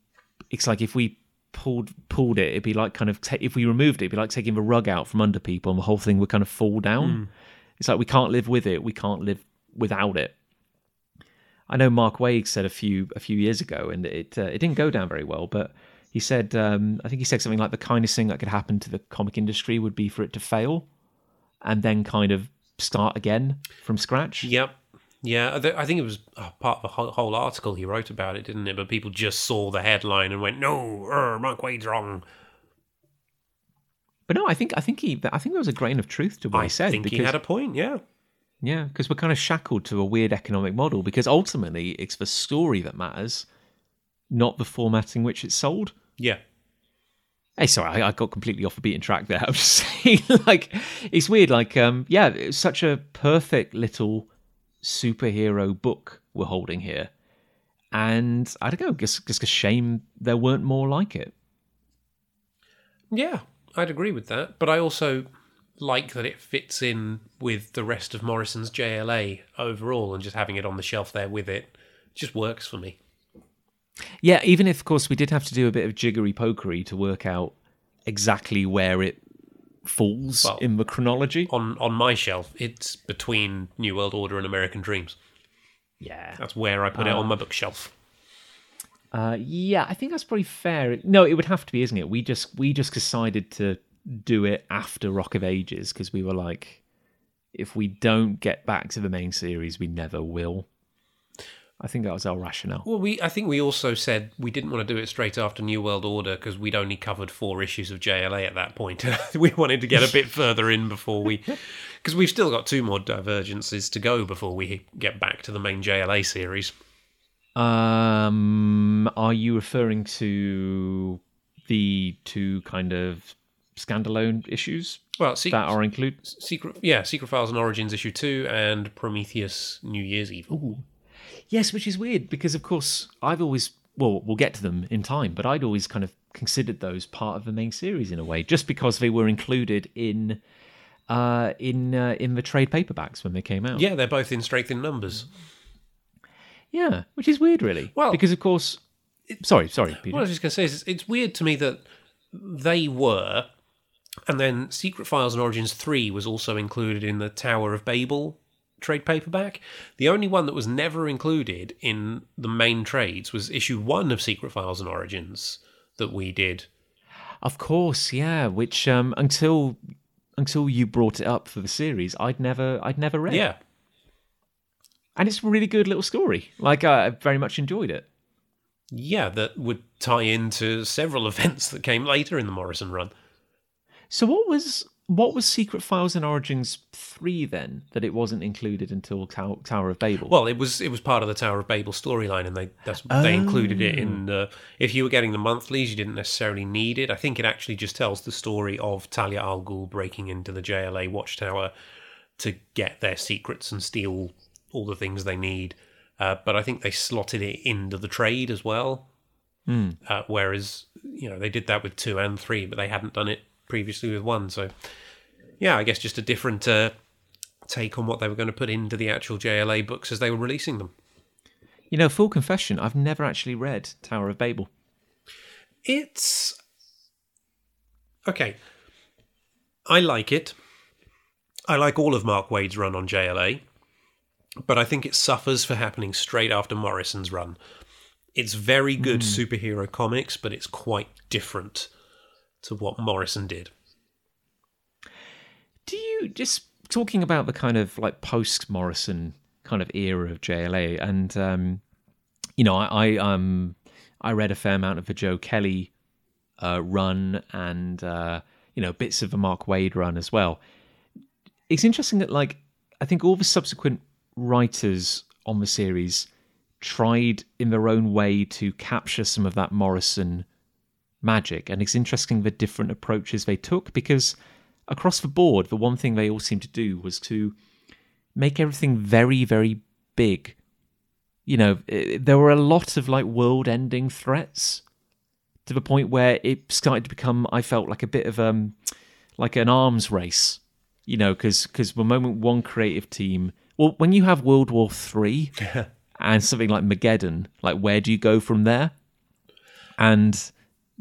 it's like if we pulled pulled it, it'd be like kind of te- if we removed it, it'd be like taking the rug out from under people, and the whole thing would kind of fall down. Mm. It's like we can't live with it, we can't live without it. I know Mark Waid said a few a few years ago, and it uh, it didn't go down very well, but he said um, I think he said something like the kindest thing that could happen to the comic industry would be for it to fail, and then kind of start again from scratch. Yep. Yeah, I think it was part of a whole article he wrote about it, didn't it? But people just saw the headline and went, "No, er, Mark Waid's wrong." But no, I think I think he I think there was a grain of truth to what I he said. I think because, he had a point. Yeah, yeah, because we're kind of shackled to a weird economic model, because ultimately it's the story that matters, not the format in which it's sold. Yeah. Hey, sorry, I, I got completely off the beaten track there. I'm just saying, like, it's weird. Like, um, yeah, it's such a perfect little superhero book we're holding here, and I don't know, just just a shame there weren't more like it. Yeah, I'd agree with that, but I also like that it fits in with the rest of Morrison's J L A overall, and just having it on the shelf there with it just works for me. Yeah, even if of course we did have to do a bit of jiggery pokery to work out exactly where it falls well, in the chronology. On on my shelf, it's between New World Order and American Dreams. Yeah. That's where I put uh, it on my bookshelf. Uh, yeah, I think that's probably fair. No, it would have to be, isn't it? We just we just decided to do it after Rock of Ages, because we were like, if we don't get back to the main series, we never will. I think that was our rationale. Well, we I think we also said we didn't want to do it straight after New World Order, because we'd only covered four issues of J L A at that point. We wanted to get a bit further in before we... Because we've still got two more divergences to go before we get back to the main J L A series. Um, are you referring to the two kind of standalone issues well, se- that are included? Secret, yeah, Secret Files and Origins issue two and Prometheus New Year's Eve. Ooh. Yes, which is weird, because, of course, I've always... Well, we'll get to them in time, but I'd always kind of considered those part of the main series in a way, just because they were included in uh, in uh, in the trade paperbacks when they came out. Yeah, they're both in strength in numbers. Yeah, which is weird, really. Well, because, of course... It, sorry, sorry, Peter. What I was just going to say is it's weird to me that they were, and then Secret Files and Origins three was also included in the Tower of Babel trade paperback. The only one that was never included in the main trades was issue one of Secret Files and Origins that we did. Of course, yeah. Which um, until until you brought it up for the series, I'd never I'd never read. Yeah. And it's a really good little story. Like I very much enjoyed it. Yeah, that would tie into several events that came later in the Morrison run. So what was. What was Secret Files and Origins three then, that it wasn't included until Tower, Tower of Babel? Well, it was it was part of the Tower of Babel storyline, and they that's, oh. they included it in the... If you were getting the monthlies, you didn't necessarily need it. I think it actually just tells the story of Talia al Ghul breaking into the J L A watchtower to get their secrets and steal all the things they need. Uh, but I think they slotted it into the trade as well. Mm. Uh, whereas, you know, they did that with two and three, but they hadn't done it previously with one, so yeah, I guess just a different uh, take on what they were going to put into the actual J L A books as they were releasing them. You know, full confession, I've never actually read Tower of Babel. It's okay. I like it. I like all of Mark Waid's run on J L A, but I think it suffers for happening straight after Morrison's run. It's very good mm. superhero comics, but it's quite different to what Morrison did. Do you, just talking about the kind of like post-Morrison kind of era of J L A, and um, you know, I, I um I read a fair amount of the Joe Kelly uh, run and uh, you know, bits of the Mark Waid run as well. It's interesting that, like, I think all the subsequent writers on the series tried in their own way to capture some of that Morrison magic, and it's interesting the different approaches they took, because across the board, the one thing they all seemed to do was to make everything very, very big. You know, it, there were a lot of, like, world-ending threats, to the point where it started to become, I felt, like a bit of um, like an arms race. You know, because because the moment one creative team, well, when you have World War three and something like Mageddon, like, where do you go from there? And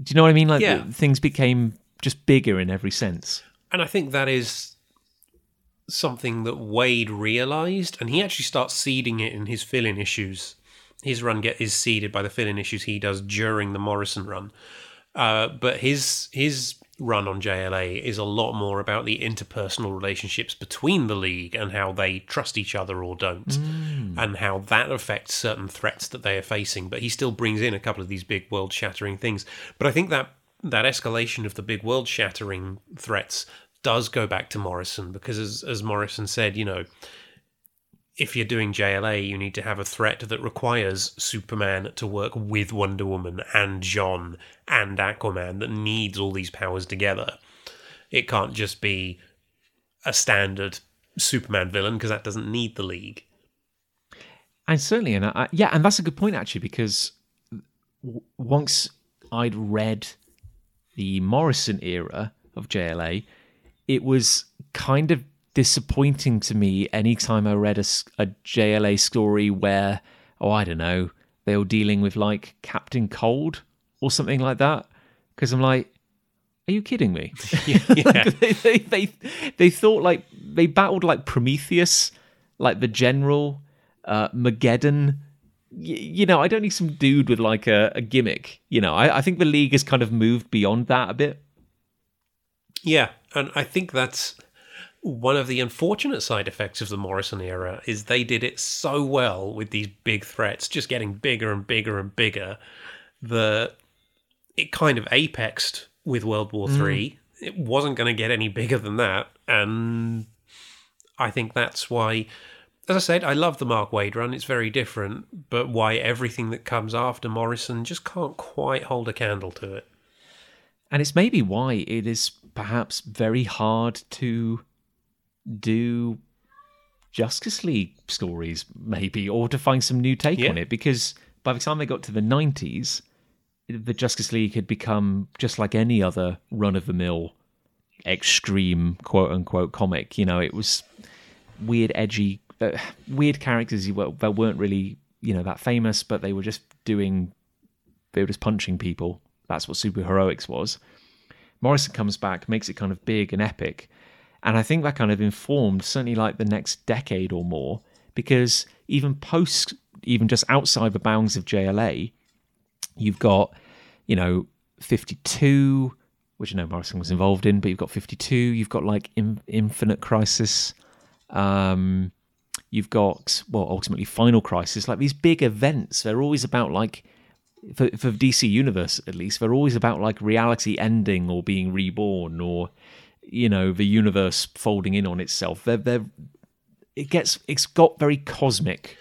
do you know what I mean? Like, yeah. Things became just bigger in every sense. And I think that is something that Wade realised, and he actually starts seeding it in his fill-in issues. His run get is seeded by the fill-in issues he does during the Morrison run. Uh, but his his run on J L A is a lot more about the interpersonal relationships between the League and how they trust each other or don't, mm. and how that affects certain threats that they are facing. But he still brings in a couple of these big world-shattering things. But I think that that escalation of the big world-shattering threats does go back to Morrison, because as, as Morrison said, you know, if you're doing J L A, you need to have a threat that requires Superman to work with Wonder Woman and John and Aquaman, that needs all these powers together. It can't just be a standard Superman villain, because that doesn't need the League. And certainly, and I, yeah, and that's a good point, actually, because w- once I'd read the Morrison era of J L A, it was kind of disappointing to me anytime I read a, a J L A story where, oh, I don't know, they were dealing with, like, Captain Cold or something like that. Because I'm like, are you kidding me? Yeah. Like, they, they, they, they thought, like, they battled, like, Prometheus, like, the General, uh, Mageddon. Y- you know, I don't need some dude with, like, a, a gimmick. You know, I, I think the League has kind of moved beyond that a bit. Yeah, and I think that's one of the unfortunate side effects of the Morrison era, is they did it so well with these big threats, just getting bigger and bigger and bigger, that it kind of apexed with World War three. Mm. It wasn't going to get any bigger than that, and I think that's why, as I said, I love the Mark Waid run, it's very different, but why everything that comes after Morrison just can't quite hold a candle to it. And it's maybe why it is perhaps very hard to do Justice League stories, maybe, or to find some new take yeah. on it, because by the time they got to the nineties, the Justice League had become just like any other run-of-the-mill extreme quote-unquote comic. You know, it was weird, edgy, uh, weird characters that weren't really, you know, that famous, but they were just doing, they were just punching people. That's what superheroics was. Morrison comes back, makes it kind of big and epic. And I think that kind of informed certainly like the next decade or more, because even post, even just outside the bounds of J L A, you've got, you know, fifty-two, which I know Morrison was involved in, but you've got fifty-two, you've got like in, Infinite Crisis, um, you've got, well, ultimately Final Crisis, like these big events, they're always about like, For, for D C Universe, at least, they're always about like reality ending or being reborn, or, you know, the universe folding in on itself. They're, they're, it gets, it's got very cosmic,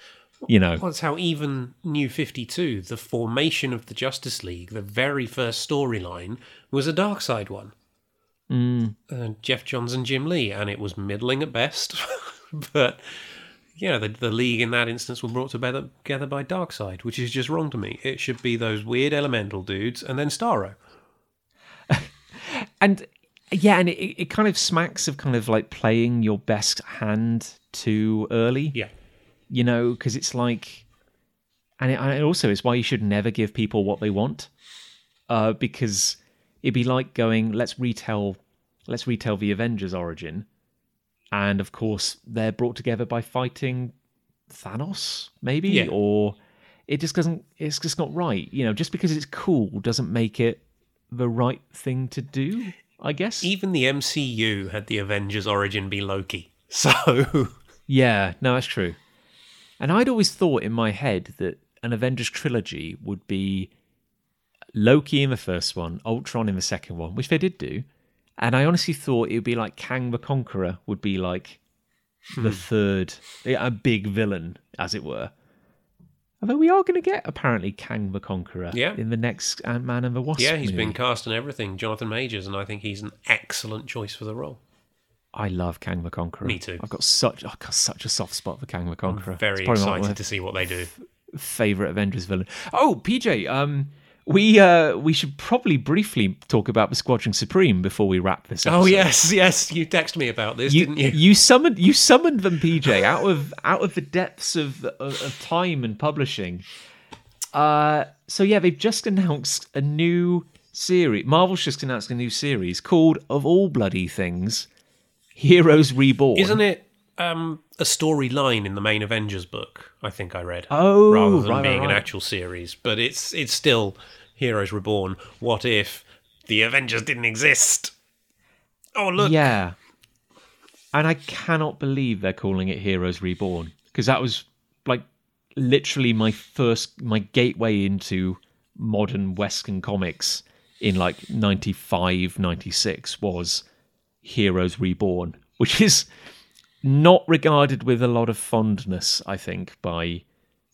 you know. Well, that's how even New fifty-two, the formation of the Justice League, the very first storyline, was a dark side one. Mm. Uh, Jeff Johns and Jim Lee, and it was middling at best. But yeah, the, the League in that instance were brought together by Darkseid, which is just wrong to me. It should be those weird elemental dudes and then Starro. And yeah, and it, it kind of smacks of kind of like playing your best hand too early. Yeah. You know, because it's like, and it, it also is why you should never give people what they want, uh, because it'd be like going, let's retell, let's retell the Avengers origin. And, of course, they're brought together by fighting Thanos, maybe? Yeah. Or it just doesn't, it's just not right. You know, just because it's cool doesn't make it the right thing to do, I guess. Even the M C U had the Avengers origin be Loki. So. Yeah, no, that's true. And I'd always thought in my head that an Avengers trilogy would be Loki in the first one, Ultron in the second one, which they did do. And I honestly thought it would be like Kang the Conqueror would be like the third, a big villain, as it were. Although we are going to get, apparently, Kang the Conqueror yeah. in the next Ant-Man and the Wasp Yeah, he's movie. Been cast in everything. Jonathan Majors, and I think he's an excellent choice for the role. I love Kang the Conqueror. Me too. I've got such I've got such a soft spot for Kang the Conqueror. I'm very excited to see what they do. F- favourite Avengers villain. Oh, P J, um, we uh, we should probably briefly talk about the Squadron Supreme before we wrap this up. Oh, yes, yes. You texted me about this, you, didn't you? You summoned you summoned them, P J, out of out of the depths of, of, of time and publishing. Uh, so, yeah, they've just announced a new series. Marvel's just announced a new series called, of all bloody things, Heroes Reborn. Isn't it um, a storyline in the main Avengers book, I think I read, oh, rather than right, being right. an actual series? But it's it's still Heroes Reborn. What if the Avengers didn't exist? Oh, look. Yeah. And I cannot believe they're calling it Heroes Reborn, because that was like literally my first, my gateway into modern Western comics in like ninety-five, ninety-six was Heroes Reborn, which is not regarded with a lot of fondness, I think, by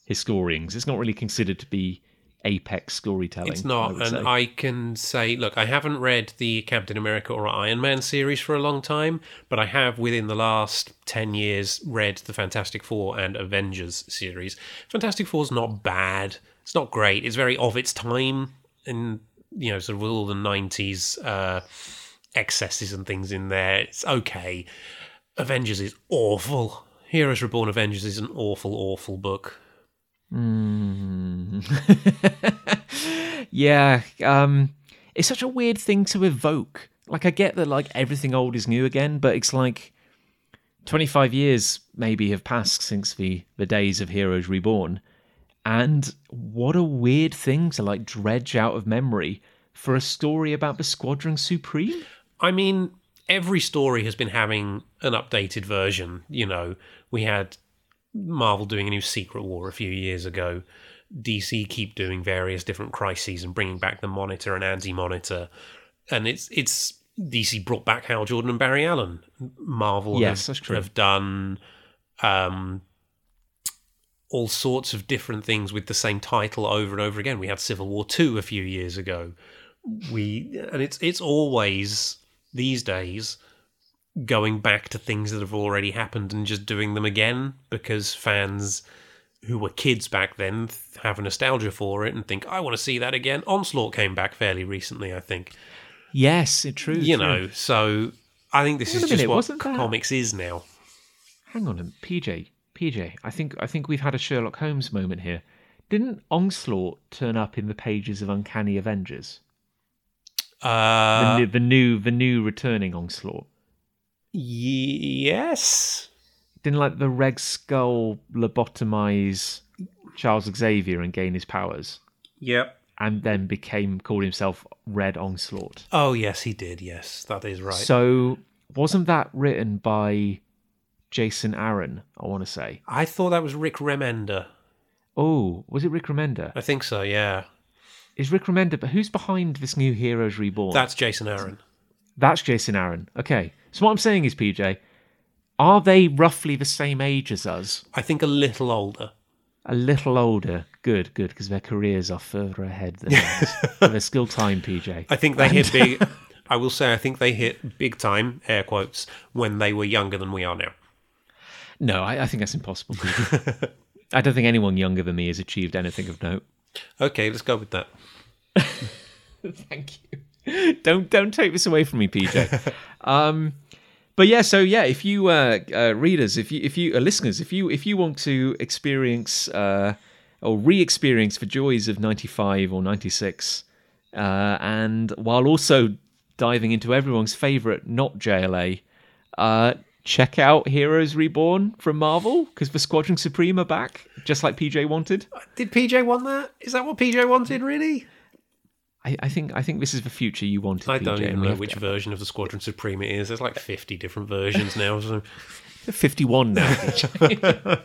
historians. It's not really considered to be apex storytelling. It's not, I and say. I can say, look, I haven't read the Captain America or Iron Man series for a long time, but I have, within the last ten years, read the Fantastic Four and Avengers series. Fantastic Four's not bad. It's not great. It's very of its time, and, you know, sort of all the nineties... Uh, excesses and things in there. It's okay. Avengers is awful. Heroes Reborn Avengers is an awful, awful book. Mm. yeah. Um, it's such a weird thing to evoke. Like, I get that, like, everything old is new again, but it's like twenty-five years maybe have passed since the, the days of Heroes Reborn. And what a weird thing to, like, dredge out of memory for a story about the Squadron Supreme? I mean, every story has been having an updated version. You know, we had Marvel doing a new Secret War a few years ago. D C keep doing various different crises and bringing back the Monitor and Anti-Monitor. And it's it's D C brought back Hal Jordan and Barry Allen. Marvel yes, have, have done um, all sorts of different things with the same title over and over again. We had Civil War two a few years ago. We and it's it's always these days going back to things that have already happened and just doing them again, because fans who were kids back then have a nostalgia for it and think, I want to see that again. Onslaught came back fairly recently, I think. Yes, it's true. You true. know, so I think this Wait is minute, just what comics that... is now. Hang on, P J, P J. I think I think we've had a Sherlock Holmes moment here. Didn't Onslaught turn up in the pages of Uncanny Avengers? Uh, the, the new, the new returning Onslaught. Yes. Didn't like the Red Skull lobotomize Charles Xavier and gain his powers. Yep. And then became called himself Red Onslaught. Oh yes, he did. Yes, that is right. So wasn't that written by Jason Aaron? I want to say. I thought that was Rick Remender. Oh, was it Rick Remender? I think so. Yeah. Is Rick Remender, but who's behind this new Heroes Reborn? That's Jason Aaron. That's Jason Aaron. Okay. So what I'm saying is, P J, are they roughly the same age as us? I think a little older. A little older. Good, good, because their careers are further ahead than ours. But there's still time, P J. I think they and... hit big... I will say I think they hit big time, air quotes, when they were younger than we are now. No, I, I think that's impossible. I don't think anyone younger than me has achieved anything of note. Okay, let's go with that. Thank you. Don't don't take this away from me, P J. um, but yeah, so yeah, if you uh, uh, readers, if you if you uh, listeners, if you if you want to experience uh, or re-experience the joys of ninety-five or ninety-six, uh, and while also diving into everyone's favourite not J L A, uh, check out Heroes Reborn from Marvel, because the Squadron Supreme are back, just like P J wanted. Did P J want that? Is that what P J wanted, really? I, I think I think this is the future you wanted, I P J. Don't even know which to... version of the Squadron Supreme it is. There's like fifty different versions now. So. fifty-one now, P J.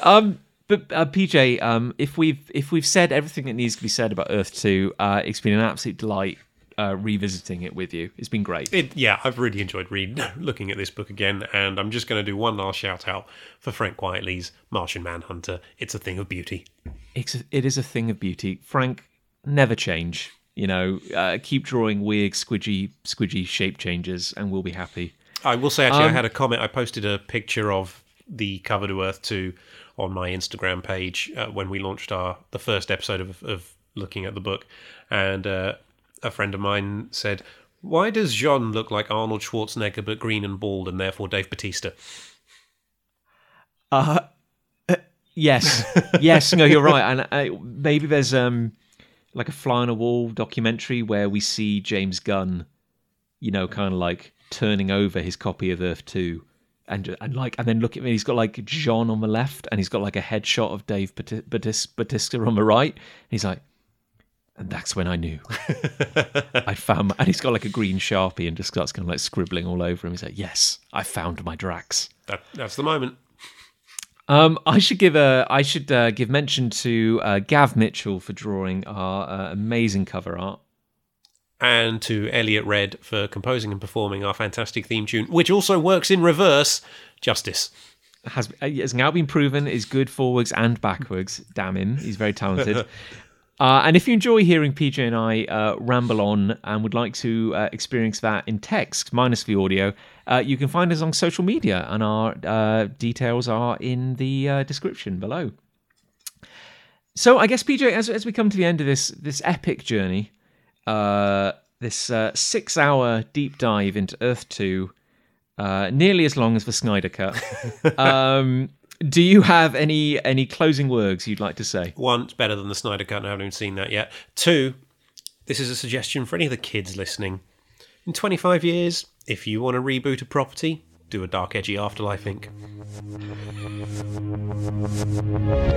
um, But uh, P J, um, if we've if we've said everything that needs to be said about Earth two, uh, it's been an absolute delight uh, revisiting it with you. It's been great. It, yeah, I've really enjoyed reading, looking at this book again, and I'm just going to do one last shout out for Frank Quitely's Martian Manhunter. It's a thing of beauty. It's a, it is a thing of beauty. Frank, never change. You know, uh, keep drawing weird, squidgy, squidgy shape changes, and we'll be happy. I will say, actually, um, I had a comment. I posted a picture of the cover to Earth two on my Instagram page uh, when we launched our the first episode of, of looking at the book, and uh, a friend of mine said, "Why does Jean look like Arnold Schwarzenegger but green and bald, and therefore Dave Bautista?" Uh, uh yes, yes, no, you're right, and I, maybe there's um like a fly on a wall documentary where we see James Gunn, you know, kind of like turning over his copy of Earth two. And and like and then look at me. He's got like John on the left, and he's got like a headshot of Dave Bautista on the right. And he's like, and that's when I knew I found. My, and he's got like a green Sharpie and just starts kind of like scribbling all over him. He's like, yes, I found my Drax. That that's the moment. Um, I should give a I should uh, give mention to uh, Gav Mitchell for drawing our uh, amazing cover art. And to Elliot Redd for composing and performing our fantastic theme tune, which also works in reverse. Justice has, has now been proven is good forwards and backwards. Damn him, he's very talented. uh, and if you enjoy hearing P J and I uh, ramble on and would like to uh, experience that in text minus the audio, uh, you can find us on social media, and our uh, details are in the uh, description below. So I guess P J, as as we come to the end of this this epic journey. Uh, this uh, six-hour deep dive into Earth two, uh, nearly as long as the Snyder Cut. um, do you have any any closing words you'd like to say? One, it's better than the Snyder Cut, and I haven't even seen that yet. Two, this is a suggestion for any of the kids listening. In twenty-five years, if you want to reboot a property, do a dark, edgy Afterlife Incorporated.